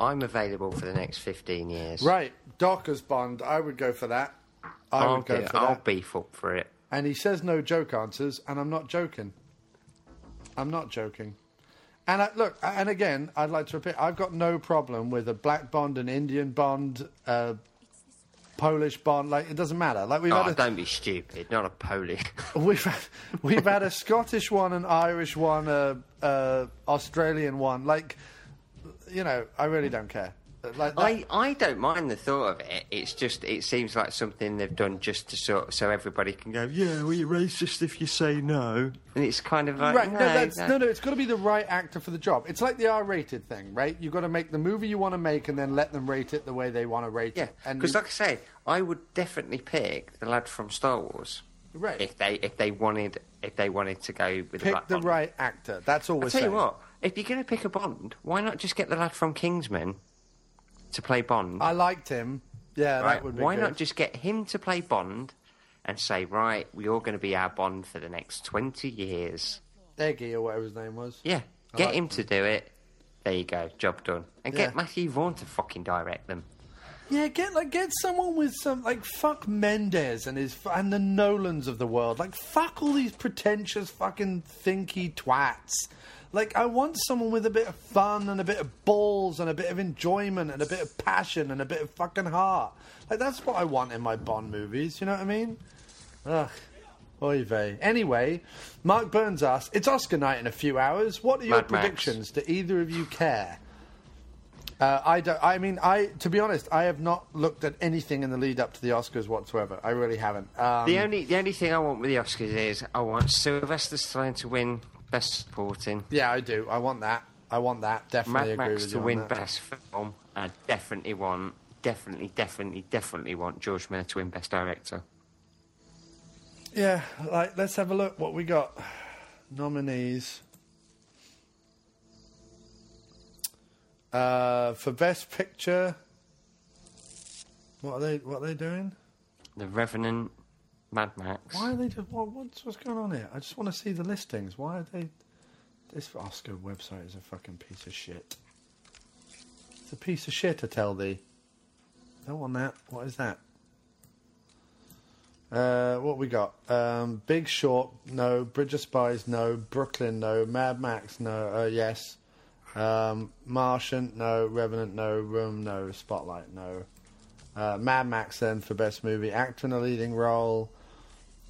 I'm available for the next fifteen years. Right. Doc as Bond, I would go for that. I I'll would go for I'll that. I'll beef up for it. And he says no joke answers, and I'm not joking. I'm not joking. And I, look, and again, I'd like to repeat, I've got no problem with a black Bond, an Indian Bond, a Polish Bond. Like, it doesn't matter. Like, we've oh, had a, don't be stupid. Not a Polish. we've had, we've had a Scottish one, an Irish one, a, a Australian one. Like, you know, I really don't care. Like that. I, I don't mind the thought of it. It's just, it seems like something they've done just to sort of, so everybody can go, yeah, well, you're racist if you say no. And it's kind of like... Right, no, no, that's, no, no, it's got to be the right actor for the job. It's like the R-rated thing, right? You've got to make the movie you want to make and then let them rate it the way they want to rate yeah, it. Yeah, because like I say, I would definitely pick the lad from Star Wars. Right. If they, if they wanted if they wanted to go with pick the Pick the Bond. Right actor, that's all we're saying. I'll tell you what, if you're going to pick a Bond, why not just get the lad from Kingsman to play Bond? I liked him. Yeah, right. That would be Why good. Not just get him to play Bond and say, right, we're going to be our Bond for the next twenty years. Eggy or whatever his name was. Yeah, I get him, him to do it. There you go, job done. And yeah. get Matthew Vaughn to fucking direct them. Yeah, get like get someone with some... Like, fuck Mendes and his and the Nolans of the world. Like, fuck all these pretentious fucking thinky twats. Like, I want someone with a bit of fun and a bit of balls and a bit of enjoyment and a bit of passion and a bit of fucking heart. Like, that's what I want in my Bond movies, you know what I mean? Ugh. Oy vey. Anyway, Mark Burns asks, it's Oscar night in a few hours. What are your Mad predictions? Max. Do either of you care? Uh, I don't... I mean, I... To be honest, I have not looked at anything in the lead-up to the Oscars whatsoever. I really haven't. Um, the only the only thing I want with the Oscars is I want Sylvester Stallone to win... Best supporting. Yeah, I do. I want that. I want that. Definitely Mad agree Max with you to win that. Best film. I definitely want, definitely, definitely, definitely want George Miller to win Best Director. Yeah, like, let's have a look what we got. Nominees. Uh, for Best Picture, what are they, what are they doing? The Revenant. Mad Max. Why are they just... What, what's, what's going on here? I just want to see the listings. Why are they... This Oscar website is a fucking piece of shit. It's a piece of shit, I tell thee. Don't want that. What is that? Uh, what we got? Um, Big Short, no. Bridge of Spies, no. Brooklyn, no. Mad Max, no. Uh, yes. Um, Martian, no. Revenant, no. Room, no. Spotlight, no. Uh, Mad Max, then, for best movie. Actor in a leading role.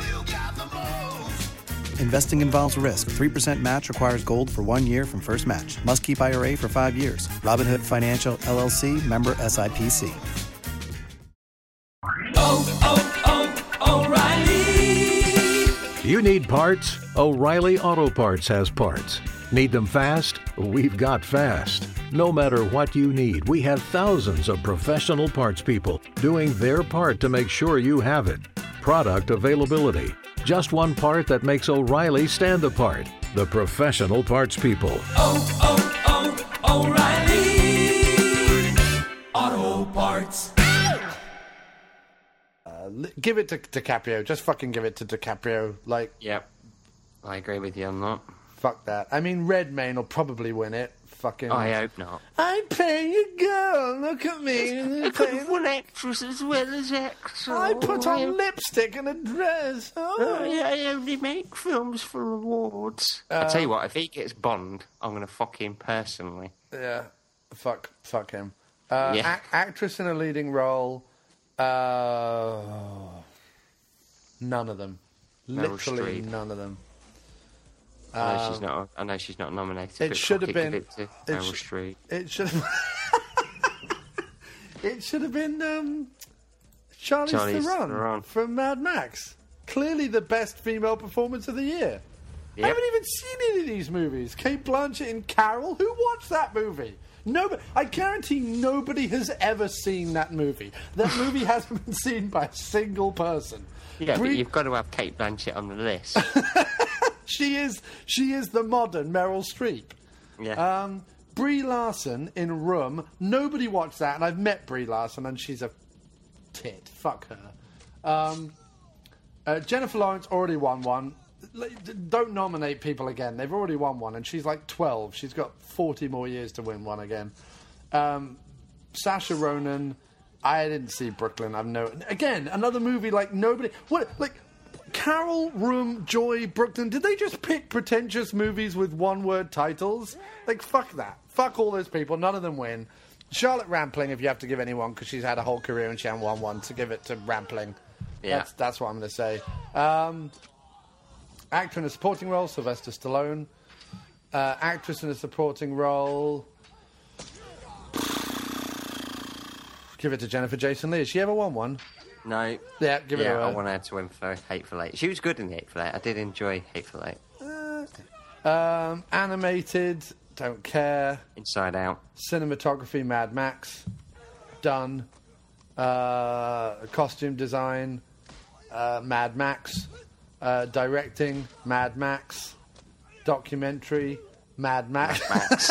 you Investing involves risk. three percent match requires gold for one year from first match. Must keep I R A for five years. Robinhood Financial, L L C, member S I P C. Oh, oh. You need parts? O'Reilly Auto Parts has parts. Need them fast? We've got fast. No matter what you need, we have thousands of professional parts people doing their part to make sure you have it. Product availability. Just one part that makes O'Reilly stand apart. The professional parts people. Oh, oh, oh, O'Reilly Auto Parts. Give it to DiCaprio. Just fucking give it to DiCaprio. Like, yep, I agree with you on that. Fuck that. I mean, Redmayne will probably win it. Fucking. I hope not. I play a girl. Look at me. I could win actress as well as actor. I put on I... lipstick and a dress. Oh, yeah, I only make films for awards. Uh, I tell you what, if he gets Bond, I'm gonna fuck him personally. Yeah, fuck, fuck him. Uh, yeah. a- actress in a leading role. Uh, none of them. Meryl Literally Streep. None of them. Um, I know she's not. I know she's not nominated. It should have been. It, to it, sh- it should. It should have been um, Charlize, Charlize Theron, Theron from Mad Max. Clearly, the best female performance of the year. Yep. I haven't even seen any of these movies. Cate Blanchett in Carol. Who watched that movie? Nobody, I guarantee nobody has ever seen that movie. That movie hasn't been seen by a single person. Yeah, Bre- but you've got to have Cate Blanchett on the list. she is she is the modern Meryl Streep. Yeah. Um, Brie Larson in Room. Nobody watched that, and I've met Brie Larson, and she's a tit. Fuck her. Um, uh, Jennifer Lawrence already won one. Don't nominate people again. They've already won one, and she's like twelve. She's got forty more years to win one again. Um, Saoirse Ronan. I didn't see Brooklyn. I've no. Again, another movie like nobody. What like Carol, Room, Joy, Brooklyn? Did they just pick pretentious movies with one-word titles? Like fuck that. Fuck all those people. None of them win. Charlotte Rampling, if you have to give anyone, because she's had a whole career and she hasn't won one, to give it to Rampling. Yeah, that's, that's what I'm going to say. Um... Actor in a supporting role, Sylvester Stallone. Uh, actress in a supporting role. Give it to Jennifer Jason Leigh. Has she ever won one? No. Yeah, give it yeah, to her. I want her to win for Hateful Eight. She was good in Hateful Eight. I did enjoy Hateful Eight. Uh, um, animated, don't care. Inside Out. Cinematography, Mad Max. Done. Uh, costume design, uh, Mad Max. Uh, directing, Mad Max. Documentary, Mad Max. Mad Max.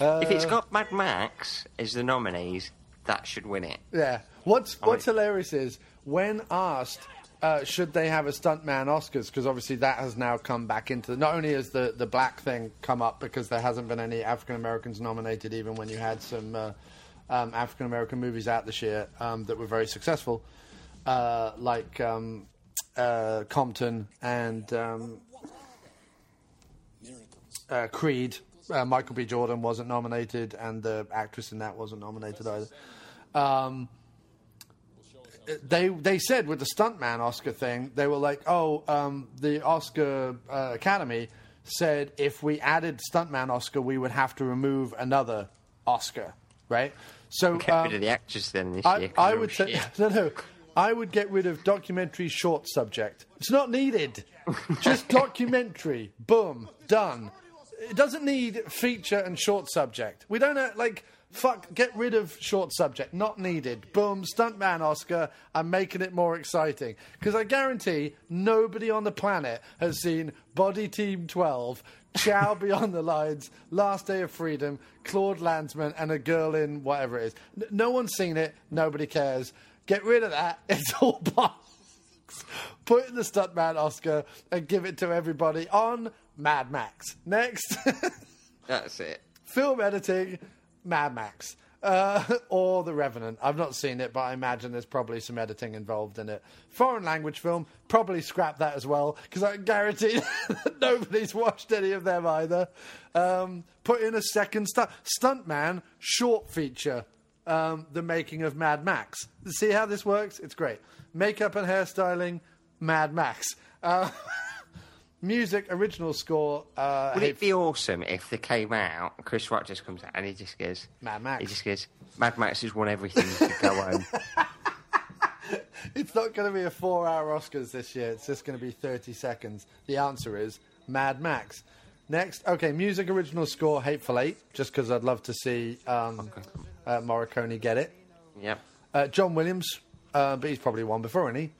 uh, if it's got Mad Max as the nominees, that should win it. Yeah. What's What's I mean, hilarious is, when asked, uh, should they have a stuntman Oscars, because obviously that has now come back into... The, not only has the, the black thing come up, because there hasn't been any African-Americans nominated, even when you had some uh, um, African-American movies out this year um, that were very successful, uh, like... Um, Uh, Compton and um, uh, Creed. Uh, Michael B. Jordan wasn't nominated, and the actress in that wasn't nominated either. Um, they they said with the stuntman Oscar thing, they were like, oh, um, the Oscar uh, Academy said if we added stuntman Oscar, we would have to remove another Oscar, right? So get rid of the actress then this I, year. I would say no, no. I would get rid of documentary short subject. It's not needed. Just documentary. Boom. Done. It doesn't need feature and short subject. We don't, uh, like, fuck, get rid of short subject. Not needed. Boom. Stuntman Oscar. I'm making it more exciting. Because I guarantee nobody on the planet has seen Body Team twelve, Chow Beyond the Lines, Last Day of Freedom, Claude Landsman, and A Girl in whatever it is. N- no one's seen it. Nobody cares. Get rid of that. It's all part. Max. Put in the stuntman Oscar and give it to everybody on Mad Max. Next. That's it. Film editing, Mad Max. Uh, or The Revenant. I've not seen it, but I imagine there's probably some editing involved in it. Foreign language film, probably scrap that as well, because I guarantee that nobody's watched any of them either. Um, put in a second stunt. Stuntman, short feature, um, The Making of Mad Max. See how this works? It's great. Makeup and hairstyling, Mad Max. Uh, music, original score. Uh, Would it be awesome if they came out, Chris Rock just comes out and he just goes... Mad Max. He just goes, Mad Max has won everything, you could go home. It's not going to be a four-hour Oscars this year. It's just going to be thirty seconds. The answer is Mad Max. Next, okay, music, original score, Hateful Eight, just because I'd love to see um, okay. uh, Morricone get it. Yep. Uh, John Williams, uh, but he's probably won before, isn't he?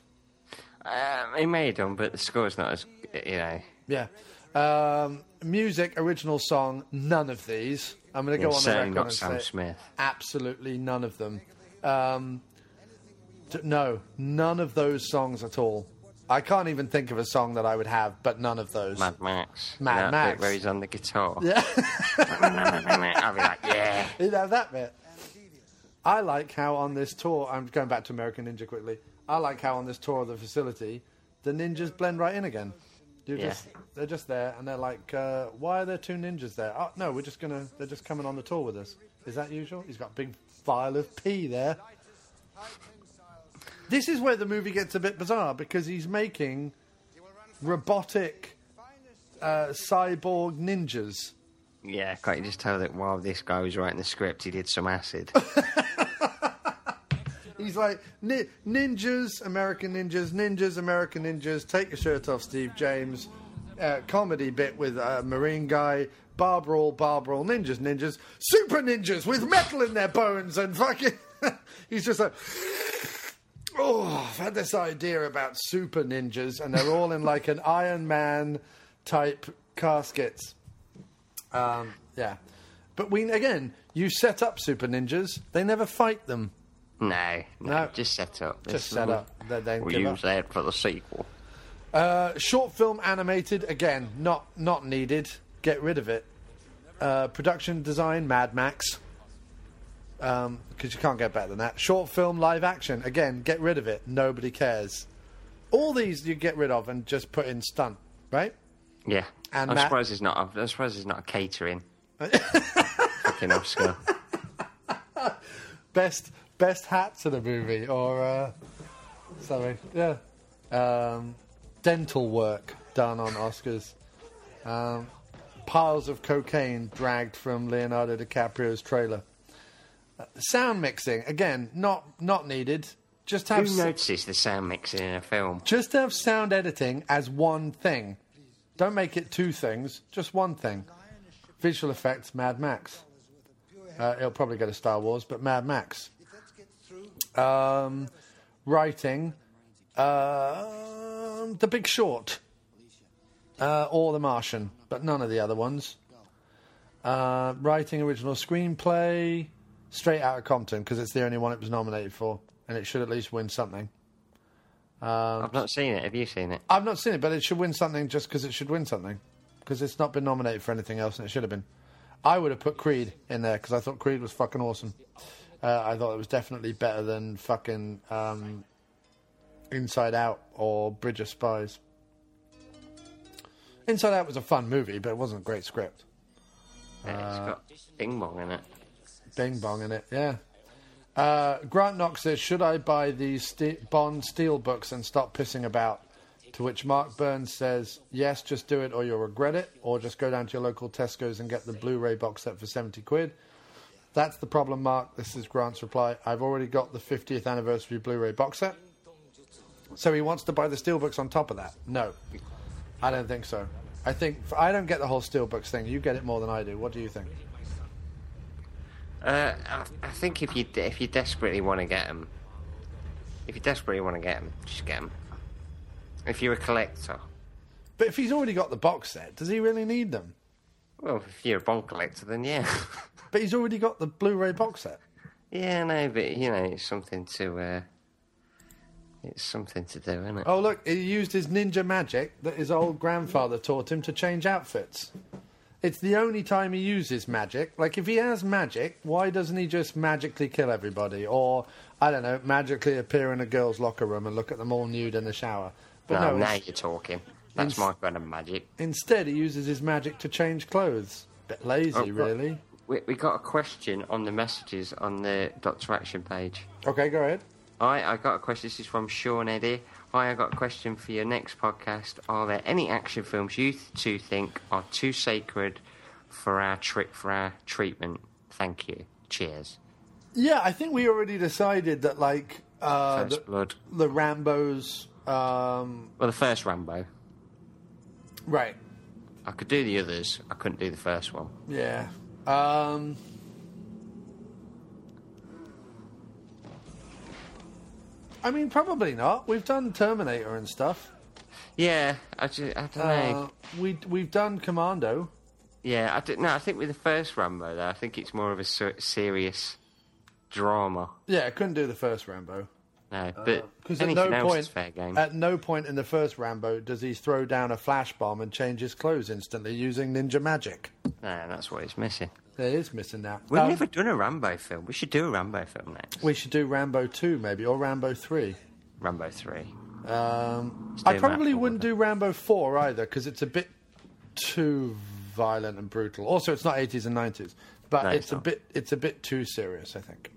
Um, he may have done, but the score's not as... You know. Yeah. Um, music, original song, none of these. I'm going to go yeah, on the record not and Sam say Smith. Absolutely none of them. Um, t- no, none of those songs at all. I can't even think of a song that I would have, but none of those. Mad Max. Mad that Max. Bit where he's on the guitar. Yeah. I'll be like, yeah. You'd have that bit. I like how on this tour, I'm going back to American Ninja quickly. I like how on this tour of the facility, the ninjas blend right in again. You're yeah. just, they're just there, and they're like, uh, why are there two ninjas there? Oh, no, we're just going to... They're just coming on the tour with us. Is that usual? He's got a big vial of pee there. This is where the movie gets a bit bizarre, because he's making robotic uh, cyborg ninjas. Yeah, can't you just tell that while this guy was writing the script, he did some acid? He's like, Nin- ninjas, American ninjas, ninjas, American ninjas, take your shirt off, Steve James, uh, comedy bit with a uh, marine guy, bar brawl, bar brawl, ninjas, ninjas, super ninjas with metal in their bones and fucking... He's just like, oh, I've had this idea about super ninjas, and they're all in like an Iron Man type caskets. Um, yeah. But we, again, you set up super ninjas, they never fight them. No, no, no, just set up. This just set up. They, they we'll use up. that for the sequel. Uh, short film animated, again, not not needed. Get rid of it. Uh, production design, Mad Max. Because um, you can't get better than that. Short film, live action, again, get rid of it. Nobody cares. All these you get rid of and just put in stunt, right? Yeah. And I'm, Matt- surprised it's not, I'm surprised it's not a catering. Fucking Oscar. Best... Best hats in a movie, or uh, something. Yeah. Um, dental work done on Oscars. Um, piles of cocaine dragged from Leonardo DiCaprio's trailer. Uh, sound mixing, again, not not needed. Just have. Who notices the sound mixing in a film? Just have sound editing as one thing. Don't make it two things. Just one thing. Visual effects, Mad Max. Uh, it'll probably go to Star Wars, but Mad Max. Um, writing, uh, The Big Short, uh, or The Martian, but none of the other ones. Uh, writing, original screenplay, Straight Outta Compton, because it's the only one it was nominated for, and it should at least win something. Um, I've not seen it. Have you seen it? I've not seen it, but it should win something just because it should win something, because it's not been nominated for anything else, and it should have been. I would have put Creed in there, because I thought Creed was fucking awesome. Uh, I thought it was definitely better than fucking um, Inside Out or Bridge of Spies. Inside Out was a fun movie, but it wasn't a great script. Yeah, uh, it's got Bing Bong in it. Bing Bong in it, yeah. Uh, Grant Knox says, should I buy these St- Bond steelbooks and stop pissing about? To which Mark Burns says, yes, just do it or you'll regret it, or just go down to your local Tesco's and get the Blu-ray box set for seventy quid. That's the problem, Mark. This is Grant's reply. I've already got the fiftieth anniversary Blu-ray box set. So he wants to buy the steelbooks on top of that. No, I don't think so. I think I don't get the whole steelbooks thing. You get it more than I do. What do you think? Uh, I, I think if you if you desperately want to get them, if you desperately want to get them, just get them. If you're a collector. But if he's already got the box set, does he really need them? Well, if you're a Bond collector, then yeah. But he's already got the Blu-ray box set. Yeah, no, but, you know, it's something to, uh, It's something to do, isn't it? Oh, look, he used his ninja magic that his old grandfather taught him to change outfits. It's the only time he uses magic. Like, if he has magic, why doesn't he just magically kill everybody? Or, I don't know, magically appear in a girl's locker room and look at them all nude in the shower. But no, no now you're talking. That's my kind of magic. Instead, he uses his magic to change clothes. Bit lazy, oh, really. We, we got a question on the messages on the Doctor Action page. Okay, go ahead. Hi, I got a question. This is from Sean Eddy. Hi, I got a question for your next podcast. Are there any action films you two think are too sacred for our trick for our treatment? Thank you. Cheers. Yeah, I think we already decided that, like, uh, First the, Blood, the Rambo's. Um... Well, the first Rambo. Right. I could do the others. I couldn't do the first one. Yeah. Um... I mean, probably not. We've done Terminator and stuff. Yeah, I, just, I don't uh, know. We, we've done Commando. Yeah, I don't know. I think with the first Rambo, though, I think it's more of a ser serious drama. Yeah, I couldn't do the first Rambo. No, but because uh, at no point, is fair game. At no point in the first Rambo does he throw down a flash bomb and change his clothes instantly using ninja magic. Yeah, that's what he's missing. It is missing that. We've um, never done a Rambo film. We should do a Rambo film next. We should do Rambo two, maybe, or Rambo three. Rambo three. Um, I probably wouldn't do Rambo four either, because it's a bit too violent and brutal. Also, it's not eighties and nineties, but no, it's, it's a bit it's a bit too serious, I think.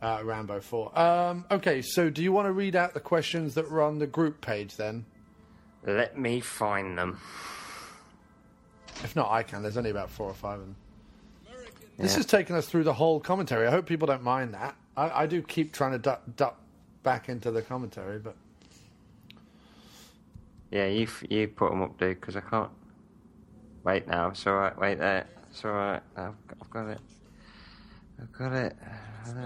Uh, Rambo four. Um, okay, so do you want to read out the questions that were on the group page, then? Let me find them. If not, I can. There's only about four or five of them. Yeah. This has taken us through the whole commentary. I hope people don't mind that. I, I do keep trying to duck, duck back into the commentary, but... Yeah, you you put them up, dude, because I can't... Wait now, it's all right, wait there. It's all right, I've, I've got it. I've got it.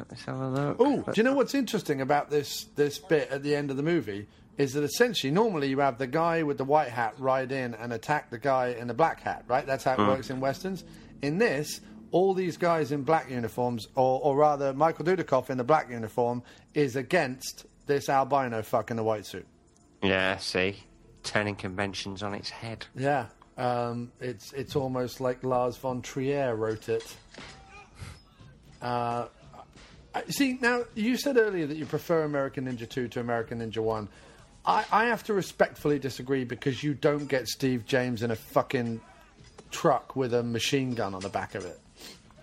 Let's have a look. Oh, do you know what's interesting about this, this bit at the end of the movie? Is that essentially, normally you have the guy with the white hat ride in and attack the guy in the black hat, right? That's how it mm. works in Westerns. In this... all these guys in black uniforms, or, or rather, Michael Dudikoff in the black uniform, is against this albino fuck in the white suit. Yeah, see? Turning conventions on its head. Yeah. Um, it's, it's almost like Lars von Trier wrote it. Uh, see, now, you said earlier that you prefer American Ninja two to American Ninja one. I, I have to respectfully disagree, because you don't get Steve James in a fucking truck with a machine gun on the back of it.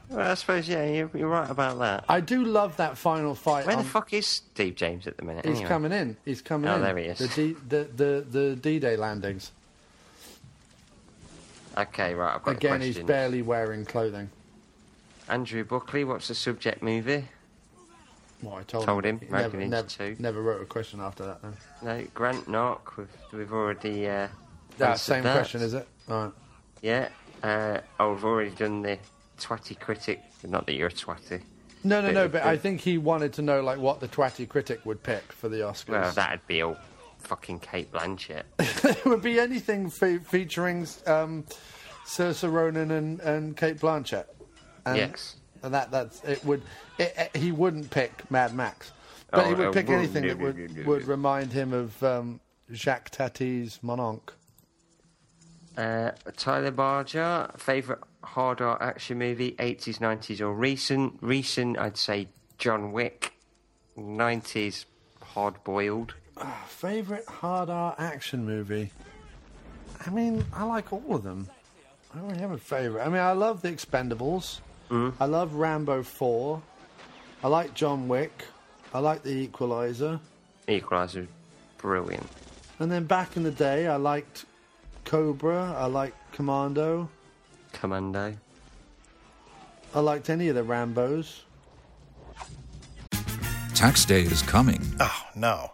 Well, I suppose, yeah, you're, you're right about that. I do love that final fight. Where the fuck is Steve James at the minute? He's anyway. coming in. He's coming oh, in. Oh, there he is. The D, the, the, the D-Day landings. Okay, right, I've got Again, the he's barely wearing clothing. Andrew Buckley, what's the subject movie? Well, I told, told him. him. Never, never, two. never wrote a question after that, though. No, Grant Knock, we've, we've already... Uh, that same that. question, is it? All right. Yeah, uh, I've already done the... twatty critic. Not that you're a twatty. No, no, no, but I think he wanted to know, like, what the twatty critic would pick for the Oscars. Well, that'd be all fucking Cate Blanchett. It would be anything fe featuring um, Saoirse Ronan and, and Cate Blanchett. And yes. And that, that's, it would, it, it, he wouldn't pick Mad Max. But oh, he would uh, pick uh, anything that would, would remind him of um, Jacques Tati's Mononcle. Uh, Tyler Barger, favourite hard art action movie, eighties, nineties or recent? Recent, I'd say John Wick. nineties, Hard Boiled. Uh, favourite hard art action movie? I mean, I like all of them. I don't really have a favourite. I mean, I love The Expendables. Mm. I love Rambo four. I like John Wick. I like The Equalizer. The Equalizer, brilliant. And then back in the day, I liked... Cobra, I like Commando. Commando. I liked any of the Rambos. Tax day is coming. Oh, no.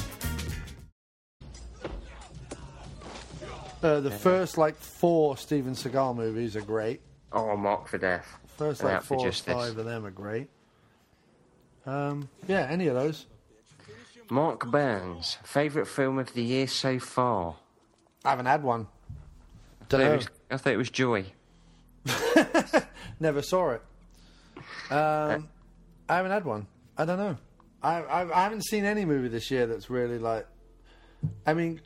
Uh, the yeah. first, like, four Steven Seagal movies are great. Oh, Mark for Death. First, like, four or five of them are great. Um, yeah, any of those. Mark Burns, favourite film of the year so far? I haven't had one. I thought, it was, I thought it was Joy. Never saw it. Um, uh, I haven't had one. I don't know. I, I I haven't seen any movie this year that's really like... I mean...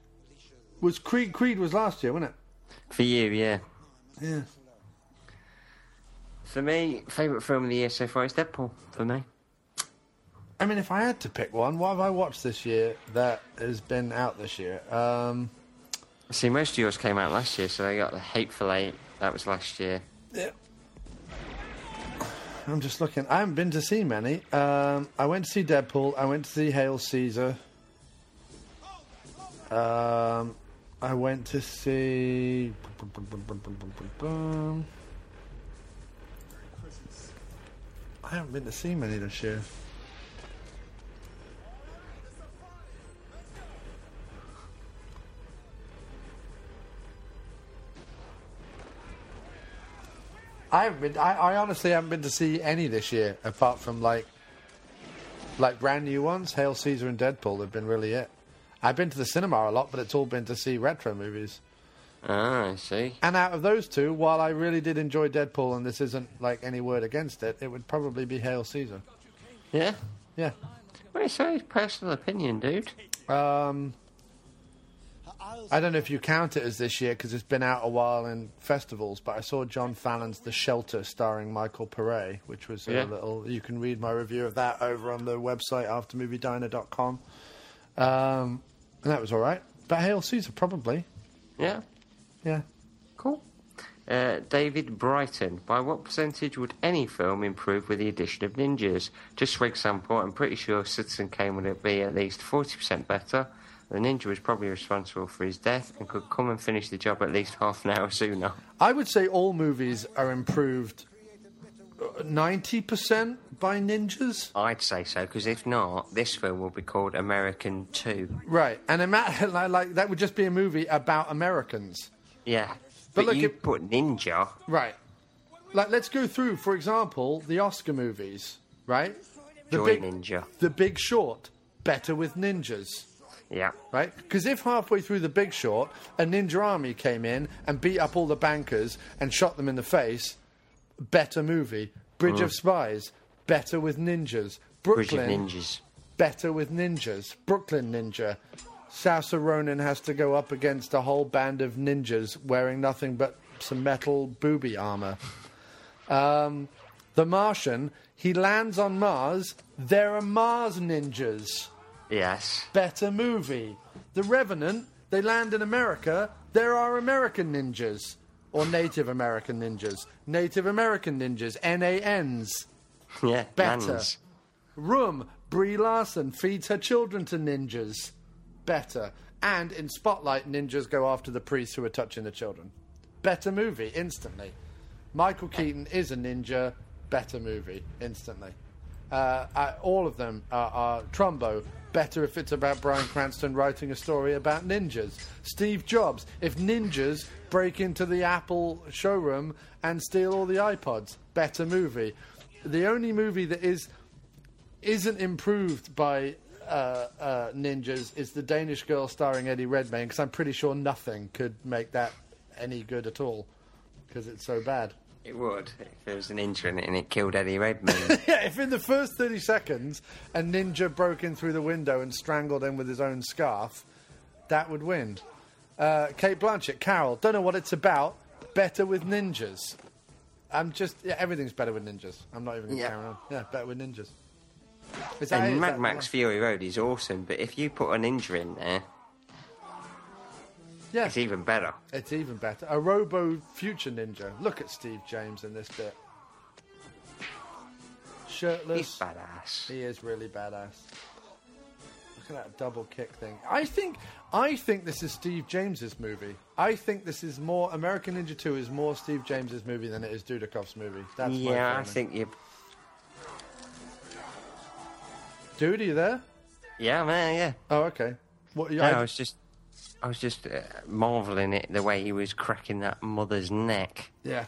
Was Creed Creed was last year, wasn't it? For you, yeah. Yeah. For me, favourite film of the year so far is Deadpool, for me. I mean, if I had to pick one, what have I watched this year that has been out this year? Um, See, most of yours came out last year, so they got The Hateful Eight. That was last year. Yeah. I'm just looking. I haven't been to see many. Um, I went to see Deadpool. I went to see Hail Caesar. Um... I went to see... I haven't been to see many this year. I haven't been... I, I honestly haven't been to see any this year, apart from, like... Like, brand new ones. Hail Caesar and Deadpool have been really it. I've been to the cinema a lot, but it's all been to see retro movies. Ah, I see. And out of those two, while I really did enjoy Deadpool, and this isn't, like, any word against it, it would probably be Hail Caesar. Yeah? Yeah. Well, it's your personal opinion, dude. Um, I don't know if you count it as this year, because it's been out a while in festivals, but I saw John Fallon's The Shelter starring Michael Pare, which was yeah. a little... You can read my review of that over on the website, after movie diner dot com. Um, and that was all right. But Hail Caesar, probably. Yeah. Yeah. Cool. Uh, David Brighton. By what percentage would any film improve with the addition of ninjas? Just for example, I'm pretty sure Citizen Kane would be at least forty percent better. The ninja was probably responsible for his death and could come and finish the job at least half an hour sooner. I would say all movies are improved ninety percent by ninjas? I'd say so, because if not, this film will be called American two. Right, and imagine, like, that would just be a movie about Americans. Yeah, but, but look, you it, put ninja... Right. Like, let's go through, for example, the Oscar movies, right? The Joy big, Ninja. The Big Short, better with ninjas. Yeah. Right? Because if halfway through The Big Short, a ninja army came in and beat up all the bankers and shot them in the face... Better movie. Bridge mm. of Spies, better with ninjas. Brooklyn ninjas. Better with ninjas. Brooklyn Ninja. Saoirse Ronan has to go up against a whole band of ninjas wearing nothing but some metal booby armour. Um, the Martian, he lands on Mars. There are Mars ninjas. Yes. Better movie. The Revenant, they land in America. There are American ninjas. Or Native American ninjas. Native American ninjas. N A Ns. Yeah, better. Nans. Room. Brie Larson feeds her children to ninjas. Better. And in Spotlight, ninjas go after the priests who are touching the children. Better movie, instantly. Michael Keaton is a ninja. Better movie, instantly. Uh, I, all of them are, are Trumbo. Better if it's about Bryan Cranston writing a story about ninjas. Steve Jobs, if ninjas break into the Apple showroom and steal all the iPods, better movie. The only movie that is isn't improved by uh, uh, ninjas is The Danish Girl starring Eddie Redmayne, because I'm pretty sure nothing could make that any good at all, because it's so bad. It would, if there was a ninja in it and it killed Eddie Redmayne. Yeah, if in the first thirty seconds a ninja broke in through the window and strangled him with his own scarf, that would win. Uh, Kate Blanchett, Carol, don't know what it's about, better with ninjas. I'm just... Yeah, everything's better with ninjas. I'm not even going to carry on. Yeah, better with ninjas. Is that, and is Mad that, Max yeah. Fury Road is awesome, but if you put a ninja in there... Yeah. It's even better. It's even better. A robo future ninja. Look at Steve James in this bit. Shirtless. He's badass. He is really badass. Look at that double kick thing. I think I think this is Steve James's movie. I think this is more... American Ninja two is more Steve James's movie than it is Dudikoff's movie. That's yeah, I think you... Dude, are you there? Yeah, man, yeah. Oh, okay. What, no, I was just... I was just uh, marveling at the way he was cracking that mother's neck. Yeah.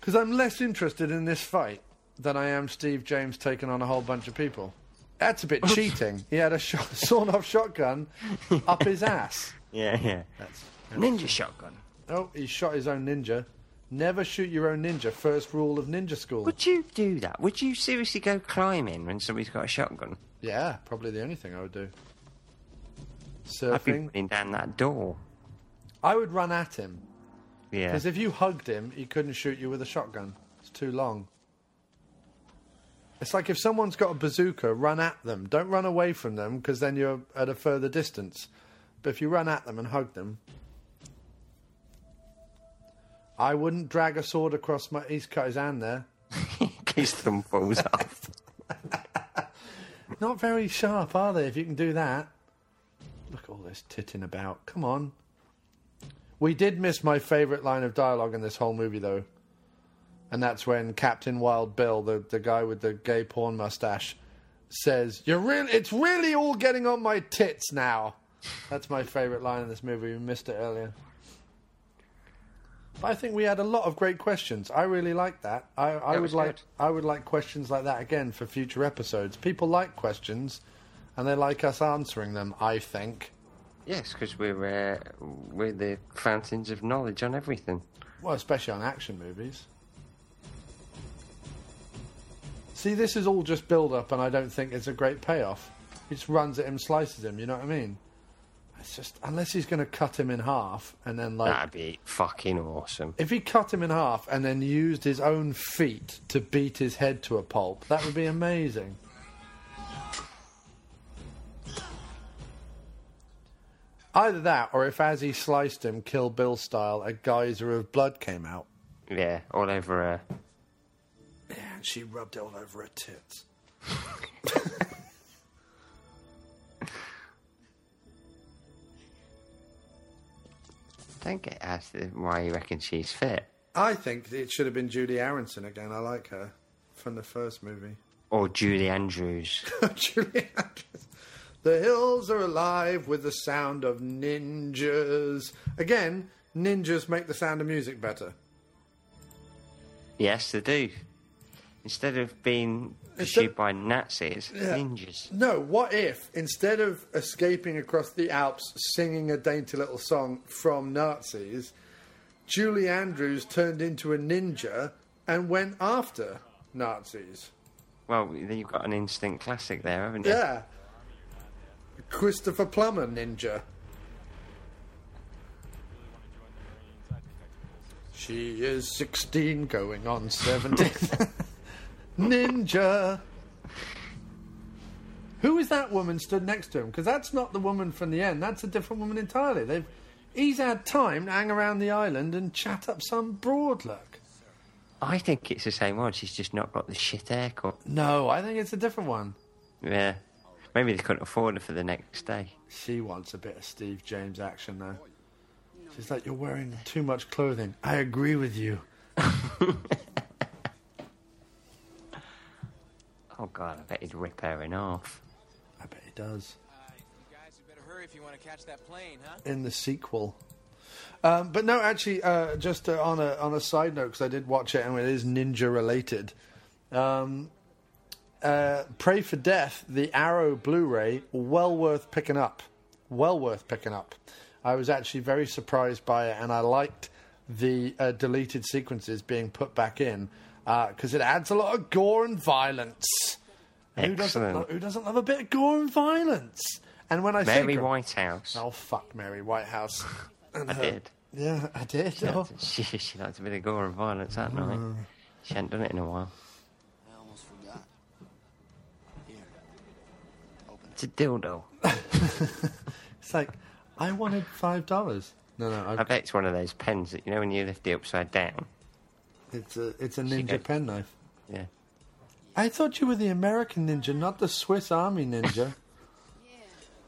Because I'm less interested in this fight than I am Steve James taking on a whole bunch of people. That's a bit cheating. He had a shot, sawn-off shotgun up his ass. Yeah, yeah. That's, that's ninja true. Shotgun. Oh, he shot his own ninja. Never shoot your own ninja. First rule of ninja school. Would you do that? Would you seriously go climbing when somebody's got a shotgun? Yeah, probably the only thing I would do. Surfing. I'd be running down that door. I would run at him. Yeah. Because if you hugged him, he couldn't shoot you with a shotgun. It's too long. It's like if someone's got a bazooka, run at them. Don't run away from them, because then you're at a further distance. But if you run at them and hug them... I wouldn't drag a sword across my... He's cut his hand there. His thumb falls off. Not very sharp, are they, if you can do that? Look at all this titting about. Come on. We did miss my favourite line of dialogue in this whole movie, though. And that's when Captain Wild Bill, the, the guy with the gay porn moustache, says, "You're really, it's really all getting on my tits now." That's my favourite line in this movie. We missed it earlier. I think we had a lot of great questions. I really like that. I, I that would like good. I would like questions like that again for future episodes. People like questions, and they like us answering them. I think. Yes, because we're uh, we're the fountains of knowledge on everything. Well, especially on action movies. See, this is all just build-up, and I don't think it's a great payoff. He just runs at him, slices him. You know what I mean? It's just, unless he's going to cut him in half and then, like... That'd be fucking awesome. If he cut him in half and then used his own feet to beat his head to a pulp, that would be amazing. Either that, or if as he sliced him, Kill Bill style, a geyser of blood came out. Yeah, all over her. Yeah, and she rubbed it all over her tits. Don't get asked why you reckon she's fit. I think it should have been Judy Aronson again. I like her from the first movie. Or Julie Andrews. Julie Andrews. The hills are alive with the sound of ninjas. Again, ninjas make the sound of music better. Yes, they do. Instead of being pursued instead, by Nazis, yeah. ninjas. No, what if, instead of escaping across the Alps singing a dainty little song from Nazis, Julie Andrews turned into a ninja and went after Nazis? Well, then you've got an instant classic there, haven't you? Yeah. Christopher Plummer ninja. She is sixteen going on seventeen. Ninja. Who is that woman stood next to him? Because that's not the woman from the end. That's a different woman entirely. They've, he's had time to hang around the island and chat up some broad look. I think it's the same one. She's just not got the shit haircut. No, I think it's a different one. Yeah. Maybe they couldn't afford her for the next day. She wants a bit of Steve James action, though. She's like, "You're wearing too much clothing." I agree with you. Oh, God, I bet he'd rip her in half. I bet he does. Uh, you guys, you better hurry if you want to catch that plane, huh? In the sequel. Um, but no, actually, uh, just uh, on a on a side note, because I did watch it, and it is ninja-related. Um, uh, Pray for Death, the Arrow Blu-ray, well worth picking up. Well worth picking up. I was actually very surprised by it, and I liked the uh, deleted sequences being put back in. Because uh, it adds a lot of gore and violence. Excellent. Who doesn't, lo- who doesn't love a bit of gore and violence? And when I Mary gr- Whitehouse. Oh, fuck Mary Whitehouse. And I her- did. Yeah, I did. She, oh. liked, she, she liked a bit of gore and violence that night. Mm. She hadn't done it in a while. I almost forgot. Here. Open it. It's a dildo. It's like, I wanted five dollars. No, no. I've... I bet it's one of those pens that, you know, when you lift it upside down. It's a it's a ninja penknife. Yeah. I thought you were the American ninja, not the Swiss Army ninja. Yeah.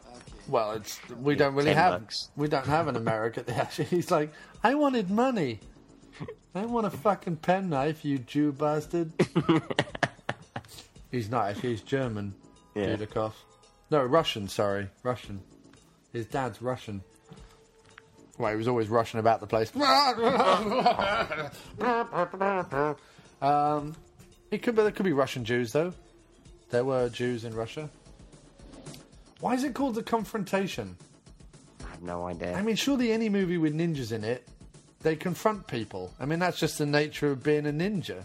Okay. Well, it's we yeah, don't really have bucks. we don't have an American. He's like, I wanted money. I want a fucking penknife, you Jew bastard. He's not. He's German. Yeah. Dudikoff. No, Russian. Sorry, Russian. His dad's Russian. Well, he was always rushing about the place. um, it could be, there could be Russian Jews, though. There were Jews in Russia. Why is it called The Confrontation? I have no idea. I mean, surely any movie with ninjas in it, they confront people. I mean, that's just the nature of being a ninja.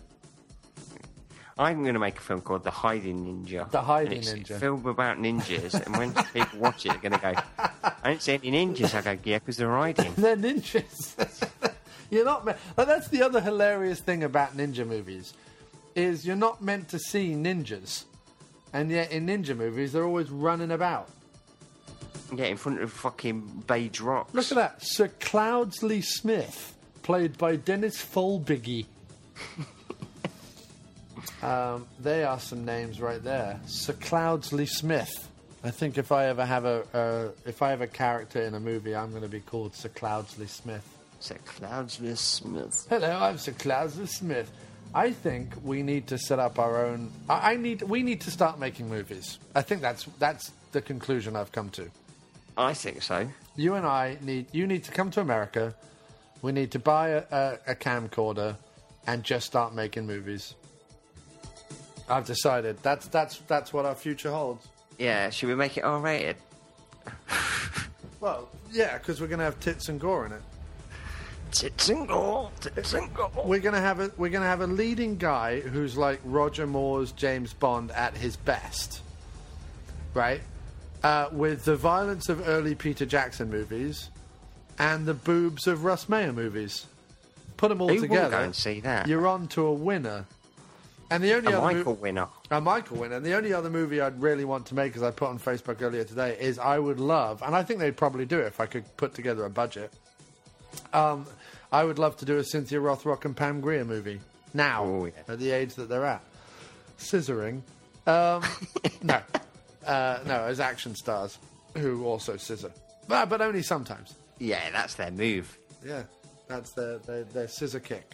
I'm going to make a film called The Hiding Ninja. The Hiding and it's Ninja. It's a film about ninjas, and when people watch it, they're going to go, I don't see any ninjas. I go, yeah, because they're hiding. They're ninjas. You're not me- like, that's the other hilarious thing about ninja movies, is you're not meant to see ninjas. And yet, in ninja movies, they're always running about. Yeah, in front of fucking beige rocks. Look at that. Sir Cloudesley Smith, played by Dennis Fulbiggy. Um, they are some names right there. Sir Cloudesley Smith. I think if I ever have a uh, if I have a character in a movie, I'm going to be called Sir Cloudesley Smith. Sir Cloudesley Smith. Hello, I'm Sir Cloudesley Smith. I think we need to set up our own. I, I need. We need to start making movies. I think that's that's the conclusion I've come to. I think so. You and I need. You need to come to America. We need to buy a, a, a camcorder and just start making movies. I've decided. That's that's that's what our future holds. Yeah, should we make it R-rated? Well, yeah, because we're going to have tits and gore in it. Tits and gore, tits and gore. We're going to have a we're going to have a leading guy who's like Roger Moore's James Bond at his best, right? Uh, with the violence of early Peter Jackson movies and the boobs of Russ Meyer movies. Put them all Who together. Will go and see that? You're on to a winner. And the only a other Michael mo- Winner. A Michael Winner. And the only other movie I'd really want to make, as I put on Facebook earlier today, is I would love, and I think they'd probably do it if I could put together a budget, um, I would love to do a Cynthia Rothrock and Pam Grier movie. Now, oh, yeah. At the age that they're at. Scissoring. Um, no. Uh, no, as action stars who also scissor. But, but only sometimes. Yeah, that's their move. Yeah, that's their, their, their scissor kick.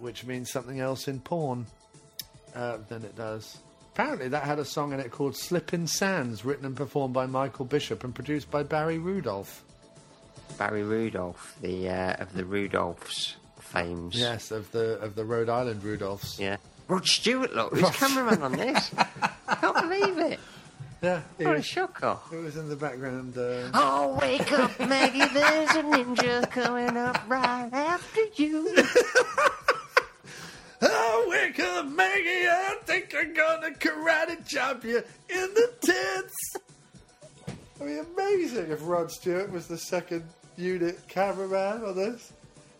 Which means something else in porn uh, than it does. Apparently that had a song in it called Slippin' Sands, written and performed by Michael Bishop and produced by Barry Rudolph. Barry Rudolph, the uh, of the Rudolphs fames. Yes, of the of the Rhode Island Rudolphs. Yeah. Rod Stewart, look, who's cameraman on this? I can't believe it. Yeah, what was, a shocker. It was in the background. Uh... Oh, wake up, Maggie, there's a ninja coming up right after you. Oh, wake up, Maggie, I think I'm gonna karate chop you in the tits. It'd be amazing if Rod Stewart was the second unit cameraman on this.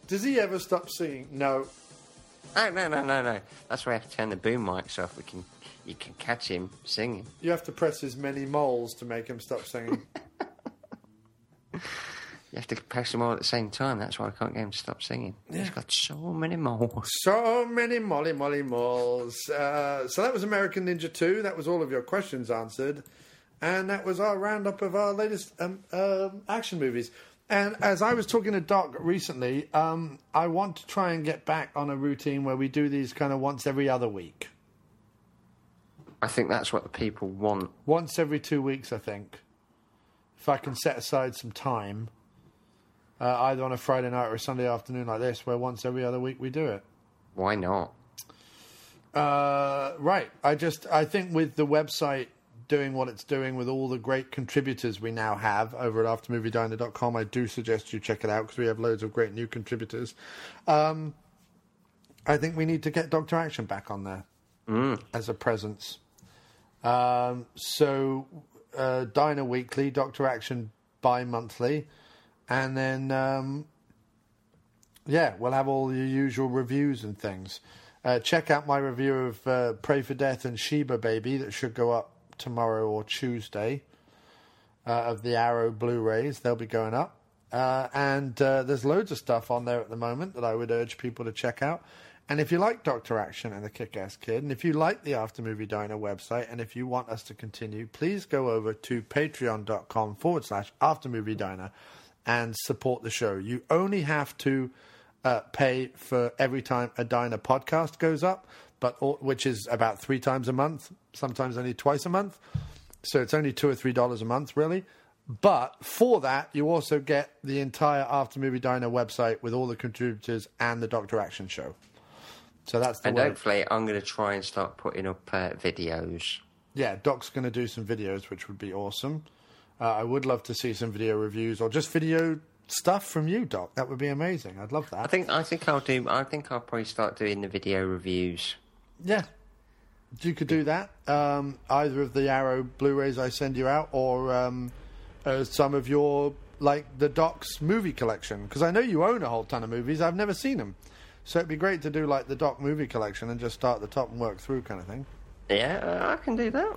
Does he ever stop singing? No. Oh, no, no, no, no. That's why I have to turn the boom mics off. We can, you can catch him singing. You have to press his many moles to make him stop singing. You have to press them all at the same time. That's why I can't get him to stop singing. Yeah. He's got so many moles. So many molly molly moles. Uh, so that was American Ninja two. That was all of your questions answered. And that was our roundup of our latest um, um, action movies. And as I was talking to Doc recently, um, I want to try and get back on a routine where we do these kind of once every other week. I think that's what the people want. Once every two weeks, I think. If I can set aside some time... Uh, either on a Friday night or a Sunday afternoon like this, where once every other week we do it. Why not? Uh, right. I just, I think with the website doing what it's doing with all the great contributors we now have over at after movie diner dot com, I do suggest you check it out because we have loads of great new contributors. Um, I think we need to get Doctor Action back on there mm. as a presence. Um, so uh, Diner Weekly, Doctor Action bi-monthly. And then, um, yeah, we'll have all your usual reviews and things. Uh, check out my review of uh, Pray for Death and Sheba Baby that should go up tomorrow or Tuesday uh, of the Arrow Blu-rays. They'll be going up. Uh, and uh, there's loads of stuff on there at the moment that I would urge people to check out. And if you like Doctor Action and the Kick-Ass Kid, and if you like the After Movie Diner website, and if you want us to continue, please go over to patreon.com forward slash After Movie Diner. And support the show. You only have to uh, pay for every time a Diner podcast goes up, but all, which is about three times a month, sometimes only twice a month. So it's only two or three dollars a month, really. But for that, you also get the entire After Movie Diner website with all the contributors and the Doctor Action show. So that's the And word. Hopefully I'm going to try and start putting up uh, videos. Yeah, Doc's going to do some videos, which would be awesome. Uh, I would love to see some video reviews or just video stuff from you, Doc. That would be amazing. I'd love that. I think I think I'll do. I think I'll probably start doing the video reviews. Yeah, you could do that. Um, either of the Arrow Blu-rays I send you out, or um, uh, some of your like the Doc's movie collection, because I know you own a whole ton of movies. I've never seen them, so it'd be great to do like the Doc movie collection and just start at the top and work through, kind of thing. Yeah, I can do that.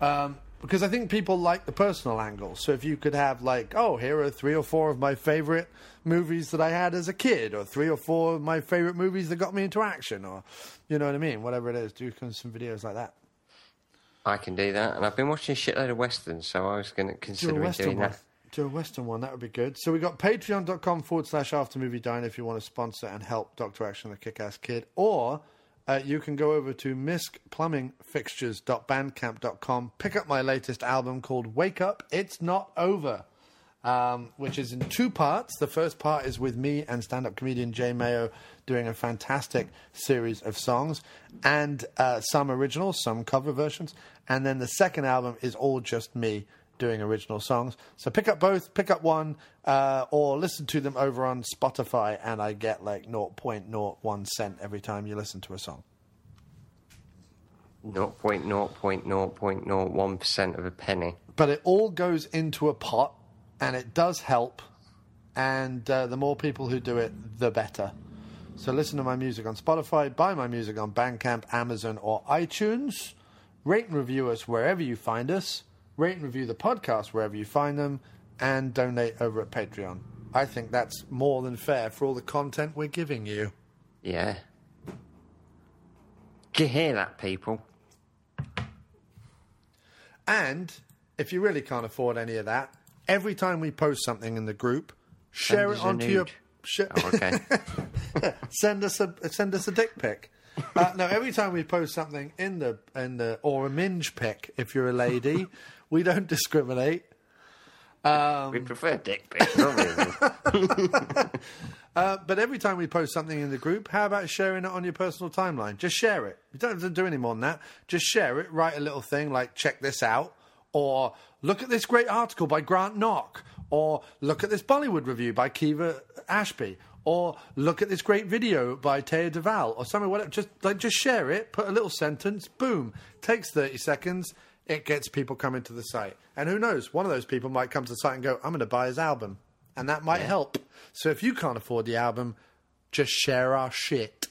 Um, Because I think people like the personal angle. So if you could have, like, oh, here are three or four of my favourite movies that I had as a kid, or three or four of my favourite movies that got me into action, or, you know what I mean, whatever it is, do some videos like that. I can do that. And I've been watching a shitload of Westerns, so I was going to consider doing that. One. Do a Western one, that would be good. So we've got patreon.com forward slash After Movie Diner if you want to sponsor and help Doctor Action the Kick-Ass Kid, or... Uh, you can go over to misc plumbing fixtures dot bandcamp dot com, pick up my latest album called Wake Up, It's Not Over, um, which is in two parts. The first part is with me and stand-up comedian Jay Mayo doing a fantastic series of songs, and uh, some originals, some cover versions. And then the second album is all just me doing original songs. So pick up both, pick up one, uh, or listen to them over on Spotify, and I get like zero point zero one cent every time you listen to a song. zero point zero zero zero zero one percent of a penny. But it all goes into a pot, and it does help, and uh, the more people who do it, the better. So listen to my music on Spotify, buy my music on Bandcamp, Amazon, or iTunes, rate and review us wherever you find us, rate and review the podcast wherever you find them, and donate over at Patreon. I think that's more than fair for all the content we're giving you. Yeah. Do you hear that, people? And if you really can't afford any of that, every time we post something in the group, share it onto your... Sh- oh, okay. send us a send us a dick pic. Uh, no, every time we post something in the in the or a minge pic, if you're a lady, we don't discriminate. Um, we prefer dick pics, obviously. uh, but every time we post something in the group, how about sharing it on your personal timeline? Just share it. You don't have to do any more than that. Just share it. Write a little thing like "Check this out," or "Look at this great article by Grant Knock," or "Look at this Bollywood review by Kiva Ashby," or "Look at this great video by Taya Deval," or something, whatever. Just like, just share it, put a little sentence, boom. Takes thirty seconds, it gets people coming to the site. And who knows, one of those people might come to the site and go, I'm going to buy his album. And that might yeah. help. So if you can't afford the album, just share our shit.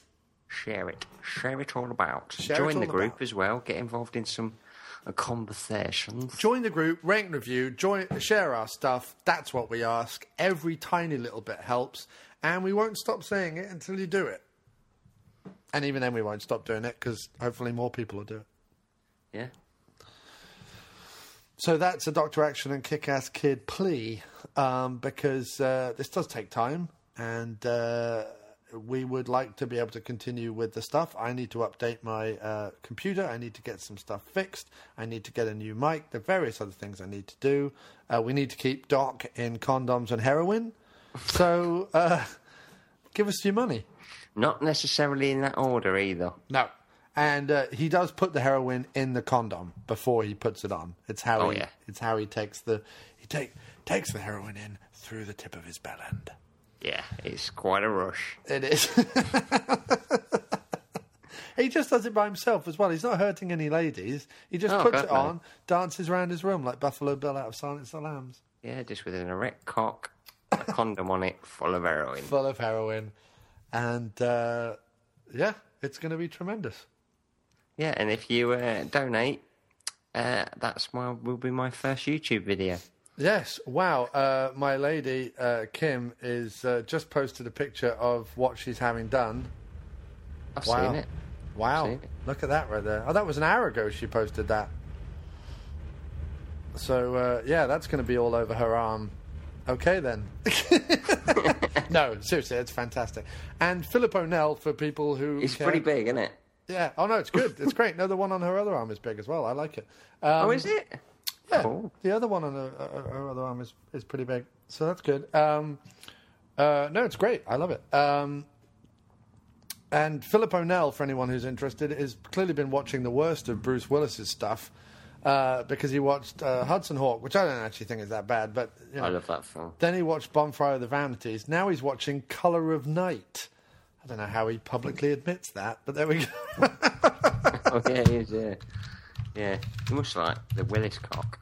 Share it. Share it all about. Share Join all the group about. as well. Get involved in some uh, conversations. Join the group, rate and review, join, share our stuff. That's what we ask. Every tiny little bit helps. And we won't stop saying it until you do it. And even then we won't stop doing it, because hopefully more people will do it. Yeah. So that's a Doctor Action and Kick-Ass Kid plea, um, because uh, this does take time, and uh, we would like to be able to continue with the stuff. I need to update my uh, computer. I need to get some stuff fixed. I need to get a new mic. There are various other things I need to do. Uh, we need to keep Doc in condoms and heroin. So, uh, give us your money. Not necessarily in that order either. No. And uh, he does put the heroin in the condom before he puts it on. It's how oh, he, yeah. it's how he takes the he take takes the heroin in through the tip of his bell end. Yeah, it's quite a rush. It is. He just does it by himself as well. He's not hurting any ladies. He just oh, puts God, it on, no. dances around his room like Buffalo Bill out of Silence of the Lambs. Yeah, just with an erect cock. A condom on it, full of heroin. Full of heroin. And, uh, yeah, it's going to be tremendous. Yeah, and if you uh, donate, uh, that's my will be my first YouTube video. Yes, wow. Uh, my lady, uh, Kim, is uh, just posted a picture of what she's having done. I've wow. seen it. Wow. Seen it. Look at that right there. Oh, that was an hour ago she posted that. So, uh, yeah, that's going to be all over her arm. Okay, then. No, seriously, it's fantastic. And Philip O'Neill, for people who... It's care. pretty big, isn't it? Yeah. Oh, no, it's good. It's great. No, the one on her other arm is big as well. I like it. Um, oh, is it? Yeah, cool. The other one on the, uh, her other arm is, is pretty big, so that's good. Um, uh, no, it's great. I love it. Um, and Philip O'Neill, for anyone who's interested, has clearly been watching the worst of Bruce Willis's stuff uh, because he watched uh, Hudson Hawk, which I don't actually think is that bad. But you know, I love that film. Then he watched Bonfire of the Vanities. Now he's watching Colour of Night. I don't know how he publicly admits that, but there we go. Oh, yeah, he is, yeah. Yeah, much like the Willis cock.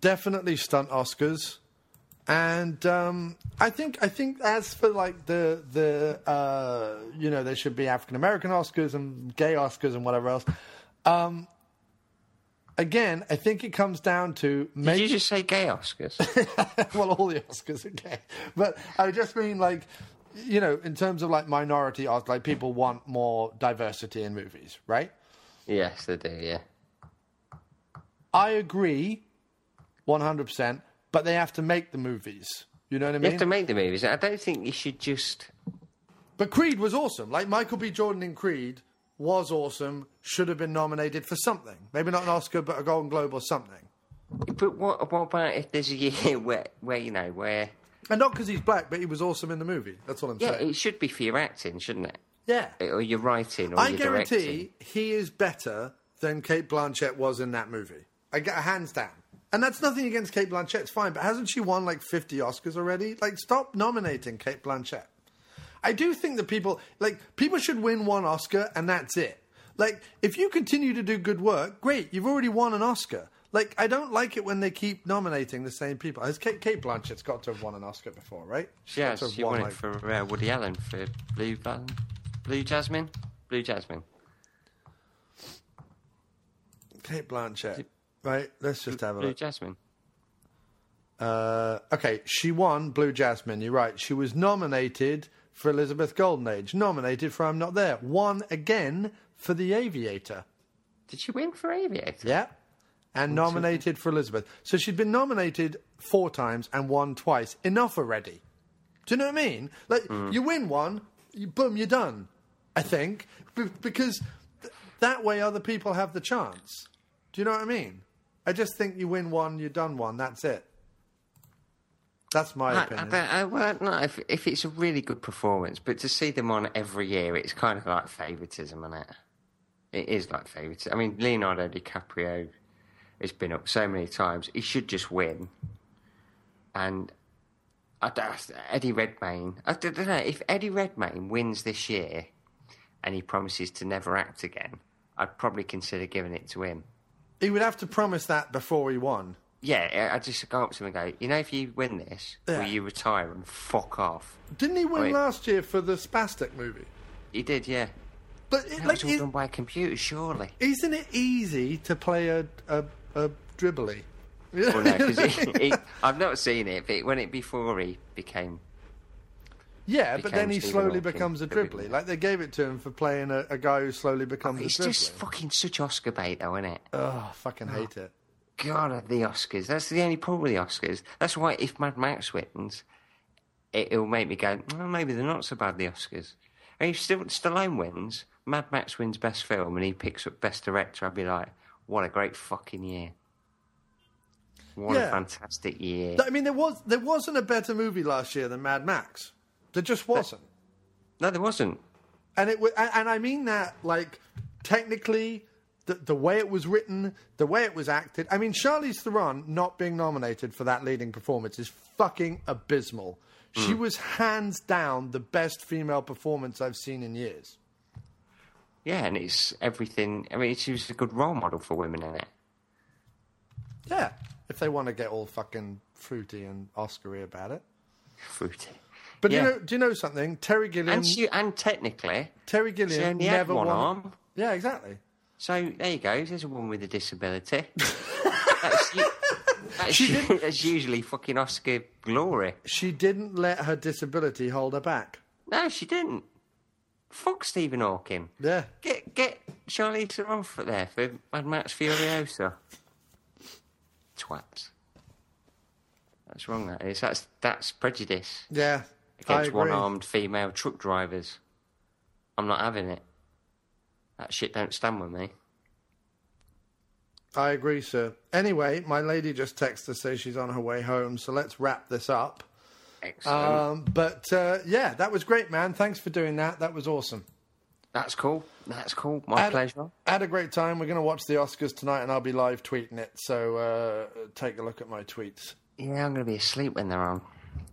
Definitely stunt Oscars, and um, I think I think as for like the the uh, you know, there should be African American Oscars and gay Oscars and whatever else. Um, again, I think it comes down to. Make... Did you just say gay Oscars? Well, all the Oscars are gay, but I just mean like. You know, in terms of like minority art, like people want more diversity in movies, right? Yes, they do, yeah. I agree one hundred percent, but they have to make the movies. You know what I mean? They have to make the movies. I don't think you should just... But Creed was awesome. Like, Michael B. Jordan in Creed was awesome, should have been nominated for something. Maybe not an Oscar, but a Golden Globe or something. But what, what about if there's a year where, where you know, where... And not because he's black, but he was awesome in the movie. That's what I'm yeah, saying. Yeah, it should be for your acting, shouldn't it? Yeah. Or your writing, or I your directing. I guarantee he is better than Cate Blanchett was in that movie. I get hands down. And that's nothing against Cate Blanchett, it's fine, but hasn't she won, like, fifty Oscars already? Like, stop nominating Cate Blanchett. I do think that people... Like, people should win one Oscar, and that's it. Like, if you continue to do good work, great, you've already won an Oscar. Like, I don't like it when they keep nominating the same people. Has Kate, Kate Blanchett's got to have won an Oscar before, right? She has. She won, won it like... for uh, Woody Allen for Blue Button. Blue Jasmine? Blue Jasmine. Kate Blanchett. It... Right, let's just have a Blue look. Blue Jasmine. Uh, okay, she won Blue Jasmine, you're right. She was nominated for Elizabeth Golden Age. Nominated for I'm Not There. Won again for The Aviator. Did she win for Aviator? Yeah. And nominated for Elizabeth. So she'd been nominated four times and won twice. Enough already. Do you know what I mean? Like, mm. you win one, you, boom, you're done, I think. B- because th- that way other people have the chance. Do you know what I mean? I just think you win one, you're done one, that's it. That's my I, opinion. I, I, well, no, if, if it's a really good performance, but to see them on every year, it's kind of like favouritism, isn't it? It is like favouritism. I mean, Leonardo DiCaprio... It's been up so many times. He should just win. And I don't, Eddie Redmayne... I don't know. If Eddie Redmayne wins this year and he promises to never act again, I'd probably consider giving it to him. He would have to promise that before he won. Yeah, I just go up to him and go, you know, if you win this, yeah. will you retire and fuck off? Didn't he win I mean, last year for the Spastic movie? He did, yeah. But it, that like, was all done by a computer, surely. Isn't it easy to play a... a Uh, dribbly. Well, no, cause he, he, I've not seen it, but when it before he became. Yeah, became but then he Stephen slowly Hawking. becomes a dribbly. Like they gave it to him for playing a, a guy who slowly becomes. Oh, it's a dribbly. It's just fucking such Oscar bait, though, isn't it? Oh, I fucking hate oh, it. God, the Oscars. That's the only problem with the Oscars. That's why if Mad Max wins, it, it'll make me go. Well, maybe they're not so bad. The Oscars. And if Stallone wins, Mad Max wins Best Film, and he picks up Best Director, I'd be like. What a great fucking year. What yeah. a fantastic year. I mean, there, was, there wasn't a better movie last year than Mad Max. There just wasn't. No, there wasn't. And it was, and I mean that, like, technically, the, the way it was written, the way it was acted. I mean, Charlize Theron not being nominated for that leading performance is fucking abysmal. Mm. She was hands down the best female performance I've seen in years. Yeah, and it's everything... I mean, she was a good role model for women, isn't it? Yeah, if they want to get all fucking fruity and Oscar-y about it. Fruity. But yeah. do, you know, do you know something? Terry Gilliam... And, she, and technically... Terry Gilliam she only never had one won... arm. Yeah, exactly. So, there you go. There's a woman with a disability. that's, that's, she didn't... that's usually fucking Oscar glory. She didn't let her disability hold her back. No, she didn't. Fuck Stephen Hawking. Yeah. Get get Charlize Theron for there for Mad Max Furiosa. Twats. That's wrong. That is. That's that's prejudice. Yeah. Against one-armed female truck drivers. I'm not having it. That shit don't stand with me. I agree, sir. Anyway, my lady just texted to say she's on her way home, so let's wrap this up. Excellent. Um, but, uh, yeah, that was great, man. Thanks for doing that. That was awesome. That's cool. That's cool. My had, pleasure. Had a great time. We're going to watch the Oscars tonight, and I'll be live tweeting it, so uh, take a look at my tweets. Yeah, I'm going to be asleep when they're on.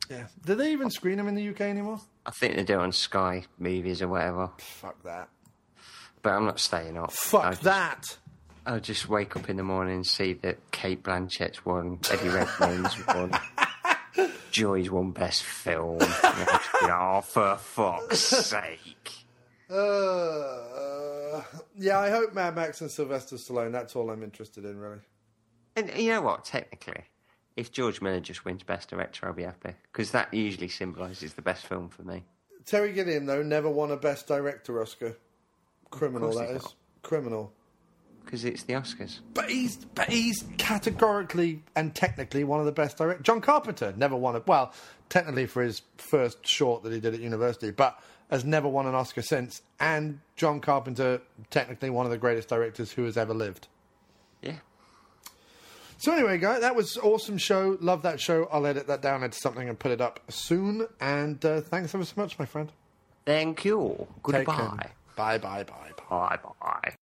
Yeah. Do they even screen them in the U K anymore? I think they do on Sky Movies or whatever. Fuck that. But I'm not staying up. Fuck I'll that! Just, I'll just wake up in the morning and see that Kate Blanchett's won, Eddie Redmayne's won, Joy's won Best Film. Oh, for fuck's sake. Uh, uh, yeah, I hope Mad Max and Sylvester Stallone. That's all I'm interested in, really. And you know what? Technically, if George Miller just wins Best Director, I'll be happy. Because that usually symbolises the best film for me. Terry Gilliam, though, never won a Best Director Oscar. Criminal, that is. Not. Criminal. Because it's the Oscars. But he's but he's categorically and technically one of the best directors. John Carpenter never won it. Well, technically for his first short that he did at university, but has never won an Oscar since. And John Carpenter, technically one of the greatest directors who has ever lived. Yeah. So anyway, guys, that was awesome show. Love that show. I'll edit that down into something and put it up soon. And uh, thanks ever so much, my friend. Thank you. Goodbye. Bye, bye, bye. Bye, bye.